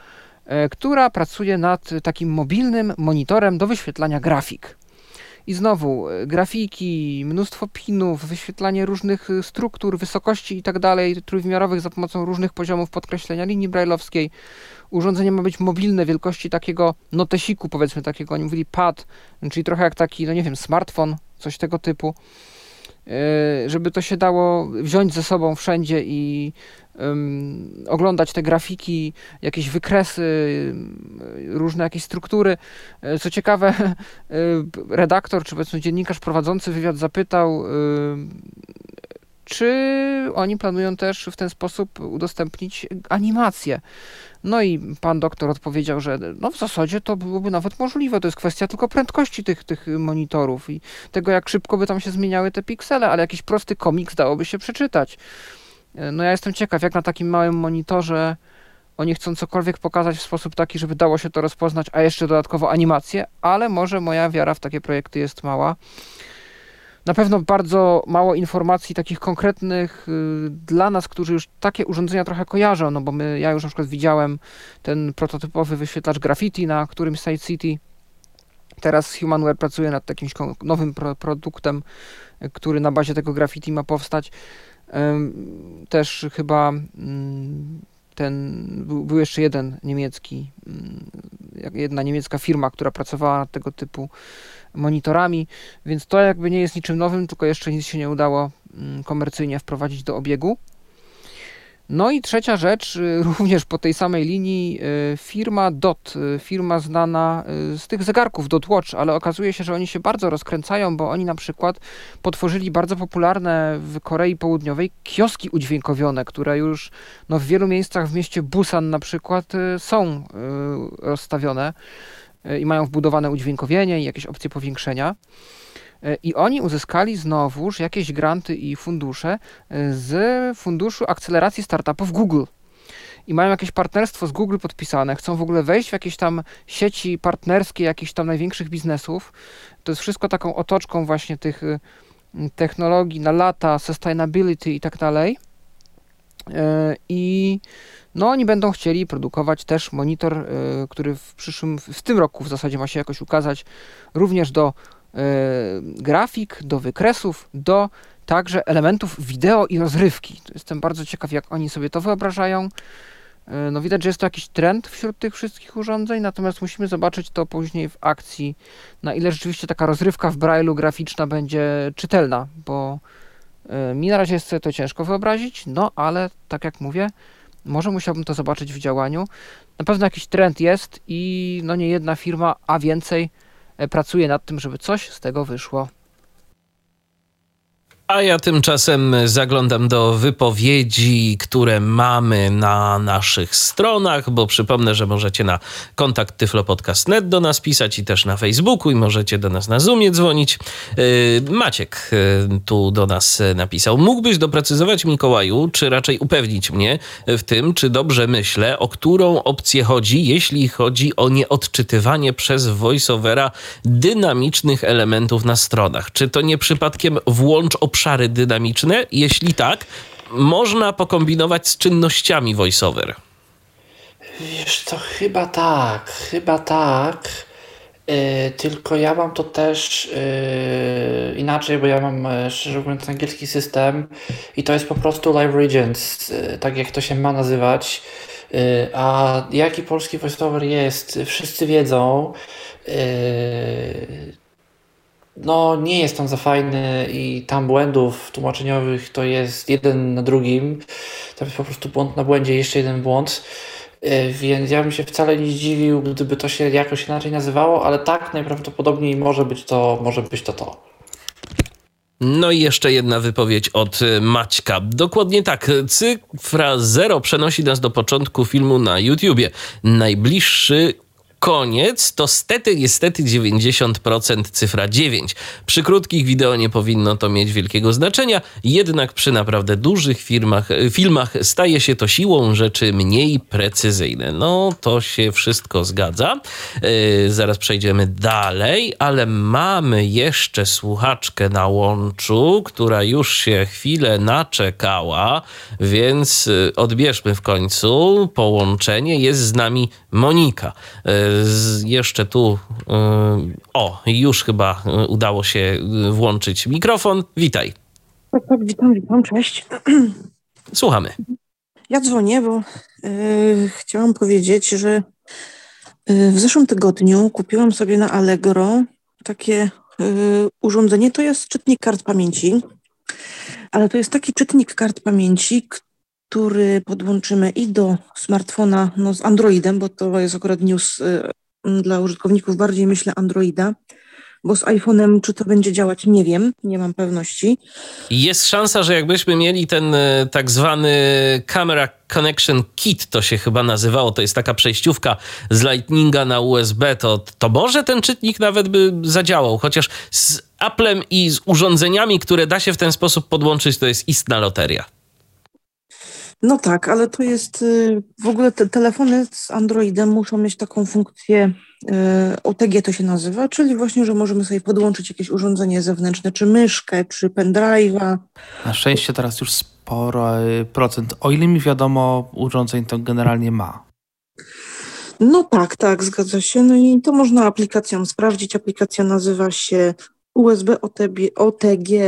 która pracuje nad takim mobilnym monitorem do wyświetlania grafik. I znowu grafiki, mnóstwo pinów, wyświetlanie różnych struktur, wysokości i tak dalej, trójwymiarowych za pomocą różnych poziomów podkreślenia linii brajlowskiej. Urządzenie ma być mobilne wielkości takiego notesiku, powiedzmy takiego, oni mówili pad, czyli trochę jak taki, no nie wiem, smartfon, coś tego typu, żeby to się dało wziąć ze sobą wszędzie i um, oglądać te grafiki, jakieś wykresy, różne jakieś struktury. Co ciekawe, redaktor czy powiedzmy dziennikarz prowadzący wywiad zapytał, um, czy oni planują też w ten sposób udostępnić animację. No i pan doktor odpowiedział, że no w zasadzie to byłoby nawet możliwe, to jest kwestia tylko prędkości tych, tych monitorów i tego, jak szybko by tam się zmieniały te piksele, ale jakiś prosty komiks dałoby się przeczytać. No ja jestem ciekaw, jak na takim małym monitorze oni chcą cokolwiek pokazać w sposób taki, żeby dało się to rozpoznać, a jeszcze dodatkowo animację, ale może moja wiara w takie projekty jest mała. Na pewno bardzo mało informacji takich konkretnych yy, dla nas, którzy już takie urządzenia trochę kojarzą, no bo my, ja już na przykład widziałem ten prototypowy wyświetlacz graffiti na którymś Side City. Teraz HumanWare pracuje nad jakimś nowym pro produktem, który na bazie tego graffiti ma powstać. Yy, też chyba yy, ten, był, był jeszcze jeden niemiecki, yy, jedna niemiecka firma, która pracowała nad tego typu monitorami, więc to jakby nie jest niczym nowym, tylko jeszcze nic się nie udało komercyjnie wprowadzić do obiegu. No i trzecia rzecz, również po tej samej linii, firma D O T, firma znana z tych zegarków D O T Watch, ale okazuje się, że oni się bardzo rozkręcają, bo oni na przykład potworzyli bardzo popularne w Korei Południowej kioski udźwiękowione, które już no, w wielu miejscach w mieście Busan na przykład są rozstawione i mają wbudowane udźwiękowienie i jakieś opcje powiększenia. I oni uzyskali znowuż jakieś granty i fundusze z Funduszu Akceleracji Startupów Google. I mają jakieś partnerstwo z Google podpisane, chcą w ogóle wejść w jakieś tam sieci partnerskie jakichś tam największych biznesów. To jest wszystko taką otoczką właśnie tych technologii na lata, sustainability i tak dalej. I no oni będą chcieli produkować też monitor, który w przyszłym, w tym roku w zasadzie ma się jakoś ukazać, również do grafik, do wykresów, do także elementów wideo i rozrywki. Jestem bardzo ciekaw, jak oni sobie to wyobrażają. No widać, że jest to jakiś trend wśród tych wszystkich urządzeń, natomiast musimy zobaczyć to później w akcji, na ile rzeczywiście taka rozrywka w braille'u graficzna będzie czytelna, bo mi na razie jest sobie to ciężko wyobrazić, no ale tak jak mówię, może musiałbym to zobaczyć w działaniu. Na pewno jakiś trend jest i no nie jedna firma, a więcej pracuje nad tym, żeby coś z tego wyszło. A ja tymczasem zaglądam do wypowiedzi, które mamy na naszych stronach, bo przypomnę, że możecie na kontakt tyflopodcast kropka net do nas pisać i też na Facebooku i możecie do nas na Zoomie dzwonić. Maciek tu do nas napisał. Mógłbyś doprecyzować, Mikołaju, czy raczej upewnić mnie w tym, czy dobrze myślę, o którą opcję chodzi, jeśli chodzi o nieodczytywanie przez voiceovera dynamicznych elementów na stronach. Czy to nie przypadkiem włącz obszary dynamiczne? Jeśli tak, można pokombinować z czynnościami voiceover. Wiesz co, chyba tak, chyba tak, yy, tylko ja mam to też yy, inaczej, bo ja mam, szczerze mówiąc, angielski system i to jest po prostu Live Regents, yy, tak jak to się ma nazywać. A jaki polski voiceover jest, wszyscy wiedzą. Yy, No nie jest on za fajny i tam błędów tłumaczeniowych to jest jeden na drugim. Tam jest po prostu błąd na błędzie, jeszcze jeden błąd. Więc ja bym się wcale nie zdziwił, gdyby to się jakoś inaczej nazywało, ale tak najprawdopodobniej może być to, może być to to. No i jeszcze jedna wypowiedź od Maćka. Dokładnie tak. Cyfra zero przenosi nas do początku filmu na YouTubie. Najbliższy koniec to stety, niestety dziewięćdziesiąt procent cyfra dziewięć. Przy krótkich wideo nie powinno to mieć wielkiego znaczenia, jednak przy naprawdę dużych firmach, filmach staje się to siłą rzeczy mniej precyzyjne. No to się wszystko zgadza. Yy, zaraz przejdziemy dalej, ale mamy jeszcze słuchaczkę na łączu, która już się chwilę naczekała, więc odbierzmy w końcu połączenie. Jest z nami Monika. Yy, Z, jeszcze tu, yy, o, już chyba udało się włączyć mikrofon. Witaj. Tak, tak, witam, witam, cześć. Słuchamy. Ja dzwonię, bo yy, chciałam powiedzieć, że yy, w zeszłym tygodniu kupiłam sobie na Allegro takie yy, urządzenie, to jest czytnik kart pamięci, ale to jest taki czytnik kart pamięci, który podłączymy i do smartfona no, z Androidem, bo to jest akurat news y, dla użytkowników bardziej, myślę, Androida, bo z iPhone'em czy to będzie działać, nie wiem, nie mam pewności. Jest szansa, że jakbyśmy mieli ten y, tak zwany Camera Connection Kit, to się chyba nazywało, to jest taka przejściówka z Lightninga na U S B, to, to może ten czytnik nawet by zadziałał, chociaż z Apple'em i z urządzeniami, które da się w ten sposób podłączyć, to jest istna loteria. No tak, ale to jest, w ogóle te telefony z Androidem muszą mieć taką funkcję, O T G to się nazywa, czyli właśnie, że możemy sobie podłączyć jakieś urządzenie zewnętrzne, czy myszkę, czy pendrive'a. Na szczęście teraz już sporo procent, o ile mi wiadomo, urządzeń to generalnie ma. No tak, tak, zgadza się. No i to można aplikacją sprawdzić. Aplikacja nazywa się U S B O T G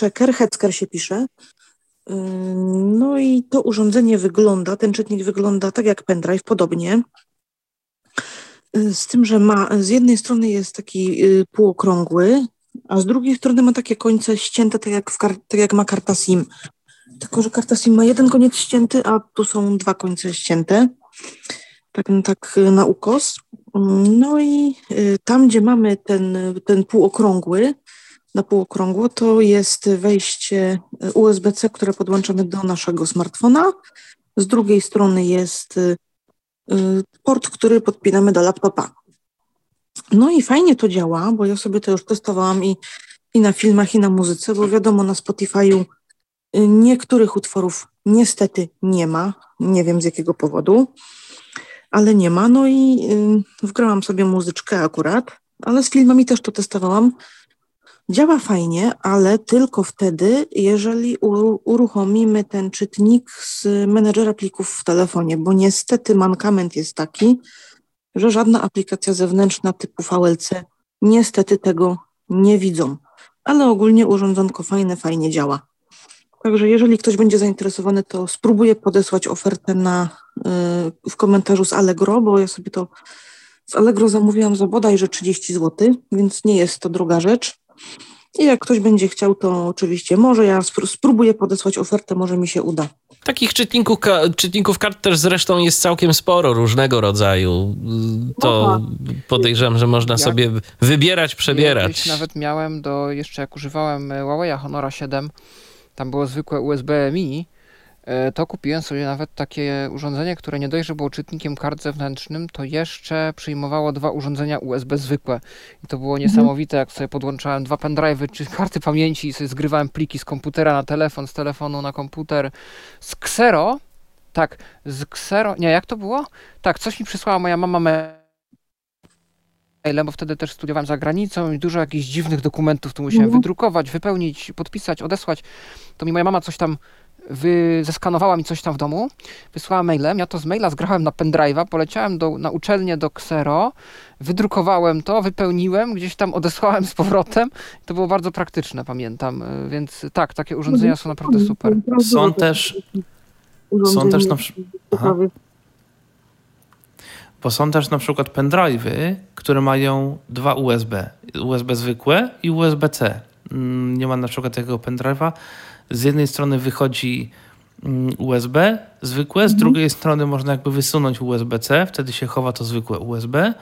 Checker, Hetzker się pisze. No i to urządzenie wygląda, ten czytnik wygląda tak jak pendrive, podobnie. Z tym, że ma, z jednej strony jest taki półokrągły, a z drugiej strony ma takie końce ścięte, tak jak, w kar- tak jak ma karta SIM. Tylko że karta SIM ma jeden koniec ścięty, a tu są dwa końce ścięte. Tak, tak na ukos. No i tam, gdzie mamy ten, ten półokrągły, na półokrągło, to jest wejście U S B C, które podłączamy do naszego smartfona. Z drugiej strony jest port, który podpinamy do laptopa. No i fajnie to działa, bo ja sobie to już testowałam i, i na filmach, i na muzyce, bo wiadomo, na Spotify'u niektórych utworów niestety nie ma, nie wiem z jakiego powodu, ale nie ma. No i wgrałam sobie muzyczkę akurat, ale z filmami też to testowałam. Działa fajnie, ale tylko wtedy, jeżeli uruchomimy ten czytnik z menedżera plików w telefonie, bo niestety mankament jest taki, że żadna aplikacja zewnętrzna typu V L C niestety tego nie widzą. Ale ogólnie urządzonko fajne, fajnie działa. Także jeżeli ktoś będzie zainteresowany, to spróbuję podesłać ofertę na, w komentarzu z Allegro, bo ja sobie to z Allegro zamówiłam za bodajże trzydzieści złotych, więc nie jest to droga rzecz. I jak ktoś będzie chciał, to oczywiście może. Ja spróbuję podesłać ofertę, może mi się uda. Takich czytników, czytników kart też zresztą jest całkiem sporo, różnego rodzaju. To Aha. podejrzewam, że można jak, sobie wybierać, przebierać. Ja nawet miałem, do jeszcze jak używałem Huawei'a Honora siedem, tam było zwykłe U S B mini, to kupiłem sobie nawet takie urządzenie, które nie dość, że było czytnikiem kart zewnętrznym, to jeszcze przyjmowało dwa urządzenia U S B zwykłe. I to było niesamowite, jak sobie podłączałem dwa pendrive'y czy karty pamięci i sobie zgrywałem pliki z komputera na telefon, z telefonu na komputer, z Xero, tak, z Xero, nie, jak to było? Tak, coś mi przysłała moja mama me- bo wtedy też studiowałem za granicą i dużo jakichś dziwnych dokumentów tu musiałem wydrukować, wypełnić, podpisać, odesłać. To mi moja mama coś tam Wy... zeskanowała mi coś tam w domu, wysłała mailem, ja to z maila zgrałem na pendrive'a, poleciałem do, na uczelnię do Xero, wydrukowałem to, wypełniłem, gdzieś tam odesłałem z powrotem. To było bardzo praktyczne, pamiętam, więc tak, takie urządzenia są naprawdę super. Są też... Są też na przykład... Bo są też na przykład pendrive'y, które mają dwa U S B. U S B zwykłe i U S B C. Nie ma na przykład takiego pendrive'a. Z jednej strony wychodzi U S B zwykłe, z drugiej strony można jakby wysunąć U S B C, wtedy się chowa to zwykłe U S B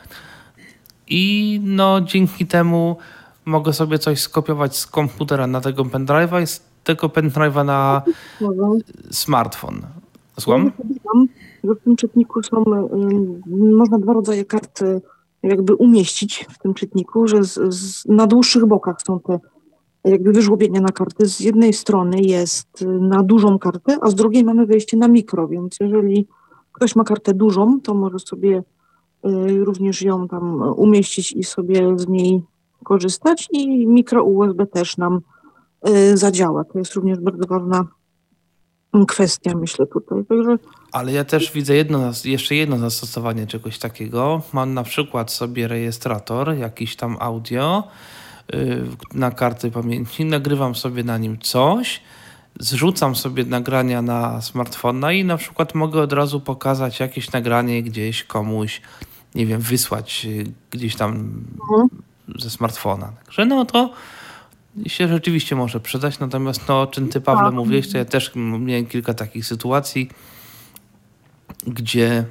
i no dzięki temu mogę sobie coś skopiować z komputera na tego pendrive'a i z tego pendrive'a na smartfon. Słucham? Że w tym czytniku są, można dwa rodzaje kart jakby umieścić w tym czytniku, że z, z, na dłuższych bokach są te jakby wyżłobienia na karty. Z jednej strony jest na dużą kartę, a z drugiej mamy wejście na mikro, więc jeżeli ktoś ma kartę dużą, to może sobie y, również ją tam umieścić i sobie z niej korzystać i mikro U S B też nam y, zadziała. To jest również bardzo ważna kwestia, myślę tutaj. Także... Ale ja też widzę jedno, jeszcze jedno zastosowanie czegoś takiego. Mam na przykład sobie rejestrator, jakiś tam audio na karty pamięci, nagrywam sobie na nim coś, zrzucam sobie nagrania na smartfona i na przykład mogę od razu pokazać jakieś nagranie gdzieś komuś, nie wiem, wysłać gdzieś tam mhm. ze smartfona. Także no to się rzeczywiście może przydać, natomiast no, o czym ty, Pawle, mówiłeś, to ja też miałem kilka takich sytuacji, gdzie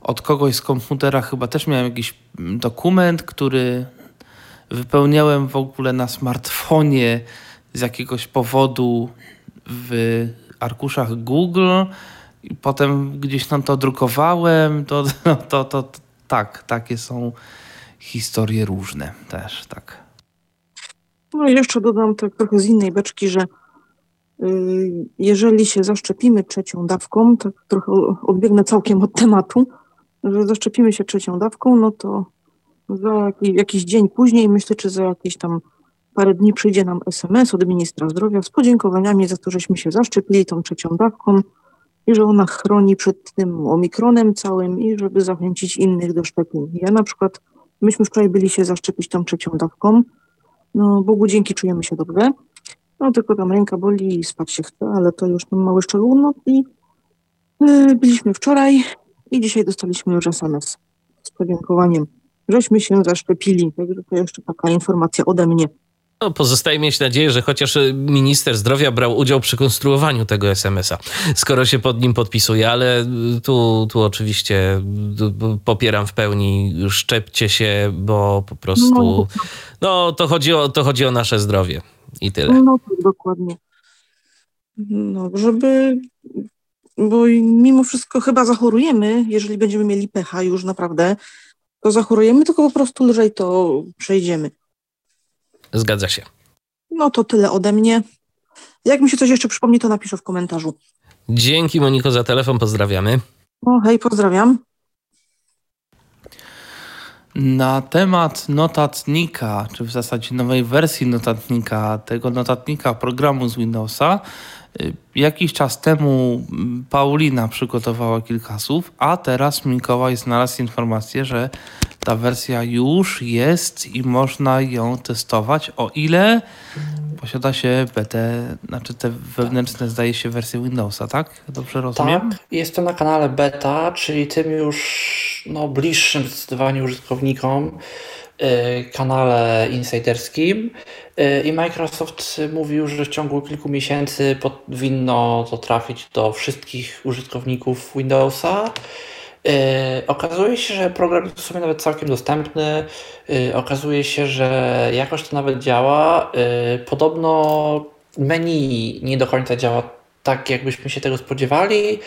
od kogoś z komputera chyba też miałem jakiś dokument, który wypełniałem w ogóle na smartfonie z jakiegoś powodu w arkuszach Google i potem gdzieś tam to drukowałem. To, to, to, to, to tak, takie są historie różne też, tak. No i jeszcze dodam tak trochę z innej beczki, że yy, jeżeli się zaszczepimy trzecią dawką, tak trochę odbiegnę całkiem od tematu, że zaszczepimy się trzecią dawką, no to za jakiś dzień później, myślę, czy za jakieś tam parę dni przyjdzie nam S M S od ministra zdrowia z podziękowaniami za to, żeśmy się zaszczepili tą trzecią dawką i że ona chroni przed tym omikronem całym i żeby zachęcić innych do szczepień. Ja na przykład, myśmy wczoraj byli się zaszczepić tą trzecią dawką, no Bogu dzięki, czujemy się dobrze, no tylko tam ręka boli i spać się chce, ale to już tam mały szczegół, no i yy, byliśmy wczoraj i dzisiaj dostaliśmy już S M S z podziękowaniem, żeśmy się zaszczepili. Także to jeszcze taka informacja ode mnie. No, pozostaje mieć nadzieję, że chociaż minister zdrowia brał udział przy konstruowaniu tego es em es a, skoro się pod nim podpisuje, ale tu, tu oczywiście popieram w pełni, szczepcie się, bo po prostu no to chodzi o, to chodzi o nasze zdrowie i tyle. No dokładnie. No, żeby, bo mimo wszystko chyba zachorujemy, jeżeli będziemy mieli pecha już naprawdę, to zachorujemy, tylko po prostu lżej to przejdziemy. Zgadza się. No to tyle ode mnie. Jak mi się coś jeszcze przypomni, to napiszę w komentarzu. Dzięki, Moniko, za telefon. Pozdrawiamy. O, hej, pozdrawiam. Na temat notatnika, czy w zasadzie nowej wersji notatnika, tego notatnika programu z Windowsa, jakiś czas temu Paulina przygotowała kilka słów, a teraz Mikołaj znalazł informację, że ta wersja już jest i można ją testować, o ile posiada się betę, znaczy te wewnętrzne, zdaje się, wersje Windowsa, tak? Dobrze rozumiem? Tak, jest to na kanale beta, czyli tym już no, bliższym zdecydowanie użytkownikom, kanale insiderskim i Microsoft mówił, że w ciągu kilku miesięcy powinno to trafić do wszystkich użytkowników Windowsa. Okazuje się, że program jest w sumie nawet całkiem dostępny. Okazuje się, że jakoś to nawet działa. Podobno menu nie do końca działa tak, jakbyśmy się tego spodziewali,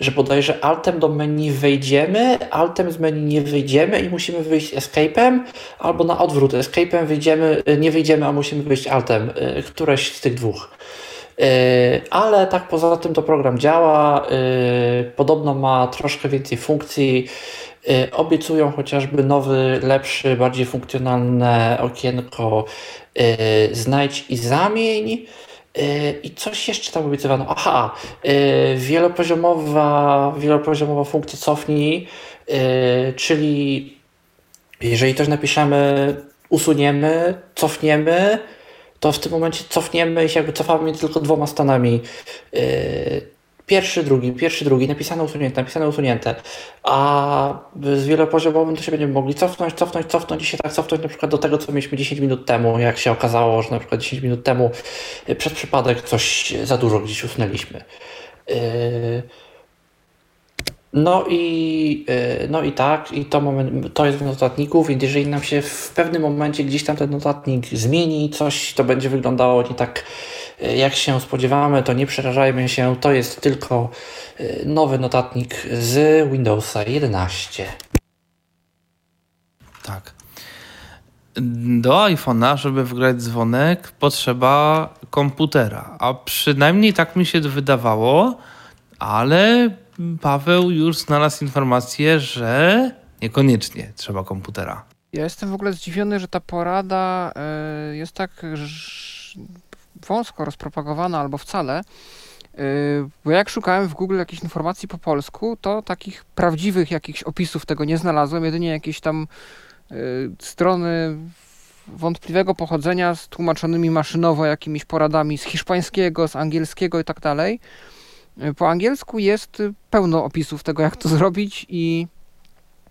że bodajże altem do menu wejdziemy, altem z menu nie wyjdziemy i musimy wyjść escape'em, albo na odwrót, escape'em wyjdziemy, nie wyjdziemy, a musimy wyjść altem, któreś z tych dwóch. Ale tak poza tym to program działa, podobno ma troszkę więcej funkcji, obiecują chociażby nowy, lepszy, bardziej funkcjonalne okienko znajdź i zamień. I coś jeszcze tam obiecywano. Aha, wielopoziomowa, wielopoziomowa funkcja cofnij, czyli jeżeli coś napiszemy, usuniemy, cofniemy, to w tym momencie cofniemy i się jakby cofamy tylko dwoma stanami. Pierwszy, drugi, pierwszy, drugi, napisane, usunięte, napisane, usunięte. A z wielopoziomowym to się będziemy mogli cofnąć, cofnąć, cofnąć i się tak cofnąć na przykład do tego, co mieliśmy dziesięć minut temu, jak się okazało, że na przykład dziesięć minut temu przez przypadek coś za dużo gdzieś usunęliśmy. No i, no i tak, i to, moment, to jest w notatniku, więc jeżeli nam się w pewnym momencie gdzieś tam ten notatnik zmieni, coś to będzie wyglądało nie tak, jak się spodziewamy, to nie przerażajmy się, to jest tylko nowy notatnik z Windowsa jedenaście. Tak. Do iPhone'a, żeby wgrać dzwonek, potrzeba komputera, a przynajmniej tak mi się wydawało, ale Paweł już znalazł informację, że niekoniecznie trzeba komputera. Ja jestem w ogóle zdziwiony, że ta porada jest tak wąsko rozpropagowana albo wcale, bo jak szukałem w Google jakichś informacji po polsku, to takich prawdziwych jakichś opisów tego nie znalazłem, jedynie jakieś tam strony wątpliwego pochodzenia z tłumaczonymi maszynowo jakimiś poradami z hiszpańskiego, z angielskiego i tak dalej. Po angielsku jest pełno opisów tego, jak to zrobić i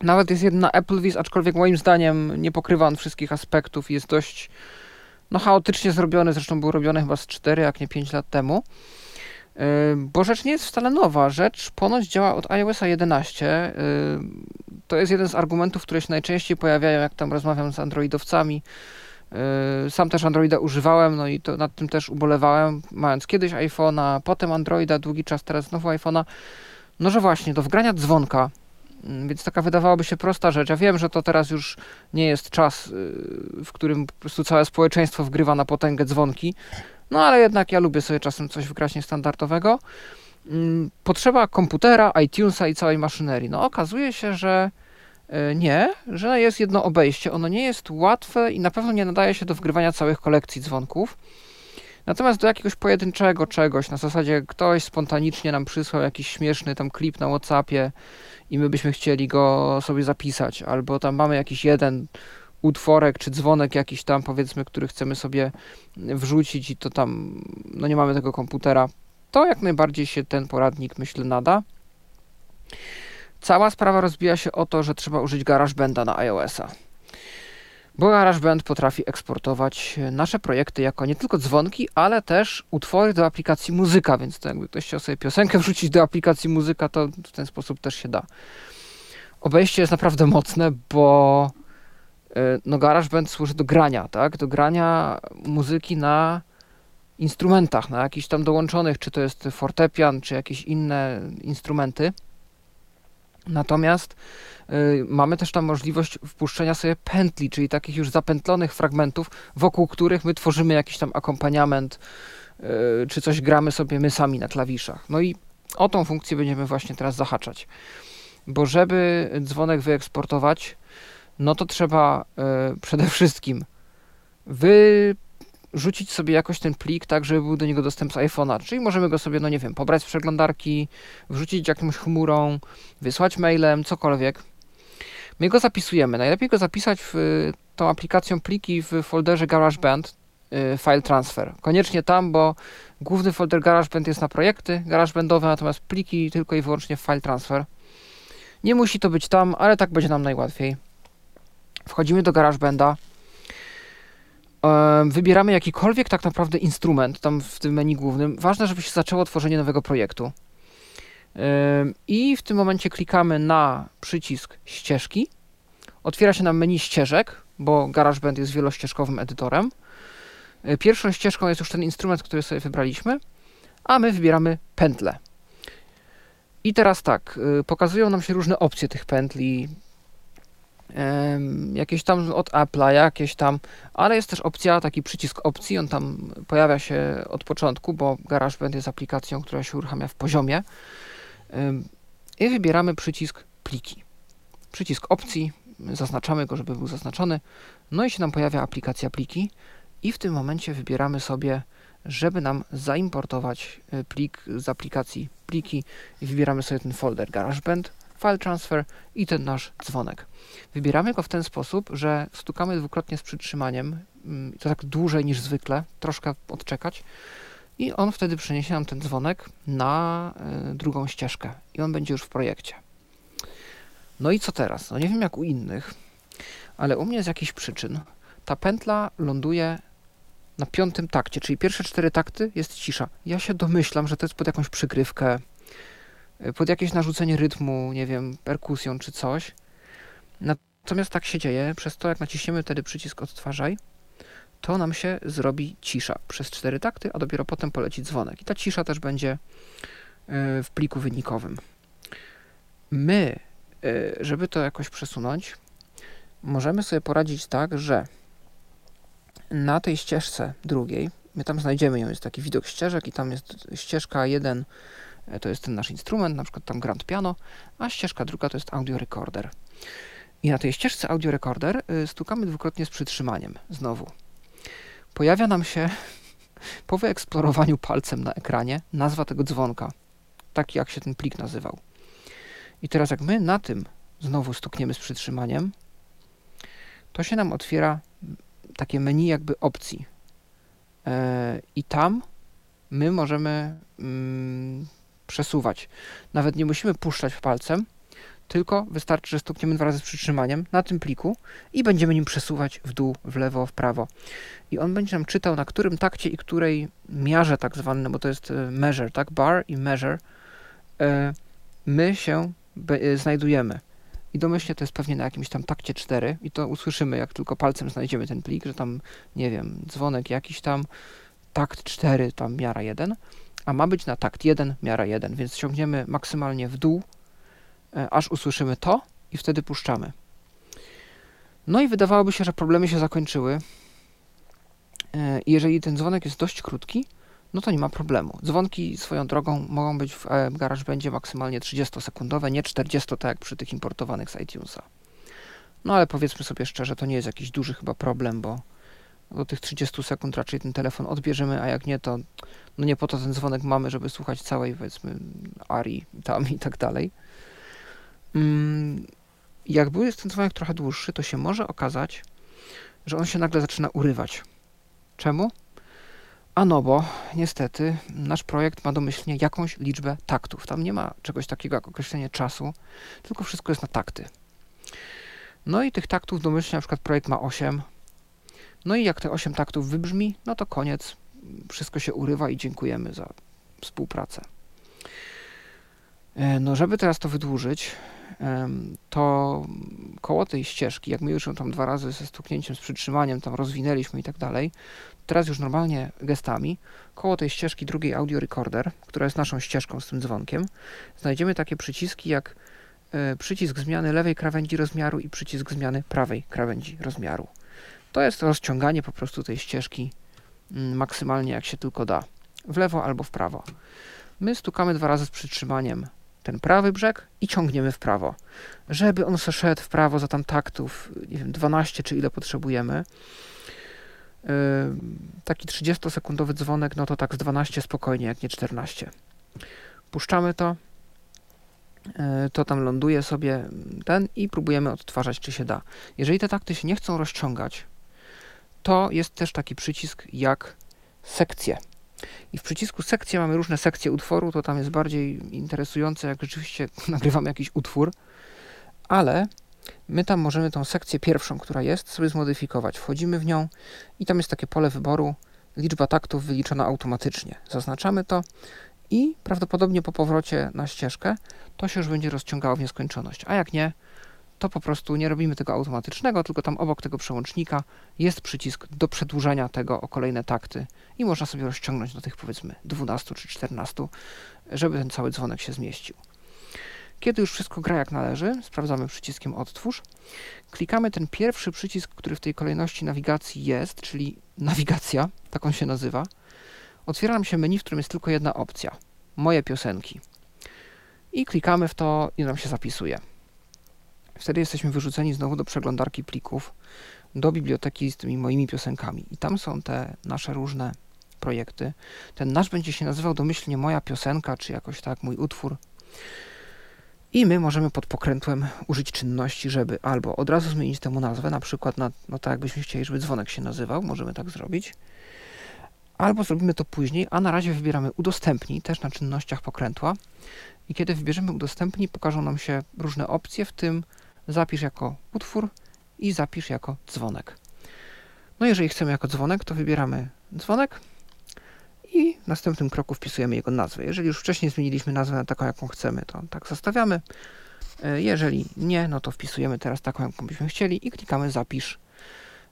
nawet jest jedna AppleWiz, aczkolwiek moim zdaniem nie pokrywa on wszystkich aspektów i jest dość no, chaotycznie zrobiony, zresztą był robiony chyba z cztery, jak nie pięć lat temu, yy, bo rzecz nie jest wcale nowa, rzecz ponoć działa od iOS-a jedenaście, yy, to jest jeden z argumentów, które się najczęściej pojawiają, jak tam rozmawiam z androidowcami. Sam też Androida używałem, no i to nad tym też ubolewałem, mając kiedyś iPhone'a, potem Androida, długi czas, teraz znowu iPhone'a. No że właśnie, do wgrania dzwonka, więc taka wydawałaby się prosta rzecz. Ja wiem, że to teraz już nie jest czas, w którym po prostu całe społeczeństwo wgrywa na potęgę dzwonki, no ale jednak ja lubię sobie czasem coś wgrać niestandardowego. Potrzeba komputera, iTunesa i całej maszynerii. No okazuje się, że nie, że jest jedno obejście. Ono nie jest łatwe i na pewno nie nadaje się do wgrywania całych kolekcji dzwonków. Natomiast do jakiegoś pojedynczego czegoś, na zasadzie ktoś spontanicznie nam przysłał jakiś śmieszny tam klip na WhatsAppie i my byśmy chcieli go sobie zapisać, albo tam mamy jakiś jeden utworek czy dzwonek jakiś tam, powiedzmy, który chcemy sobie wrzucić i to tam, no nie mamy tego komputera, to jak najbardziej się ten poradnik, myślę, nada. Cała sprawa rozbija się o to, że trzeba użyć GarageBanda na iOS-a. bo GarageBand potrafi eksportować nasze projekty jako nie tylko dzwonki, ale też utwory do aplikacji muzyka, więc to jakby ktoś chciał sobie piosenkę wrzucić do aplikacji muzyka, to w ten sposób też się da. Obejście jest naprawdę mocne, bo no GarageBand służy do grania, tak? Do grania muzyki na instrumentach, na jakichś tam dołączonych, czy to jest fortepian, czy jakieś inne instrumenty. Natomiast y, mamy też tam możliwość wpuszczenia sobie pętli, czyli takich już zapętlonych fragmentów, wokół których my tworzymy jakiś tam akompaniament, y, czy coś gramy sobie my sami na klawiszach. No i o tą funkcję będziemy właśnie teraz zahaczać. Bo żeby dzwonek wyeksportować, no to trzeba y, przede wszystkim wyrzucić sobie jakoś ten plik, tak żeby był do niego dostęp z iPhone'a, czyli możemy go sobie, no nie wiem, pobrać z przeglądarki, wrzucić jakąś chmurą, wysłać mailem, cokolwiek. My go zapisujemy. Najlepiej go zapisać w y, tą aplikacją pliki w folderze GarageBand y, File Transfer. Koniecznie tam, bo główny folder GarageBand jest na projekty GarageBandowe, natomiast pliki tylko i wyłącznie w File Transfer. Nie musi to być tam, ale tak będzie nam najłatwiej. Wchodzimy do GarageBanda, wybieramy jakikolwiek tak naprawdę instrument tam w tym menu głównym. Ważne, żeby się zaczęło tworzenie nowego projektu. I w tym momencie klikamy na przycisk ścieżki. Otwiera się nam menu ścieżek, bo GarageBand jest wielościeżkowym edytorem. Pierwszą ścieżką jest już ten instrument, który sobie wybraliśmy, a my wybieramy pętlę. I teraz tak, pokazują nam się różne opcje tych pętli, jakieś tam od Apple'a, jakieś tam, ale jest też opcja, taki przycisk opcji, on tam pojawia się od początku, bo GarageBand jest aplikacją, która się uruchamia w poziomie. I wybieramy przycisk pliki. Przycisk opcji, zaznaczamy go, żeby był zaznaczony, no i się nam pojawia aplikacja pliki i w tym momencie wybieramy sobie, żeby nam zaimportować plik z aplikacji pliki i wybieramy sobie ten folder GarageBand, File Transfer i ten nasz dzwonek. Wybieramy go w ten sposób, że stukamy dwukrotnie z przytrzymaniem, to tak dłużej niż zwykle, troszkę odczekać i on wtedy przeniesie nam ten dzwonek na drugą ścieżkę i on będzie już w projekcie. No i co teraz? No nie wiem jak u innych, ale u mnie z jakichś przyczyn ta pętla ląduje na piątym takcie, czyli pierwsze cztery takty jest cisza. Ja się domyślam, że to jest pod jakąś przykrywkę, pod jakieś narzucenie rytmu, nie wiem, perkusją czy coś. Natomiast tak się dzieje, przez to jak naciśniemy wtedy przycisk odtwarzaj, to nam się zrobi cisza przez cztery takty, a dopiero potem poleci dzwonek. I ta cisza też będzie w pliku wynikowym. My, żeby to jakoś przesunąć, możemy sobie poradzić tak, że na tej ścieżce drugiej, my tam znajdziemy ją, jest taki widok ścieżek i tam jest ścieżka jeden, to jest ten nasz instrument, na przykład tam grand piano, a ścieżka druga to jest audio recorder. I na tej ścieżce audio recorder stukamy dwukrotnie z przytrzymaniem, znowu. Pojawia nam się po wyeksplorowaniu palcem na ekranie nazwa tego dzwonka, taki jak się ten plik nazywał. I teraz jak my na tym znowu stukniemy z przytrzymaniem, to się nam otwiera takie menu jakby opcji yy, i tam my możemy yy, przesuwać. Nawet nie musimy puszczać palcem, tylko wystarczy, że stukniemy dwa razy z przytrzymaniem na tym pliku i będziemy nim przesuwać w dół, w lewo, w prawo. I on będzie nam czytał, na którym takcie i której miarze tak zwane, bo to jest measure, tak? Bar i measure. Yy, my się be, yy, znajdujemy. I domyślnie to jest pewnie na jakimś tam takcie cztery i to usłyszymy, jak tylko palcem znajdziemy ten plik, że tam, nie wiem, dzwonek jakiś tam, takt cztery, tam miara jeden, a ma być na takt jeden, miara jeden, więc ciągniemy maksymalnie w dół, e, aż usłyszymy to i wtedy puszczamy. No i wydawałoby się, że problemy się zakończyły. E, jeżeli ten dzwonek jest dość krótki, no to nie ma problemu. Dzwonki swoją drogą mogą być w GarageBandzie maksymalnie trzydziestosekundowe, nie czterdziesto, tak jak przy tych importowanych z iTunesa. No ale powiedzmy sobie szczerze, to nie jest jakiś duży chyba problem, bo do tych trzydziestu sekund raczej ten telefon odbierzemy, a jak nie, to no nie po to ten dzwonek mamy, żeby słuchać całej, powiedzmy, arii tam i tak dalej. Jak był jest ten dzwonek trochę dłuższy, to się może okazać, że on się nagle zaczyna urywać. Czemu? A no bo niestety nasz projekt ma domyślnie jakąś liczbę taktów. Tam nie ma czegoś takiego jak określenie czasu, tylko wszystko jest na takty. No i tych taktów domyślnie na przykład projekt ma osiem. No i jak te osiem taktów wybrzmi, no to koniec. Wszystko się urywa i dziękujemy za współpracę. No, żeby teraz to wydłużyć, to koło tej ścieżki, jak my już ją tam dwa razy ze stuknięciem, z przytrzymaniem tam rozwinęliśmy i tak dalej, teraz już normalnie gestami, koło tej ścieżki drugiej audio recorder, która jest naszą ścieżką z tym dzwonkiem, znajdziemy takie przyciski jak przycisk zmiany lewej krawędzi rozmiaru i przycisk zmiany prawej krawędzi rozmiaru. To jest rozciąganie po prostu tej ścieżki maksymalnie jak się tylko da, w lewo albo w prawo. My stukamy dwa razy z przytrzymaniem ten prawy brzeg i ciągniemy w prawo, żeby on se szedł w prawo za tam taktów, nie wiem, dwanaście czy ile potrzebujemy. Yy, taki trzydziestosekundowy dzwonek, no to tak z dwanaście spokojnie, jak nie czternaście. Puszczamy to, yy, to tam ląduje sobie ten i próbujemy odtwarzać, czy się da. Jeżeli te takty się nie chcą rozciągać, to jest też taki przycisk jak sekcje. I w przycisku sekcje mamy różne sekcje utworu, to tam jest bardziej interesujące, jak rzeczywiście nagrywamy jakiś utwór, ale my tam możemy tą sekcję pierwszą, która jest, sobie zmodyfikować. Wchodzimy w nią i tam jest takie pole wyboru, liczba taktów wyliczona automatycznie. Zaznaczamy to i prawdopodobnie po powrocie na ścieżkę to się już będzie rozciągało w nieskończoność, a jak nie, to po prostu nie robimy tego automatycznego, tylko tam obok tego przełącznika jest przycisk do przedłużania tego o kolejne takty i można sobie rozciągnąć do tych powiedzmy dwunastu czy czternastu, żeby ten cały dzwonek się zmieścił. Kiedy już wszystko gra jak należy, sprawdzamy przyciskiem odtwórz, klikamy ten pierwszy przycisk, który w tej kolejności nawigacji jest, czyli nawigacja, tak on się nazywa. Otwiera nam się menu, w którym jest tylko jedna opcja, moje piosenki. I klikamy w to i nam się zapisuje. Wtedy jesteśmy wyrzuceni znowu do przeglądarki plików, do biblioteki z tymi moimi piosenkami. I tam są te nasze różne projekty. Ten nasz będzie się nazywał domyślnie moja piosenka, czy jakoś tak, mój utwór. I my możemy pod pokrętłem użyć czynności, żeby albo od razu zmienić temu nazwę, na przykład na, no tak jakbyśmy chcieli, żeby dzwonek się nazywał, możemy tak zrobić. Albo zrobimy to później, a na razie wybieramy udostępnij, też na czynnościach pokrętła. I kiedy wybierzemy udostępnij, pokażą nam się różne opcje, w tym zapisz jako utwór i zapisz jako dzwonek. No jeżeli chcemy jako dzwonek, to wybieramy dzwonek i w następnym kroku wpisujemy jego nazwę. Jeżeli już wcześniej zmieniliśmy nazwę na taką, jaką chcemy, to tak zostawiamy. Jeżeli nie, no to wpisujemy teraz taką, jaką byśmy chcieli i klikamy zapisz.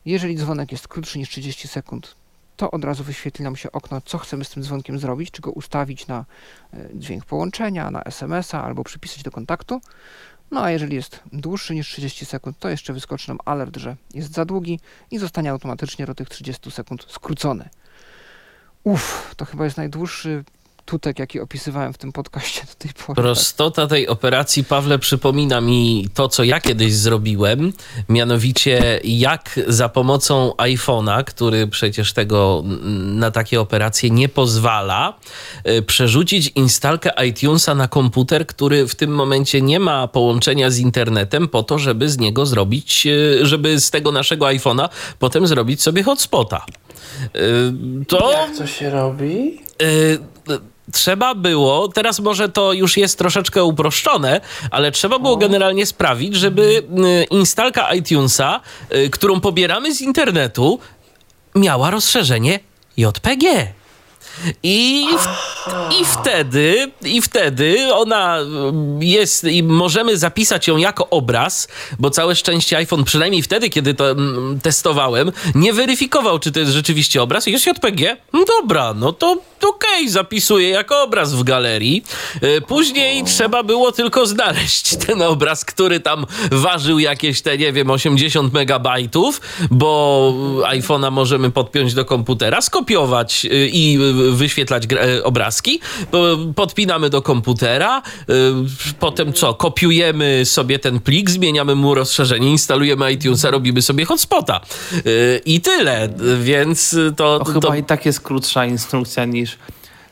Jeżeli dzwonek jest krótszy niż trzydzieści sekund, to od razu wyświetli nam się okno, co chcemy z tym dzwonkiem zrobić, czy go ustawić na dźwięk połączenia, na es em es a albo przypisać do kontaktu. No a jeżeli jest dłuższy niż trzydzieści sekund, to jeszcze wyskoczy nam alert, że jest za długi i zostanie automatycznie do tych trzydziestu sekund skrócony. Uff, to chyba jest najdłuższy tutek, jaki opisywałem w tym podcaście do tej pory. Prostota tej operacji, Pawle, przypomina mi to, co ja kiedyś zrobiłem, mianowicie jak za pomocą iPhone'a, który przecież tego na takie operacje nie pozwala, przerzucić instalkę iTunesa na komputer, który w tym momencie nie ma połączenia z internetem, po to, żeby z niego zrobić, żeby z tego naszego iPhone'a potem zrobić sobie hotspota. To... Jak to się robi? Trzeba było, teraz może to już jest troszeczkę uproszczone, ale trzeba było generalnie sprawić, żeby instalka iTunesa, którą pobieramy z internetu, miała rozszerzenie J P G. I, w, i, wtedy, I wtedy ona jest i możemy zapisać ją jako obraz, bo całe szczęście iPhone, przynajmniej wtedy, kiedy to m, testowałem, nie weryfikował, czy to jest rzeczywiście obraz. Jest J P G? Dobra, no to okej, okay, zapisuję jako obraz w galerii. Później trzeba było tylko znaleźć ten obraz, który tam ważył jakieś te, nie wiem, osiemdziesiąt megabajtów, bo iPhone'a możemy podpiąć do komputera, skopiować i wyświetlać obrazki, podpinamy do komputera, potem co, kopiujemy sobie ten plik, zmieniamy mu rozszerzenie, instalujemy iTunesa, robimy sobie hotspota i tyle, więc to... to chyba to... i tak jest krótsza instrukcja niż...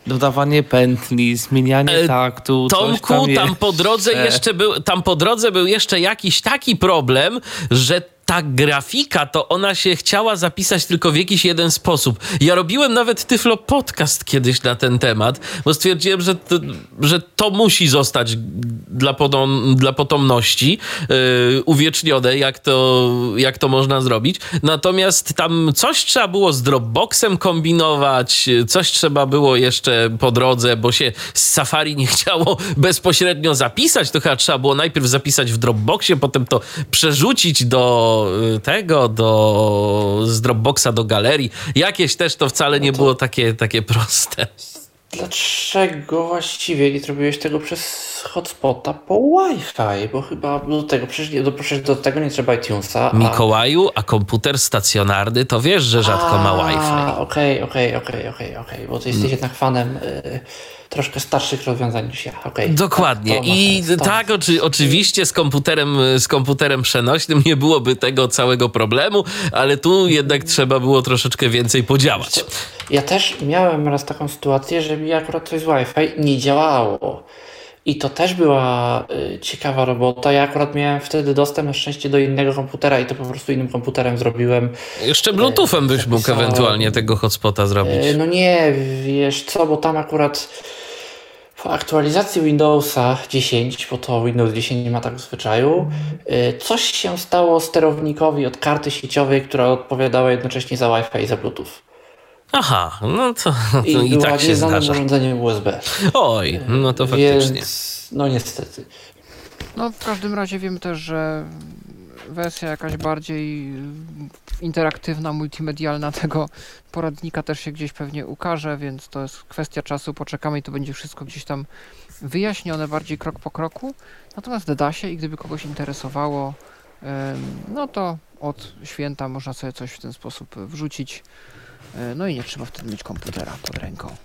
Dodawanie pętli, zmienianie e, taktu, Tomku, coś tam, tam po drodze jeszcze był, tam po drodze był jeszcze jakiś taki problem, że ta grafika, to ona się chciała zapisać tylko w jakiś jeden sposób. Ja robiłem nawet Tyflo podcast kiedyś na ten temat, bo stwierdziłem, że to, że to musi zostać dla, potom, dla potomności yy, uwiecznione, jak to, jak to można zrobić. Natomiast tam coś trzeba było z Dropboxem kombinować, coś trzeba było jeszcze po drodze, bo się z Safari nie chciało bezpośrednio zapisać, to chyba trzeba było najpierw zapisać w Dropboxie, potem to przerzucić do tego, do z Dropboxa do galerii. Jakieś też to wcale nie no to było takie, takie proste. Dlaczego właściwie nie zrobiłeś tego przez hotspota po Wi-Fi? Bo chyba do tego, przecież do, przecież do tego nie trzeba iTunesa. A... Mikołaju, a komputer stacjonarny to wiesz, że rzadko a, ma Wi-Fi. Okej, okej, okej, okej, okej, bo ty jesteś hmm. jednak fanem... Yy... troszkę starszych rozwiązań niż ja. Okay. Dokładnie. Tak, I sens, tak, oczy, oczywiście z komputerem, z komputerem przenośnym nie byłoby tego całego problemu, ale tu jednak trzeba było troszeczkę więcej podziałać. Ja też miałem raz taką sytuację, że mi akurat coś z Wi-Fi nie działało. I to też była y, ciekawa robota. Ja akurat miałem wtedy dostęp na szczęście do innego komputera i to po prostu innym komputerem zrobiłem. Jeszcze Bluetoothem y, byś mógł ewentualnie tego hotspota zrobić. Y, no nie, wiesz co, bo tam akurat po aktualizacji Windowsa dziesięć, bo to Windows dziesięć nie ma tak w zwyczaju, y, coś się stało sterownikowi od karty sieciowej, która odpowiadała jednocześnie za Wi-Fi i za Bluetooth. Aha, no to, to i, i tak się zdarza. I było urządzeniem U S B. Oj, no to faktycznie. Więc, no niestety. No w każdym razie wiemy też, że wersja jakaś bardziej interaktywna, multimedialna tego poradnika też się gdzieś pewnie ukaże, więc to jest kwestia czasu, poczekamy i to będzie wszystko gdzieś tam wyjaśnione bardziej krok po kroku. Natomiast doda się i gdyby kogoś interesowało, no to od święta można sobie coś w ten sposób wrzucić. No i nie trzeba wtedy mieć komputera pod ręką.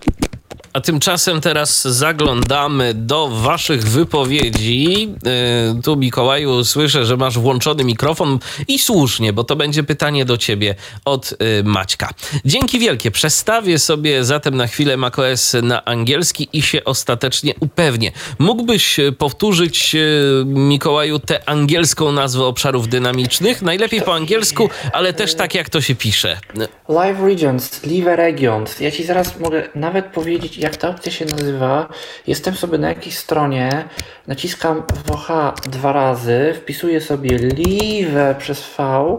A tymczasem teraz zaglądamy do waszych wypowiedzi. Yy, tu, Mikołaju, słyszę, że masz włączony mikrofon i słusznie, bo to będzie pytanie do ciebie od yy, Maćka. Dzięki wielkie. Przestawię sobie zatem na chwilę macOS na angielski i się ostatecznie upewnię. Mógłbyś powtórzyć, yy, Mikołaju, tę angielską nazwę obszarów dynamicznych? Najlepiej po angielsku, ale też tak, jak to się pisze. Live regions, live regions. Ja ci zaraz mogę nawet powiedzieć, jak ta opcja się nazywa. Jestem sobie na jakiejś stronie, naciskam W H dwa razy, wpisuję sobie live przez V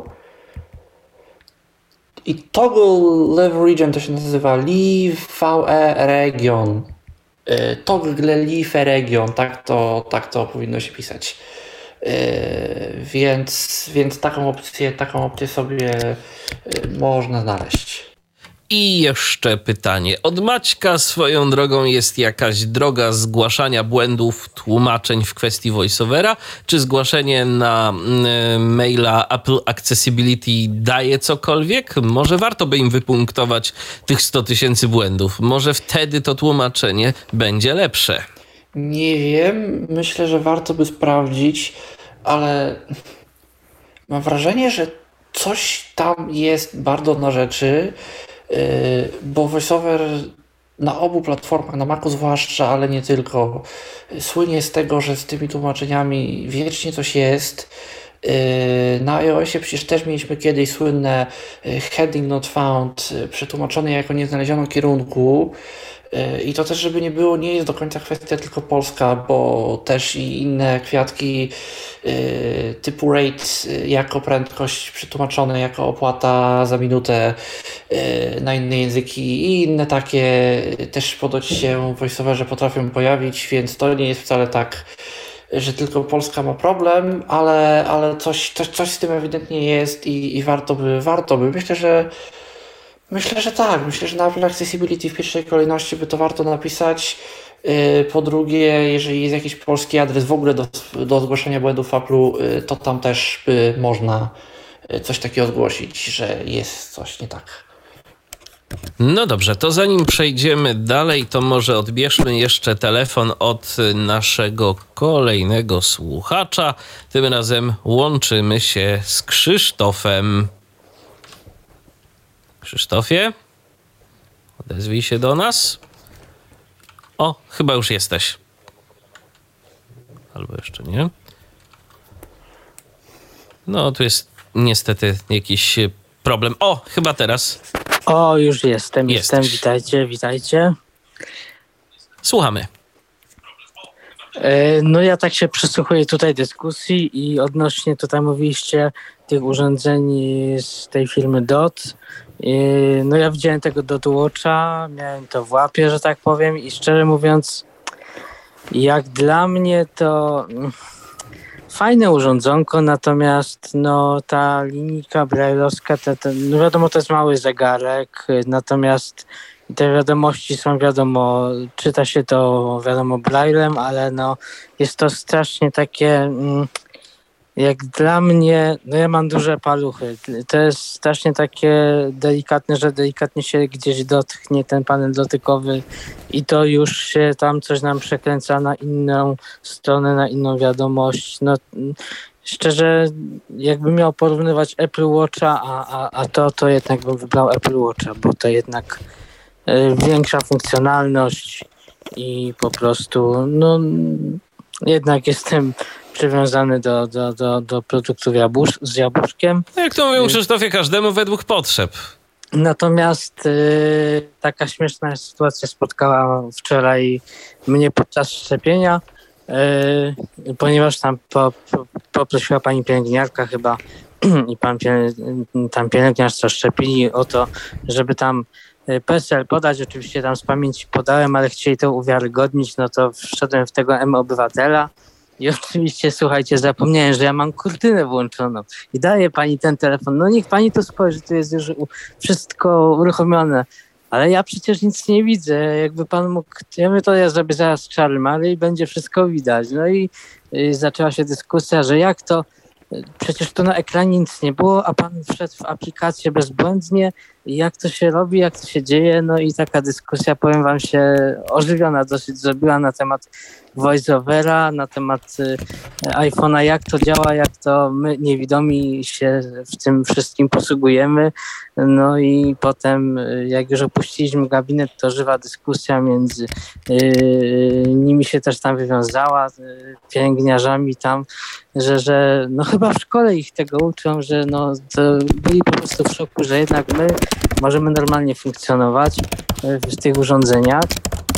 i toggle live region to się nazywa live V E region. Yy, toggle live region, tak to, tak to powinno się pisać. Yy, więc, więc taką opcję, taką opcję sobie yy, można znaleźć. I jeszcze pytanie od Maćka. Swoją drogą jest jakaś droga zgłaszania błędów, tłumaczeń w kwestii voiceovera? Czy zgłaszenie na y, maila Apple Accessibility daje cokolwiek? Może warto by im wypunktować tych sto tysięcy błędów. Może wtedy to tłumaczenie będzie lepsze. Nie wiem. Myślę, że warto by sprawdzić, ale mam wrażenie, że coś tam jest bardzo na rzeczy. Yy, bo VoiceOver na obu platformach, na Macu zwłaszcza, ale nie tylko, słynie z tego, że z tymi tłumaczeniami wiecznie coś jest. Yy, na iOSie przecież też mieliśmy kiedyś słynne heading not found, przetłumaczone jako nie znaleziono kierunku. Yy, I to też, żeby nie było, nie jest do końca kwestia tylko polska, bo też i inne kwiatki yy, typu rate jako prędkość przetłumaczone jako opłata za minutę na inne języki i inne takie też podoć się voiceoverze potrafią pojawić, więc to nie jest wcale tak, że tylko Polska ma problem, ale, ale coś, coś, coś z tym ewidentnie jest i, i warto by, warto by. Myślę, że myślę, że tak. Myślę, że na Apple Accessibility w pierwszej kolejności by to warto napisać. Po drugie, jeżeli jest jakiś polski adres w ogóle do, do zgłoszenia błędów Apple'u, to tam też by można coś takiego zgłosić, że jest coś nie tak. No dobrze, to zanim przejdziemy dalej, to może odbierzmy jeszcze telefon od naszego kolejnego słuchacza. Tym razem łączymy się z Krzysztofem. Krzysztofie, odezwij się do nas. O, chyba już jesteś. Albo jeszcze nie. No, tu jest niestety jakiś problem. O, chyba teraz. O, już jestem, Jesteś. jestem. Witajcie, witajcie. Słuchamy. No ja tak się przysłuchuję tutaj dyskusji i odnośnie tutaj mówiliście tych urządzeń z tej firmy D O T. No ja widziałem tego D O T Watcha, miałem to w łapie, że tak powiem, i szczerze mówiąc, jak dla mnie to fajne urządzonko, natomiast no ta linijka brajlowska, te, te, no wiadomo, to jest mały zegarek, natomiast te wiadomości są, wiadomo, czyta się to, wiadomo, braillem, ale no jest to strasznie takie, jak dla mnie, no ja mam duże paluchy, to jest strasznie takie delikatne, że delikatnie się gdzieś dotknie ten panel dotykowy i to już się tam coś nam przekręca na inną stronę, na inną wiadomość. No szczerze, jakbym miał porównywać Apple Watcha, a, a, a to, to jednak bym wybrał Apple Watcha, bo to jednak większa funkcjonalność i po prostu no jednak jestem przywiązany do, do, do, do produktów jabłusz, z jabłuszkiem. Jak to mówią, Krzysztofie, każdemu według potrzeb. Natomiast y, taka śmieszna sytuacja spotkała wczoraj mnie podczas szczepienia, y, ponieważ tam po, po, poprosiła pani pielęgniarka chyba i pan piel, tam pielęgniarz, co szczepili, o to, żeby tam P E S E L podać, oczywiście tam z pamięci podałem, ale chcieli to uwiarygodnić, no to wszedłem w tego M-Obywatela i oczywiście, słuchajcie, zapomniałem, że ja mam kurtynę włączoną i daję pani ten telefon, no niech pani to spojrzy, tu jest już wszystko uruchomione, ale ja przecież nic nie widzę, jakby pan mógł, ja mówię, to ja zrobię zaraz czarmary i będzie wszystko widać, no i, i zaczęła się dyskusja, że jak to, przecież to na ekranie nic nie było, a pan wszedł w aplikację bezbłędnie, jak to się robi, jak to się dzieje, no i taka dyskusja, powiem wam, się ożywiona dosyć zrobiła na temat voiceovera, na temat y, iPhone'a, jak to działa, jak to my niewidomi się w tym wszystkim posługujemy, no i potem jak już opuściliśmy gabinet, to żywa dyskusja między y, nimi się też tam wywiązała, y, pielęgniarzami tam, że, że no chyba w szkole ich tego uczą, że no to byli po prostu w szoku, że jednak my możemy normalnie funkcjonować w tych urządzeniach.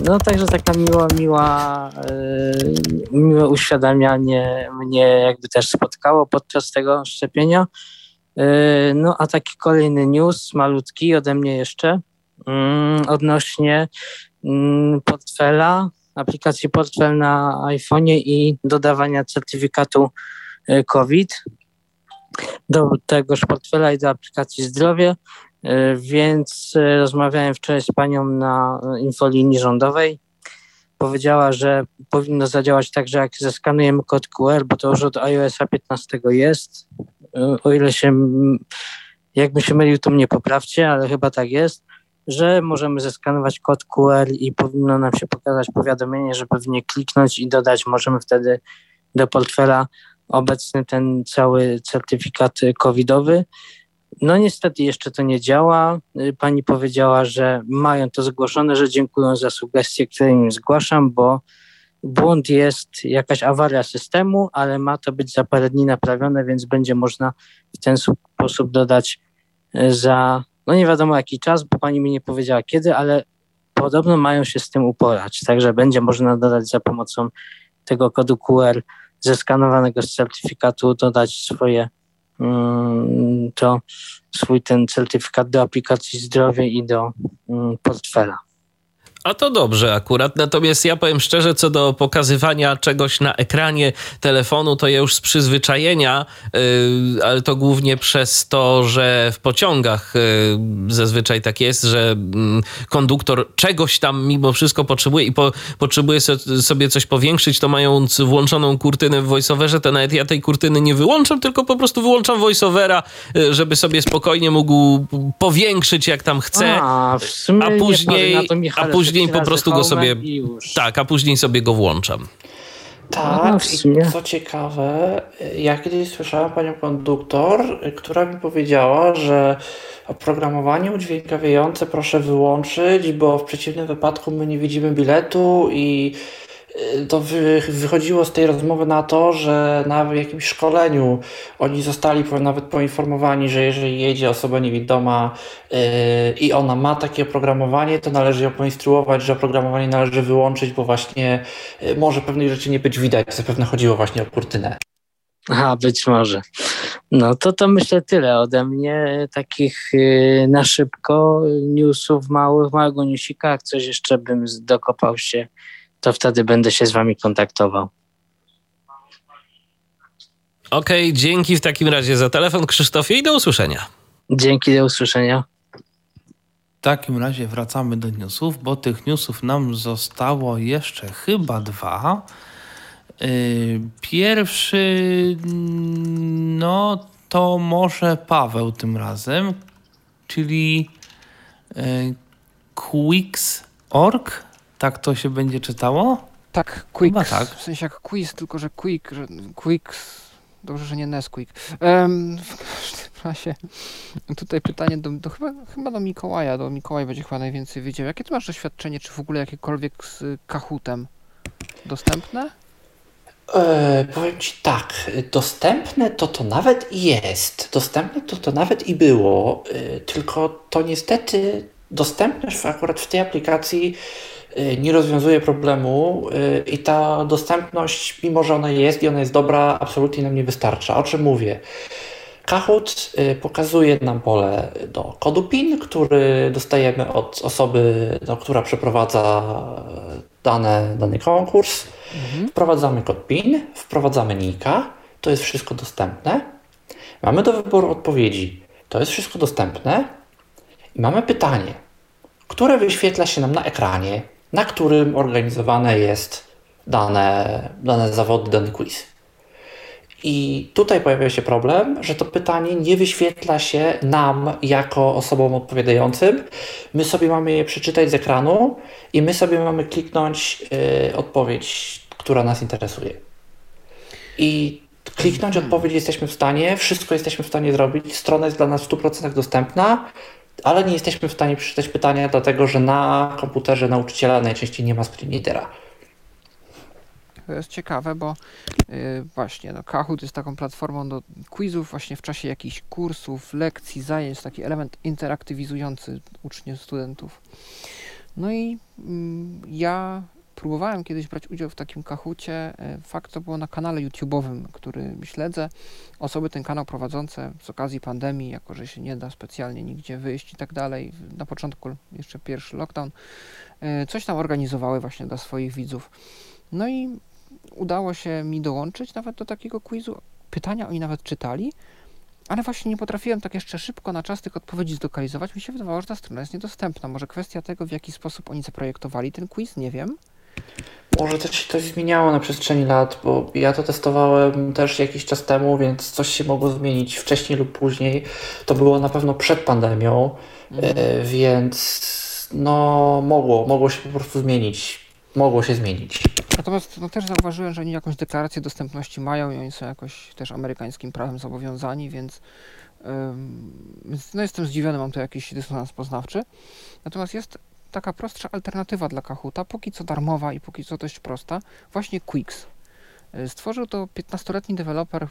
No także taka miła, miła, yy, miłe uświadamianie mnie jakby też spotkało podczas tego szczepienia. Yy, no a taki kolejny news, malutki ode mnie jeszcze, yy, odnośnie yy, portfela, aplikacji portfel na iPhonie i dodawania certyfikatu yy, COVID do tegoż portfela i do aplikacji zdrowie, więc rozmawiałem wczoraj z panią na infolinii rządowej. Powiedziała, że powinno zadziałać tak, że jak zeskanujemy kod Q R, bo to już od iOS piętnaście jest, o ile się, jakbym się mylił, to mnie poprawcie, ale chyba tak jest, że możemy zeskanować kod Q R i powinno nam się pokazać powiadomienie, żeby w nie kliknąć i dodać możemy wtedy do portfela obecny ten cały certyfikat covidowy. No niestety jeszcze to nie działa. Pani powiedziała, że mają to zgłoszone, że dziękują za sugestie, które im zgłaszam, bo błąd jest, jakaś awaria systemu, ale ma to być za parę dni naprawione, więc będzie można w ten sposób dodać za, no nie wiadomo jaki czas, bo pani mi nie powiedziała kiedy, ale podobno mają się z tym uporać, także będzie można dodać za pomocą tego kodu Q R zeskanowanego z certyfikatu, dodać swoje to swój ten certyfikat do aplikacji zdrowia i do portfela. A to dobrze akurat, natomiast ja powiem szczerze, co do pokazywania czegoś na ekranie telefonu, to ja już z przyzwyczajenia, yy, ale to głównie przez to, że w pociągach yy, zazwyczaj tak jest, że yy, konduktor czegoś tam mimo wszystko potrzebuje i po, potrzebuje so, sobie coś powiększyć, to mając włączoną kurtynę w voiceoverze, to nawet ja tej kurtyny nie wyłączam, tylko po prostu wyłączam voiceovera, yy, żeby sobie spokojnie mógł powiększyć jak tam chce, a, a później... A później Później po prostu go sobie, tak, a później sobie go włączam. Tak, i co ciekawe, ja kiedyś słyszałem panią konduktor, która mi powiedziała, że oprogramowanie udźwiękawiające proszę wyłączyć, bo w przeciwnym wypadku my nie widzimy biletu i to wy, wychodziło z tej rozmowy na to, że na jakimś szkoleniu oni zostali nawet poinformowani, że jeżeli jedzie osoba niewidoma yy, i ona ma takie oprogramowanie, to należy ją poinstruować, że oprogramowanie należy wyłączyć, bo właśnie yy, może pewnych rzeczy nie być widać. Zapewne chodziło właśnie o kurtynę. Aha, być może. No to to myślę tyle ode mnie, takich yy, na szybko newsów małych, małego newsika. Jak coś jeszcze bym dokopał się, to wtedy będę się z wami kontaktował. Okej, okay, dzięki w takim razie za telefon, Krzysztofie, i do usłyszenia. Dzięki, do usłyszenia. W takim razie wracamy do newsów, bo tych newsów nam zostało jeszcze chyba dwa. Pierwszy, no to może Paweł tym razem, czyli Quix kropka org, tak to się będzie czytało? Tak, Quix, tak. W sensie jak quiz, tylko że quick, że Quix, dobrze, że nie Nesquik. Um, w każdym razie tutaj pytanie do, do chyba, chyba do Mikołaja, do Mikołaja będzie chyba najwięcej wiedział. Jakie ty masz doświadczenie, czy w ogóle jakiekolwiek z Kahootem dostępne? E, powiem ci tak, dostępne to to nawet jest, dostępne to to nawet i było, e, tylko to niestety dostępne akurat w tej aplikacji e, nie rozwiązuje problemu e, i ta dostępność, mimo że ona jest i ona jest dobra, absolutnie nam nie wystarcza. O czym mówię? Kahoot pokazuje nam pole do kodu PIN, który dostajemy od osoby, no, która przeprowadza dane, dany konkurs. Mhm. Wprowadzamy kod PIN, wprowadzamy nika, to jest wszystko dostępne. Mamy do wyboru odpowiedzi, to jest wszystko dostępne. I mamy pytanie, które wyświetla się nam na ekranie, na którym organizowane jest dane, dane zawody, dany quiz. I tutaj pojawia się problem, że to pytanie nie wyświetla się nam jako osobom odpowiadającym. My sobie mamy je przeczytać z ekranu i my sobie mamy kliknąć y, odpowiedź, która nas interesuje. I kliknąć odpowiedź jesteśmy w stanie, wszystko jesteśmy w stanie zrobić, strona jest dla nas w stu procentach dostępna, ale nie jesteśmy w stanie przeczytać pytania, dlatego że na komputerze nauczyciela najczęściej nie ma screen readera. To jest ciekawe, bo yy, właśnie no, Kahoot jest taką platformą do quizów właśnie w czasie jakichś kursów, lekcji, zajęć, taki element interaktywizujący uczniów, studentów. No i yy, ja próbowałem kiedyś brać udział w takim Kahoocie. Fakt to było na kanale YouTube'owym, który śledzę. Osoby ten kanał prowadzące z okazji pandemii, jako że się nie da specjalnie nigdzie wyjść i tak dalej, na początku jeszcze pierwszy lockdown, yy, coś tam organizowały właśnie dla swoich widzów. No i udało się mi dołączyć nawet do takiego quizu. Pytania oni nawet czytali, ale właśnie nie potrafiłem tak jeszcze szybko na czas tych odpowiedzi zlokalizować. Mi się wydawało, że ta strona jest niedostępna. Może kwestia tego, w jaki sposób oni zaprojektowali ten quiz, nie wiem. Może też się coś zmieniało na przestrzeni lat, bo ja to testowałem też jakiś czas temu, więc coś się mogło zmienić wcześniej lub później. To było na pewno przed pandemią, mm. więc no mogło, mogło się po prostu zmienić. Mogło się zmienić. Natomiast no, też zauważyłem, że oni jakąś deklarację dostępności mają i oni są jakoś też amerykańskim prawem zobowiązani, więc ym, no, jestem zdziwiony, mam tu jakiś dysonans poznawczy. Natomiast jest taka prostsza alternatywa dla Kahoota, póki co darmowa i póki co dość prosta, właśnie Quix. Stworzył to piętnastoletni deweloper,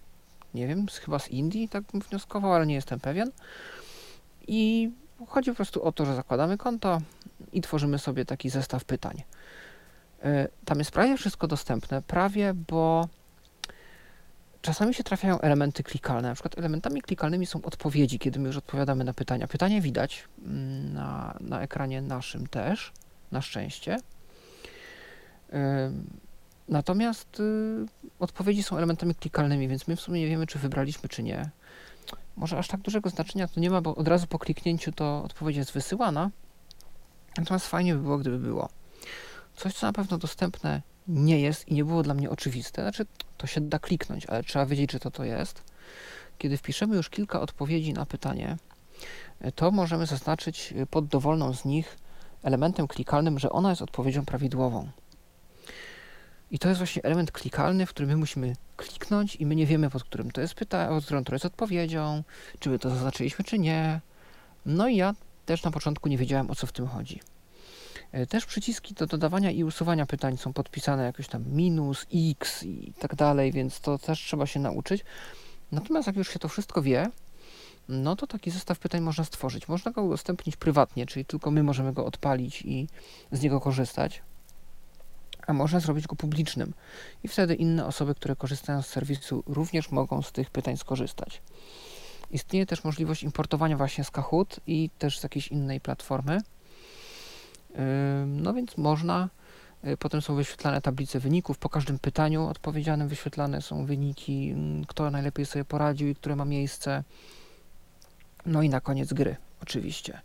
nie wiem, chyba z Indii, tak bym wnioskował, ale nie jestem pewien. I chodzi po prostu o to, że zakładamy konto i tworzymy sobie taki zestaw pytań. Tam jest prawie wszystko dostępne, prawie, bo czasami się trafiają elementy klikalne. Na przykład elementami klikalnymi są odpowiedzi, kiedy my już odpowiadamy na pytania. Pytanie widać na, na ekranie naszym też, na szczęście. Natomiast odpowiedzi są elementami klikalnymi, więc my w sumie nie wiemy, czy wybraliśmy, czy nie. Może aż tak dużego znaczenia to nie ma, bo od razu po kliknięciu to odpowiedź jest wysyłana. Natomiast fajnie by było, gdyby było. Coś, co na pewno dostępne nie jest i nie było dla mnie oczywiste. Znaczy, to się da kliknąć, ale trzeba wiedzieć, czy to to jest. Kiedy wpiszemy już kilka odpowiedzi na pytanie, to możemy zaznaczyć pod dowolną z nich elementem klikalnym, że ona jest odpowiedzią prawidłową. I to jest właśnie element klikalny, w którym my musimy kliknąć i my nie wiemy, pod którym to jest pytanie, pod którą to jest odpowiedzią, czy my to zaznaczyliśmy, czy nie. No i ja też na początku nie wiedziałem, o co w tym chodzi. Też przyciski do dodawania i usuwania pytań są podpisane jakoś tam minus, X i tak dalej, więc to też trzeba się nauczyć. Natomiast jak już się to wszystko wie, no to taki zestaw pytań można stworzyć. Można go udostępnić prywatnie, czyli tylko my możemy go odpalić i z niego korzystać, a można zrobić go publicznym. I wtedy inne osoby, które korzystają z serwisu, również mogą z tych pytań skorzystać. Istnieje też możliwość importowania właśnie z Kahoot i też z jakiejś innej platformy. No więc można, potem są wyświetlane tablice wyników, po każdym pytaniu odpowiedzianym wyświetlane są wyniki, kto najlepiej sobie poradził i które ma miejsce. No i na koniec gry, oczywiście.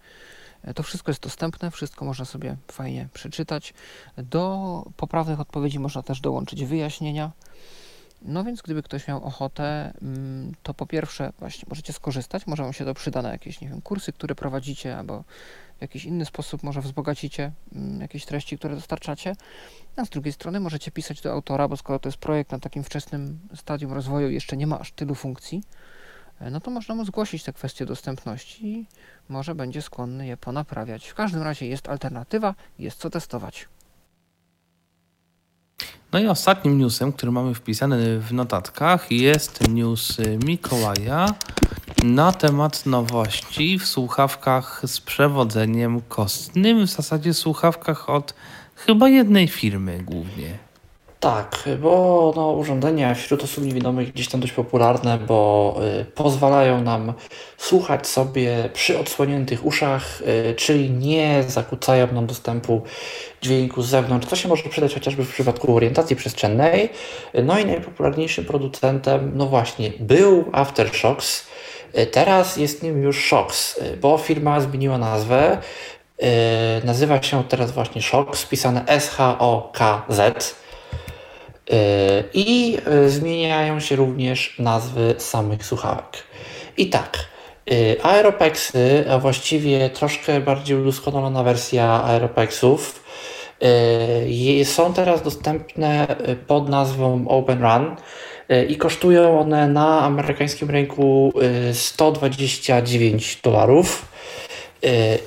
To wszystko jest dostępne, wszystko można sobie fajnie przeczytać. Do poprawnych odpowiedzi można też dołączyć wyjaśnienia. No więc gdyby ktoś miał ochotę, to po pierwsze właśnie możecie skorzystać, może Wam się to przyda na jakieś, nie wiem, kursy, które prowadzicie, albo w jakiś inny sposób może wzbogacicie jakieś treści, które dostarczacie. A z drugiej strony możecie pisać do autora, bo skoro to jest projekt na takim wczesnym stadium rozwoju, jeszcze nie ma aż tylu funkcji, no to można mu zgłosić te kwestie dostępności i może będzie skłonny je ponaprawiać. W każdym razie jest alternatywa, jest co testować. No i ostatnim newsem, który mamy wpisany w notatkach, jest news Mikołaja na temat nowości w słuchawkach z przewodzeniem kostnym, w zasadzie słuchawkach od chyba jednej firmy głównie. Tak, bo no, urządzenia wśród osób niewidomych gdzieś tam dość popularne, bo y, pozwalają nam słuchać sobie przy odsłoniętych uszach, y, czyli nie zakłócają nam dostępu dźwięku z zewnątrz, co się może przydać chociażby w przypadku orientacji przestrzennej. No i najpopularniejszym producentem, no właśnie, był Aftershocks, y, teraz jest nim już Shocks, y, bo firma zmieniła nazwę, y, nazywa się teraz właśnie Shocks, pisane S H O K Z. I zmieniają się również nazwy samych słuchawek. I tak, Aeropexy, a właściwie troszkę bardziej udoskonalona wersja Aeropexów, są teraz dostępne pod nazwą Open Run i kosztują one na amerykańskim rynku sto dwadzieścia dziewięć dolarów.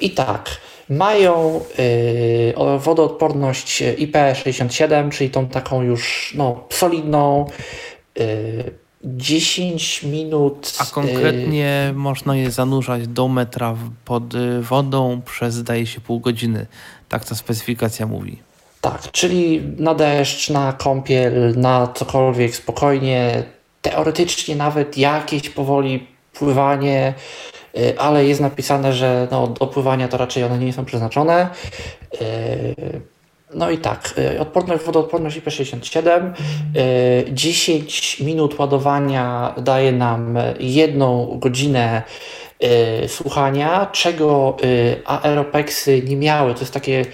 I tak, mają y, wodoodporność I P sześćdziesiąt siedem, czyli tą taką już no, solidną, y, dziesięć minut. A konkretnie y, można je zanurzać do metra pod wodą przez, zdaje się, pół godziny. Tak ta specyfikacja mówi. Tak, czyli na deszcz, na kąpiel, na cokolwiek spokojnie, teoretycznie nawet jakieś powoli pływanie, ale jest napisane, że no, do pływania to raczej one nie są przeznaczone. No i tak, odporność, wodoodporność I P sześćdziesiąt siedem, dziesięć minut ładowania daje nam jedną godzinę słuchania, czego Aeropexy nie miały. To jest takie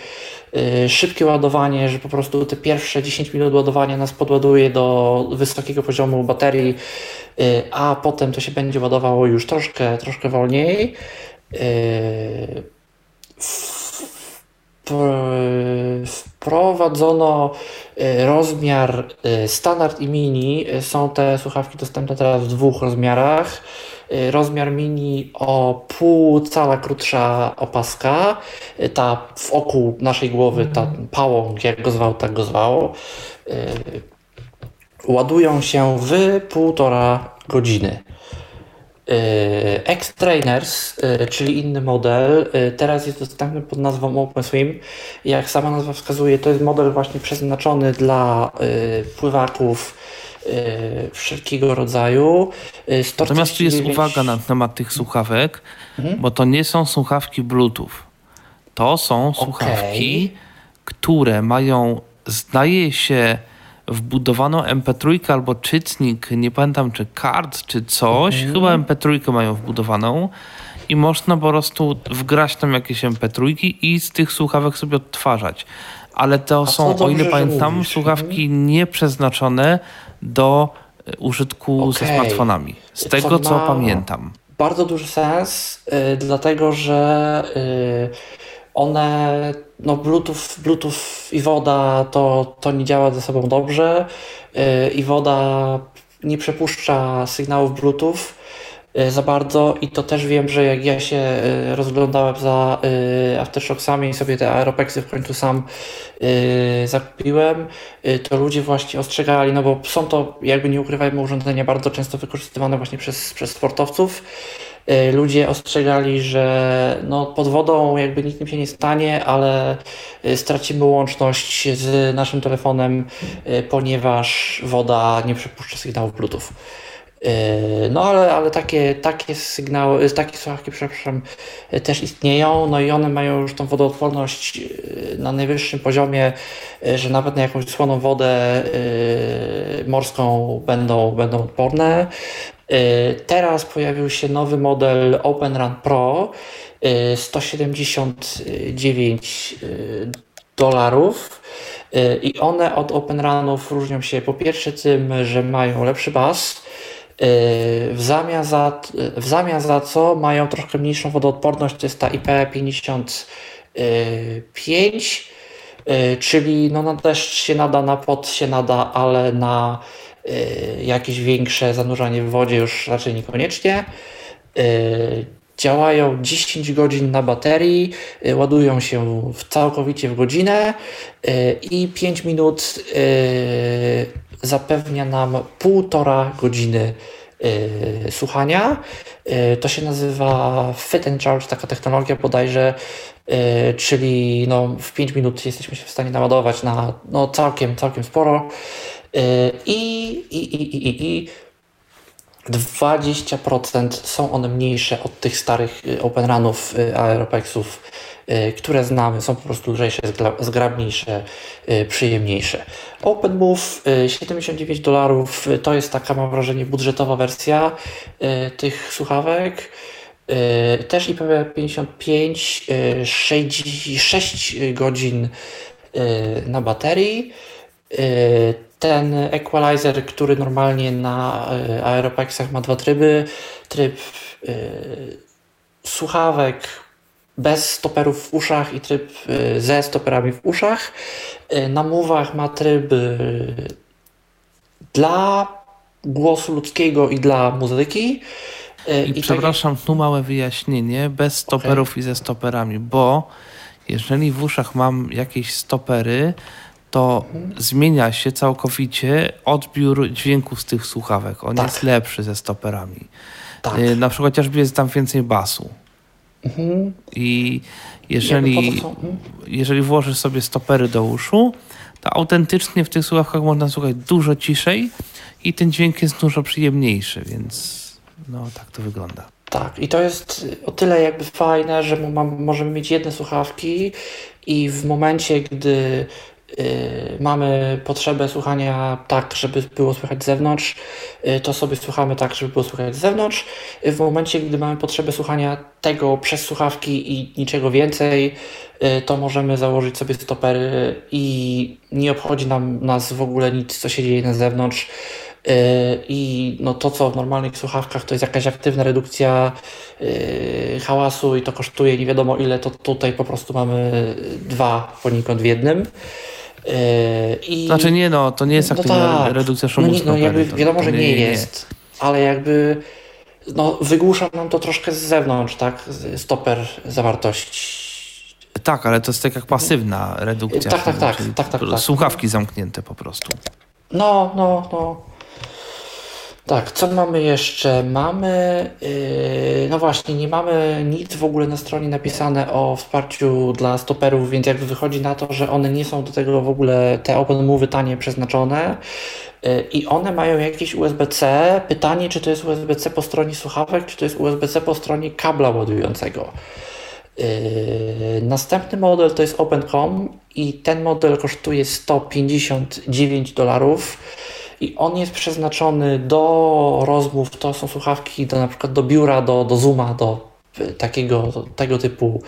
szybkie ładowanie, że po prostu te pierwsze dziesięć minut ładowania nas podładuje do wysokiego poziomu baterii, a potem to się będzie ładowało już troszkę, troszkę wolniej. Wprowadzono rozmiar standard i mini. Są te słuchawki dostępne teraz w dwóch rozmiarach. Rozmiar mini o pół cala krótsza opaska, ta wokół naszej głowy, ta pałąk, jak go zwał, tak go zwał. Ładują się w półtora godziny. X-Trainers, czyli inny model, teraz jest dostępny pod nazwą OpenSwim. Jak sama nazwa wskazuje, to jest model właśnie przeznaczony dla pływaków wszelkiego rodzaju. Natomiast tu jest uwaga na temat tych słuchawek, mhm. bo to nie są słuchawki Bluetooth. To są słuchawki, okay. które mają, zdaje się, wbudowano M P trzy albo czytnik, nie pamiętam czy kart, czy coś, mhm. chyba M P trzy mają wbudowaną i można po prostu wgrać tam jakieś M P trzy i z tych słuchawek sobie odtwarzać. Ale to A są, dobrze, o ile pamiętam, mówisz. słuchawki nieprzeznaczone do użytku okay. ze smartfonami. Z co tego, co pamiętam. Bardzo duży sens, yy, dlatego że yy, one, no Bluetooth, Bluetooth i woda to, to nie działa ze sobą dobrze yy, i woda nie przepuszcza sygnałów Bluetooth. za bardzo i to też wiem, że jak ja się rozglądałem za Aftershocksami i sobie te Aeropexy w końcu sam zakupiłem, to ludzie właśnie ostrzegali, no bo są to, jakby nie ukrywajmy, urządzenia bardzo często wykorzystywane właśnie przez, przez sportowców. Ludzie ostrzegali, że no pod wodą jakby nic im się nie stanie, ale stracimy łączność z naszym telefonem, ponieważ woda nie przepuszcza sygnału Bluetooth. No ale, ale takie, takie sygnały, takie słuchawki, przepraszam, też istnieją, no i one mają już tą wodoodporność na najwyższym poziomie, że nawet na jakąś słoną wodę morską będą, będą odporne. Teraz pojawił się nowy model Open Run Pro, sto siedemdziesiąt dziewięć dolarów. I one od Open Runów różnią się po pierwsze tym, że mają lepszy bas, w zamian za, w zamian za co mają troszkę mniejszą wodoodporność, to jest ta I P pięćdziesiąt pięć, czyli no na deszcz się nada, na pot się nada, ale na jakieś większe zanurzanie w wodzie już raczej niekoniecznie. Działają dziesięć godzin na baterii, ładują się w całkowicie w godzinę i pięć minut zapewnia nam półtora godziny słuchania. To się nazywa Fit and Charge, taka technologia bodajże, czyli no w pięć minut jesteśmy się w stanie naładować na no całkiem, całkiem sporo. I, i, i, i, i dwadzieścia procent są one mniejsze od tych starych Open Runów, Aeropexów, które znamy, są po prostu lżejsze, zgrabniejsze, przyjemniejsze. Open Move siedemdziesiąt dziewięć dolarów to jest taka, mam wrażenie, budżetowa wersja tych słuchawek. Też I P pięćdziesiąt pięć, sześć godzin na baterii. Ten equalizer, który normalnie na Aeropexach ma dwa tryby, tryb y, słuchawek bez stoperów w uszach i tryb y, ze stoperami w uszach. Y, na mówach ma tryb y, dla głosu ludzkiego i dla muzyki. Y, I, i przepraszam, tak... tu małe wyjaśnienie, bez stoperów okay. I ze stoperami, bo jeżeli w uszach mam jakieś stopery, to zmienia się całkowicie odbiór dźwięku z tych słuchawek. On tak. jest lepszy ze stoperami. Tak. Na przykład chociażby jest tam więcej basu. Mhm. I jeżeli, jeżeli włożysz sobie stopery do uszu, to autentycznie w tych słuchawkach można słuchać dużo ciszej i ten dźwięk jest dużo przyjemniejszy, więc no tak to wygląda. Tak, i to jest o tyle jakby fajne, że mam, możemy mieć jedne słuchawki i w momencie, gdy Yy, mamy potrzebę słuchania tak, żeby było słychać z zewnątrz, yy, to sobie słuchamy tak, żeby było słychać z zewnątrz. Yy, w momencie, gdy mamy potrzebę słuchania tego przez słuchawki i niczego więcej, yy, to możemy założyć sobie stopery i nie obchodzi nam nas w ogóle nic, co się dzieje na zewnątrz. Yy, I no to, co w normalnych słuchawkach, to jest jakaś aktywna redukcja yy, hałasu i to kosztuje nie wiadomo ile, to tutaj po prostu mamy dwa poniekąd w jednym. I... Znaczy nie, no to nie jest aktywna no tak. redukcja szumu. No, nie, no jakby to, wiadomo, to, to że nie, nie jest, nie. ale jakby no, wygłusza nam to troszkę z zewnątrz, tak? Stoper zawartość. Tak, ale to jest tak jak pasywna redukcja. Tak, szumu, tak, tak, tak, tak, tak. Słuchawki zamknięte po prostu. No, no, no. Tak, co mamy jeszcze? Mamy, yy, no właśnie, nie mamy nic w ogóle na stronie napisane o wsparciu dla stoperów, więc jakby wychodzi na to, że one nie są do tego w ogóle, te Open Move tanie przeznaczone yy, i one mają jakieś U S B C. Pytanie, czy to jest U S B C po stronie słuchawek, czy to jest U S B C po stronie kabla ładującego. Yy, następny model to jest Open kropka com i ten model kosztuje sto pięćdziesiąt dziewięć dolarów. I on jest przeznaczony do rozmów, to są słuchawki do, na przykład do biura, do, do Zooma, do takiego, do tego typu,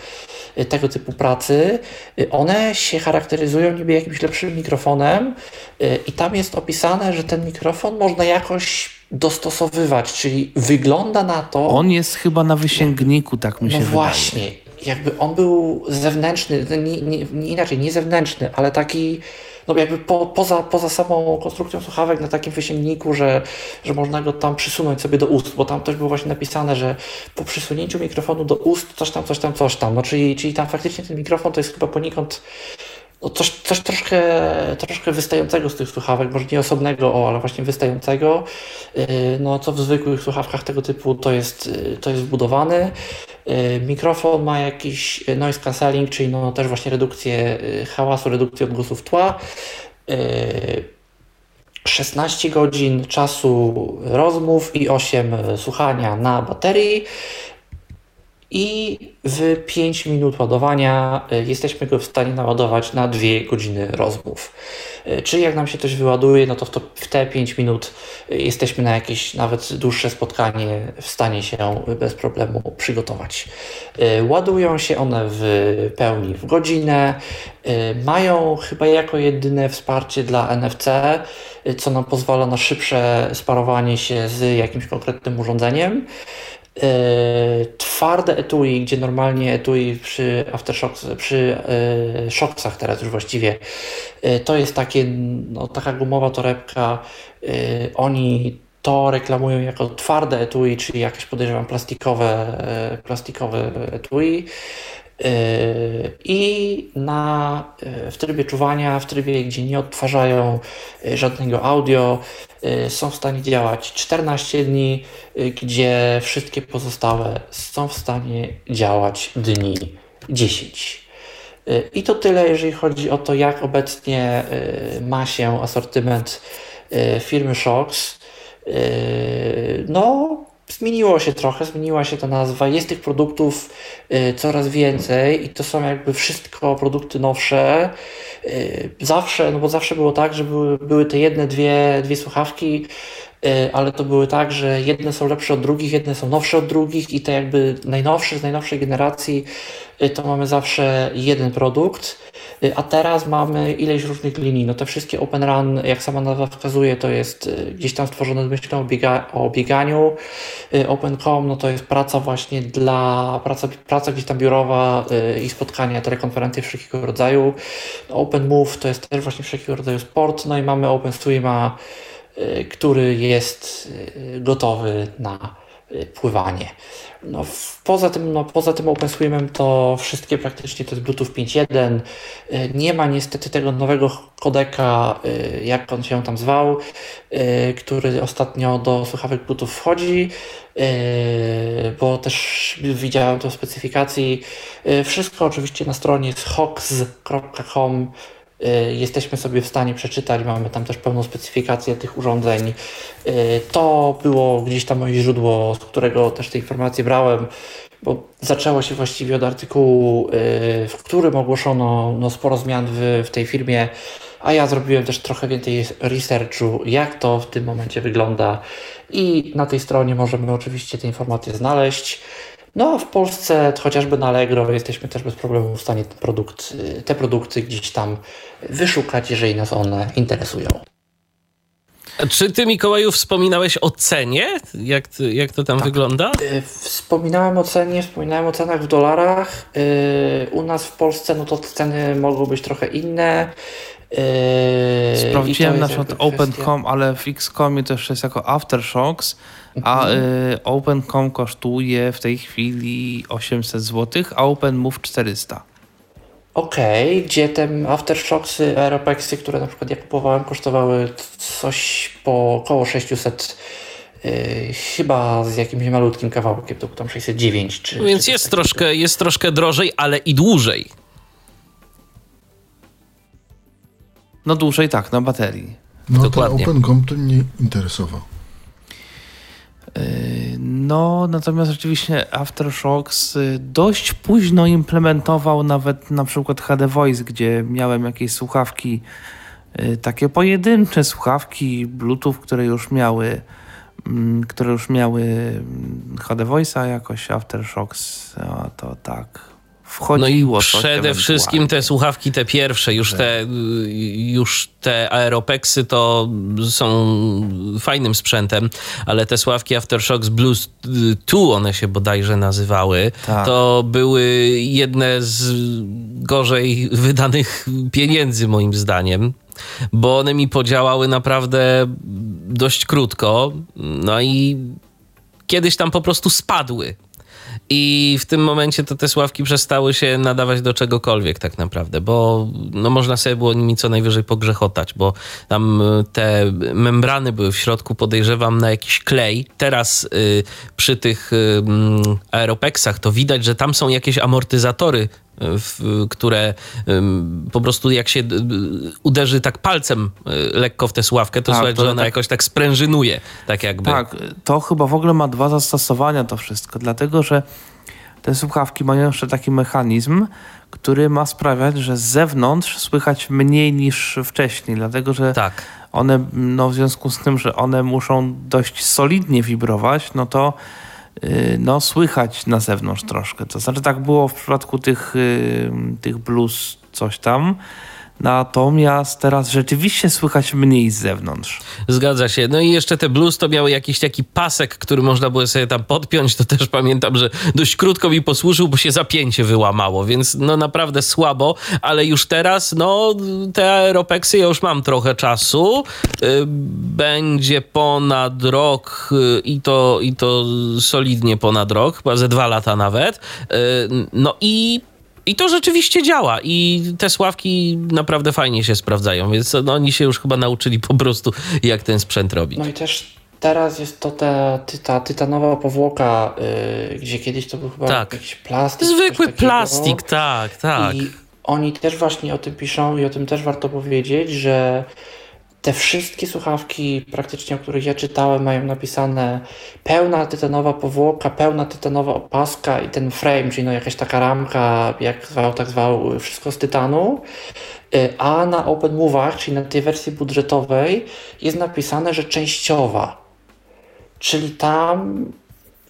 tego typu pracy. One się charakteryzują niby jakimś lepszym mikrofonem i tam jest opisane, że ten mikrofon można jakoś dostosowywać, czyli wygląda na to... On jest chyba na wysięgniku, tak mi się no wydaje. No właśnie. jakby on był zewnętrzny, nie, nie, nie inaczej, nie zewnętrzny, ale taki no jakby po, poza, poza samą konstrukcją słuchawek na takim wysięgniku, że, że można go tam przysunąć sobie do ust, bo tam też było właśnie napisane, że po przysunięciu mikrofonu do ust coś tam, coś tam, coś tam. No czyli, czyli tam faktycznie ten mikrofon to jest chyba poniekąd no coś, coś troszkę, troszkę wystającego z tych słuchawek, może nie osobnego, o, ale właśnie wystającego, no co w zwykłych słuchawkach tego typu to jest, to jest wbudowany. Mikrofon ma jakiś noise cancelling, czyli no też właśnie redukcję hałasu, redukcję odgłosów tła. szesnaście godzin czasu rozmów i osiem słuchania na baterii. I w pięć minut ładowania jesteśmy go w stanie naładować na dwie godziny rozmów. Czyli jak nam się coś wyładuje, no to w, to w te pięć minut jesteśmy na jakieś nawet dłuższe spotkanie w stanie się bez problemu przygotować. Ładują się one w pełni w godzinę. Mają chyba jako jedyne wsparcie dla N F C, co nam pozwala na szybsze sparowanie się z jakimś konkretnym urządzeniem. Yy, twarde etui, gdzie normalnie etui przy aftershocks, przy yy, shocksach teraz już właściwie, yy, to jest takie, no, taka gumowa torebka, yy, oni to reklamują jako twarde etui, czyli jakieś podejrzewam plastikowe, yy, plastikowe etui. I na, w trybie czuwania, w trybie, gdzie nie odtwarzają żadnego audio, są w stanie działać czternaście dni, gdzie wszystkie pozostałe są w stanie działać dni dziesięć. I to tyle, jeżeli chodzi o to, jak obecnie ma się asortyment firmy Shox. No, zmieniło się trochę, zmieniła się ta nazwa, jest tych produktów y, coraz więcej i to są jakby wszystko produkty nowsze. Y, zawsze, no bo zawsze było tak, że były, były te jedne, dwie, dwie słuchawki, y, ale to były tak, że jedne są lepsze od drugich, jedne są nowsze od drugich i te jakby najnowsze, z najnowszej generacji y, to mamy zawsze jeden produkt. A teraz mamy ileś różnych linii. No te wszystkie Open Run, jak sama nazwa wskazuje, to jest gdzieś tam stworzone z myślą o, biega, o bieganiu. Open kropka com, no to jest praca właśnie dla, praca, praca gdzieś tam biurowa i spotkania, telekonferencje wszelkiego rodzaju. Open Move to jest też właśnie wszelkiego rodzaju sport. No i mamy Open Swima, który jest gotowy na pływanie. No, poza tym, no, poza tym OpenSwimem to wszystkie praktycznie to jest Bluetooth pięć jeden. Nie ma niestety tego nowego kodeka, jak on się tam zwał, który ostatnio do słuchawek Bluetooth wchodzi, bo też widziałem to w specyfikacji. Wszystko oczywiście na stronie shox kropka com. Jesteśmy sobie w stanie przeczytać, mamy tam też pełną specyfikację tych urządzeń. To było gdzieś tam moje źródło, z którego też te informacje brałem, bo zaczęło się właściwie od artykułu, w którym ogłoszono no, sporo zmian w, w tej firmie, a ja zrobiłem też trochę więcej researchu, jak to w tym momencie wygląda i na tej stronie możemy oczywiście te informacje znaleźć. No a w Polsce, chociażby na Allegro, jesteśmy też bez problemu w stanie ten produkt, te produkty gdzieś tam wyszukać, jeżeli nas one interesują. Czy ty, Mikołaju, wspominałeś o cenie? Jak, jak to tam tak wygląda? Wspominałem o cenie, wspominałem o cenach w dolarach. U nas w Polsce no to ceny mogą być trochę inne. Yy, Sprawdziłem na przykład Open kropka com, ale w X komie też jest jako Aftershocks, a mhm. y, Open kropka com kosztuje w tej chwili osiemset złotych, a OpenMove czterysta. Okej, okay, gdzie te Aftershocksy, Aeropexy, które na przykład ja kupowałem, kosztowały coś po około sześciuset, yy, chyba z jakimś malutkim kawałkiem, to tam sześćset dziewięć. Czy, Więc czy jest, troszkę, to... jest troszkę drożej, ale i dłużej. No dłużej tak, na baterii. No dokładnie. Ten OpenCom to mnie interesował. Yy, no natomiast rzeczywiście Aftershocks yy, dość późno implementował nawet na przykład H D Voice, gdzie miałem jakieś słuchawki, yy, takie pojedyncze słuchawki Bluetooth, które już miały, yy, które już miały H D Voice'a jakoś Aftershocks, a to tak wchodziło. No i przede wszystkim te słuchawki, te pierwsze, już te, już te Aeropeksy to są fajnym sprzętem, ale te słuchawki Aftershocks Bluetooth, one się bodajże nazywały, tak. To były jedne z gorzej wydanych pieniędzy moim zdaniem, bo one mi podziałały naprawdę dość krótko, no i kiedyś tam po prostu spadły. I w tym momencie to te słuchawki przestały się nadawać do czegokolwiek tak naprawdę, bo no można sobie było nimi co najwyżej pogrzechotać, bo tam te membrany były w środku, podejrzewam, na jakiś klej. Teraz y, przy tych y, Aeropeksach to widać, że tam są jakieś amortyzatory, W, które um, po prostu jak się uderzy tak palcem lekko w tę sławkę, to tak, słychać, że ona tak jakoś tak sprężynuje. Tak, jakby. Tak, to chyba w ogóle ma dwa zastosowania to wszystko, dlatego że te słuchawki mają jeszcze taki mechanizm, który ma sprawiać, że z zewnątrz słychać mniej niż wcześniej, dlatego że tak. one, no w związku z tym, że one muszą dość solidnie wibrować, no to no słychać na zewnątrz troszkę. To znaczy tak było w przypadku tych, tych blues coś tam. Natomiast teraz rzeczywiście słychać mniej z zewnątrz. Zgadza się. No i jeszcze te blues to miały jakiś taki pasek, który można było sobie tam podpiąć. To też pamiętam, że dość krótko mi posłużył, bo się zapięcie wyłamało, więc no naprawdę słabo, ale już teraz no te Aeropeksy, ja już mam trochę czasu. Będzie ponad rok i to, i to solidnie ponad rok, chyba ze dwa lata nawet. No i I to rzeczywiście działa i te sławki naprawdę fajnie się sprawdzają, więc no, oni się już chyba nauczyli po prostu, jak ten sprzęt robić. No i też teraz jest to ta, ta tytanowa powłoka, yy, gdzie kiedyś to był chyba tak. jakiś plastik. Zwykły plastik, tak, tak. I oni też właśnie o tym piszą i o tym też warto powiedzieć, że te wszystkie słuchawki praktycznie, o których ja czytałem, mają napisane pełna tytanowa powłoka, pełna tytanowa opaska i ten frame, czyli no jakaś taka ramka, jak zwał, tak zwał, wszystko z tytanu. A na Open Move'ach, czyli na tej wersji budżetowej, jest napisane, że częściowa. Czyli tam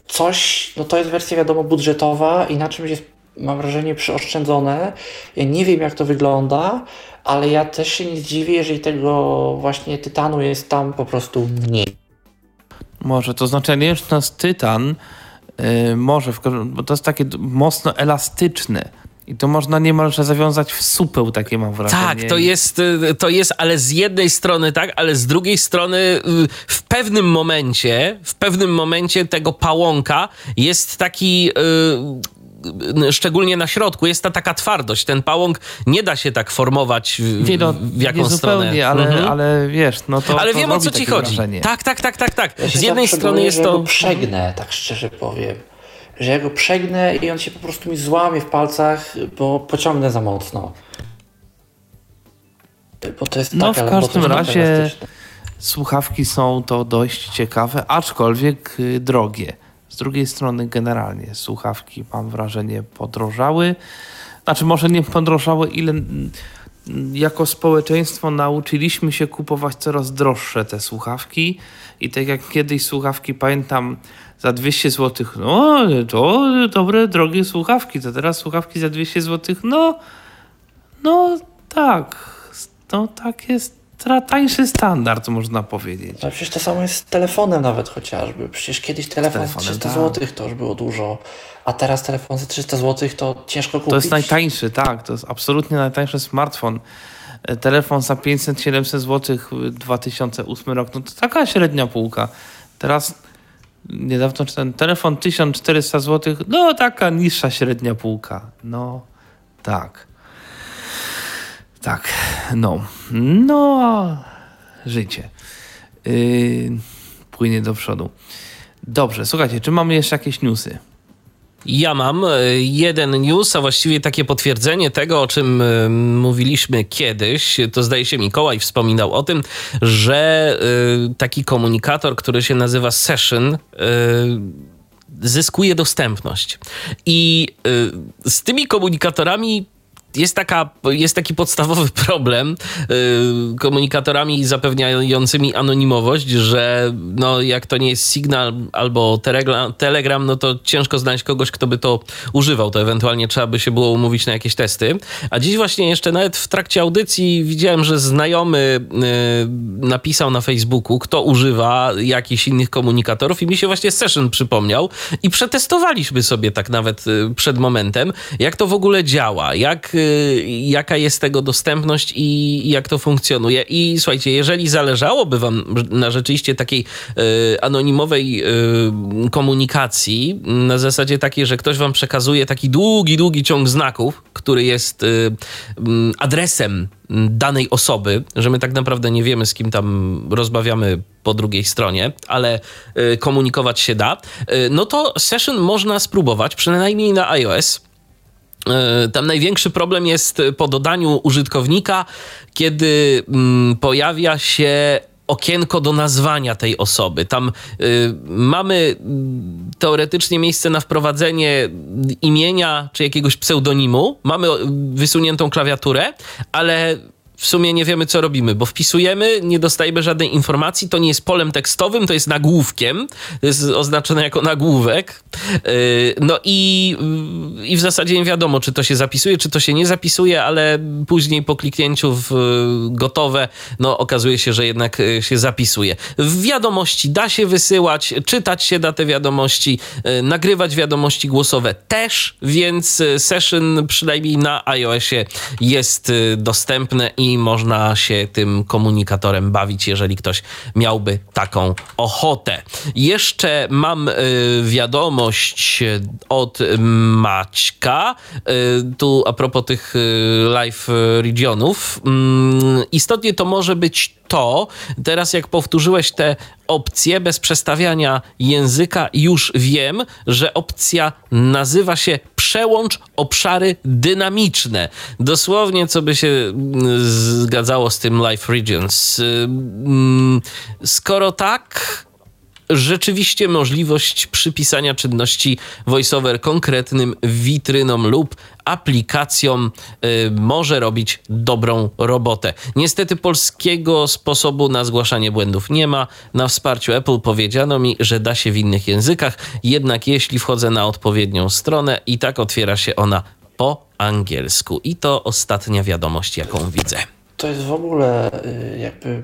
coś, no to jest wersja wiadomo budżetowa i na czymś jest, mam wrażenie, przyoszczędzone. Ja nie wiem, jak to wygląda, ale ja też się nie zdziwię, jeżeli tego właśnie tytanu jest tam po prostu mniej. Może, to znaczy, nie wiem, czy to jest tytan, yy, może, bo to jest takie mocno elastyczne. I to można niemalże zawiązać w supeł, takie mam wrażenie. Tak, to jest, to jest, ale z jednej strony tak, ale z drugiej strony w pewnym momencie, w pewnym momencie tego pałąka jest taki... Yy, szczególnie na środku, jest ta taka twardość. Ten pałąk nie da się tak formować w, nie, no, w jaką nie stronę. Zupełnie, ale, mhm. ale wiesz, no to ale to wiem, o co ci chodzi. Wrażenie. Tak, tak, tak, tak, tak. Ja z jednej strony jest to... Ja go przegnę, tak szczerze powiem. Że ja go przegnę i on się po prostu mi złamie w palcach, bo pociągnę za mocno. Bo to jest no taka, w każdym razie słuchawki są to dość ciekawe, aczkolwiek drogie. Z drugiej strony generalnie słuchawki, mam wrażenie, podrożały. Znaczy może nie podrożały, ile jako społeczeństwo nauczyliśmy się kupować coraz droższe te słuchawki. I tak jak kiedyś słuchawki, pamiętam, za dwieście złotych, no to dobre, drogie słuchawki. To teraz słuchawki za dwieście złotych, no, no tak, no tak jest. Tańszy standard, można powiedzieć. Ale przecież to samo jest z telefonem nawet chociażby. Przecież kiedyś telefon za trzysta złotych to już było dużo, a teraz telefon za trzysta złotych to ciężko kupić. To jest najtańszy, tak. To jest absolutnie najtańszy smartfon. Telefon za pięćset siedemset złotych dwa tysiące ósmy rok, no to taka średnia półka. Teraz niedawno ten telefon tysiąc czterysta złotych, no taka niższa średnia półka. No tak. Tak, no, no, życie yy, płynie do przodu. Dobrze, słuchajcie, czy mamy jeszcze jakieś newsy? Ja mam jeden news, a właściwie takie potwierdzenie tego, o czym mówiliśmy kiedyś. To zdaje się Mikołaj wspominał o tym, że yy, taki komunikator, który się nazywa Session, yy, zyskuje dostępność. I yy, z tymi komunikatorami jest, taka, jest taki podstawowy problem y, komunikatorami zapewniającymi anonimowość, że no, jak to nie jest Signal albo Telegram, no to ciężko znaleźć kogoś, kto by to używał. To ewentualnie trzeba by się było umówić na jakieś testy. A dziś właśnie jeszcze nawet w trakcie audycji widziałem, że znajomy y, napisał na Facebooku, kto używa jakichś innych komunikatorów i mi się właśnie session przypomniał i przetestowaliśmy sobie tak nawet y, przed momentem, jak to w ogóle działa, jak, y, jaka jest tego dostępność i jak to funkcjonuje. I słuchajcie, jeżeli zależałoby wam na rzeczywiście takiej y, anonimowej y, komunikacji, na zasadzie takiej, że ktoś wam przekazuje taki długi, długi ciąg znaków, który jest y, y, adresem danej osoby, że my tak naprawdę nie wiemy, z kim tam rozmawiamy po drugiej stronie, ale y, komunikować się da, y, no to session można spróbować, przynajmniej na iOS. Tam największy problem jest po dodaniu użytkownika, kiedy pojawia się okienko do nazwania tej osoby. Tam y, mamy teoretycznie miejsce na wprowadzenie imienia czy jakiegoś pseudonimu. Mamy wysuniętą klawiaturę, ale w sumie nie wiemy, co robimy, bo wpisujemy, nie dostajemy żadnej informacji, to nie jest polem tekstowym, to jest nagłówkiem, to jest oznaczone jako nagłówek, no i, i w zasadzie nie wiadomo, czy to się zapisuje, czy to się nie zapisuje, ale później po kliknięciu w gotowe, no okazuje się, że jednak się zapisuje. Wiadomości da się wysyłać, czytać się da te wiadomości, nagrywać wiadomości głosowe też, więc session przynajmniej na iOSie jest dostępne i i można się tym komunikatorem bawić, jeżeli ktoś miałby taką ochotę. Jeszcze mam y, wiadomość od Maćka, y, tu a propos tych y, live regionów. Y, istotnie to może być to, teraz jak powtórzyłeś te opcje bez przestawiania języka, już wiem, że opcja nazywa się przełącz obszary dynamiczne. Dosłownie, co by się zgadzało z tym Live Regions. Skoro tak, rzeczywiście możliwość przypisania czynności voiceover konkretnym witrynom lub aplikacjom y, może robić dobrą robotę. Niestety polskiego sposobu na zgłaszanie błędów nie ma. Na wsparciu Apple powiedziano mi, że da się w innych językach, jednak jeśli wchodzę na odpowiednią stronę, i tak otwiera się ona po angielsku. I to ostatnia wiadomość, jaką widzę. To jest w ogóle y, jakby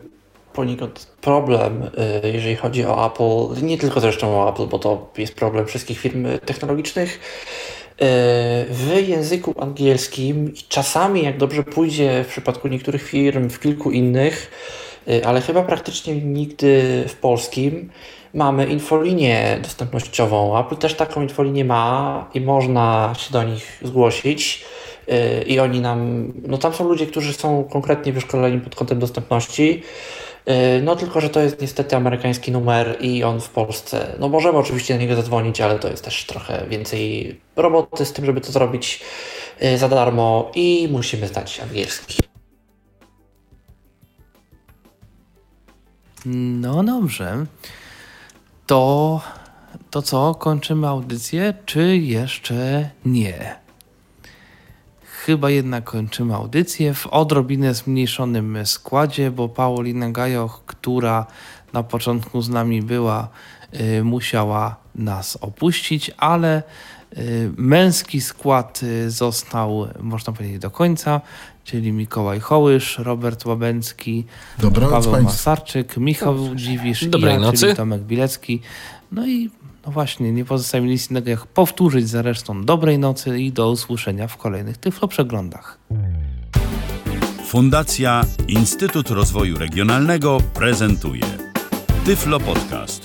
poniekąd problem, jeżeli chodzi o Apple, nie tylko zresztą o Apple, bo to jest problem wszystkich firm technologicznych. W języku angielskim czasami, jak dobrze pójdzie w przypadku niektórych firm, w kilku innych, ale chyba praktycznie nigdy w polskim, mamy infolinię dostępnościową. Apple też taką infolinię ma i można się do nich zgłosić. I oni nam, no tam są ludzie, którzy są konkretnie wyszkoleni pod kątem dostępności. No tylko, że to jest niestety amerykański numer i on w Polsce, no możemy oczywiście na niego zadzwonić, ale to jest też trochę więcej roboty z tym, żeby to zrobić za darmo i musimy znać angielski. No dobrze, to, to co, kończymy audycję, czy jeszcze nie? Chyba jednak kończymy audycję w odrobinę zmniejszonym składzie, bo Paulina Gajoch, która na początku z nami była, y, musiała nas opuścić, ale y, męski skład y, został, można powiedzieć, do końca, czyli Mikołaj Hołysz, Robert Łabęcki, Dobra, Paweł Państwu. Masarczyk, Michał Dobrze. Dziwisz, Dobrej i ja, czyli Tomek Bilecki. No i no właśnie, nie pozostaje mi nic innego jak powtórzyć za resztą dobrej nocy i do usłyszenia w kolejnych Tyfloprzeglądach. Fundacja Instytut Rozwoju Regionalnego prezentuje Tyflo Podcast.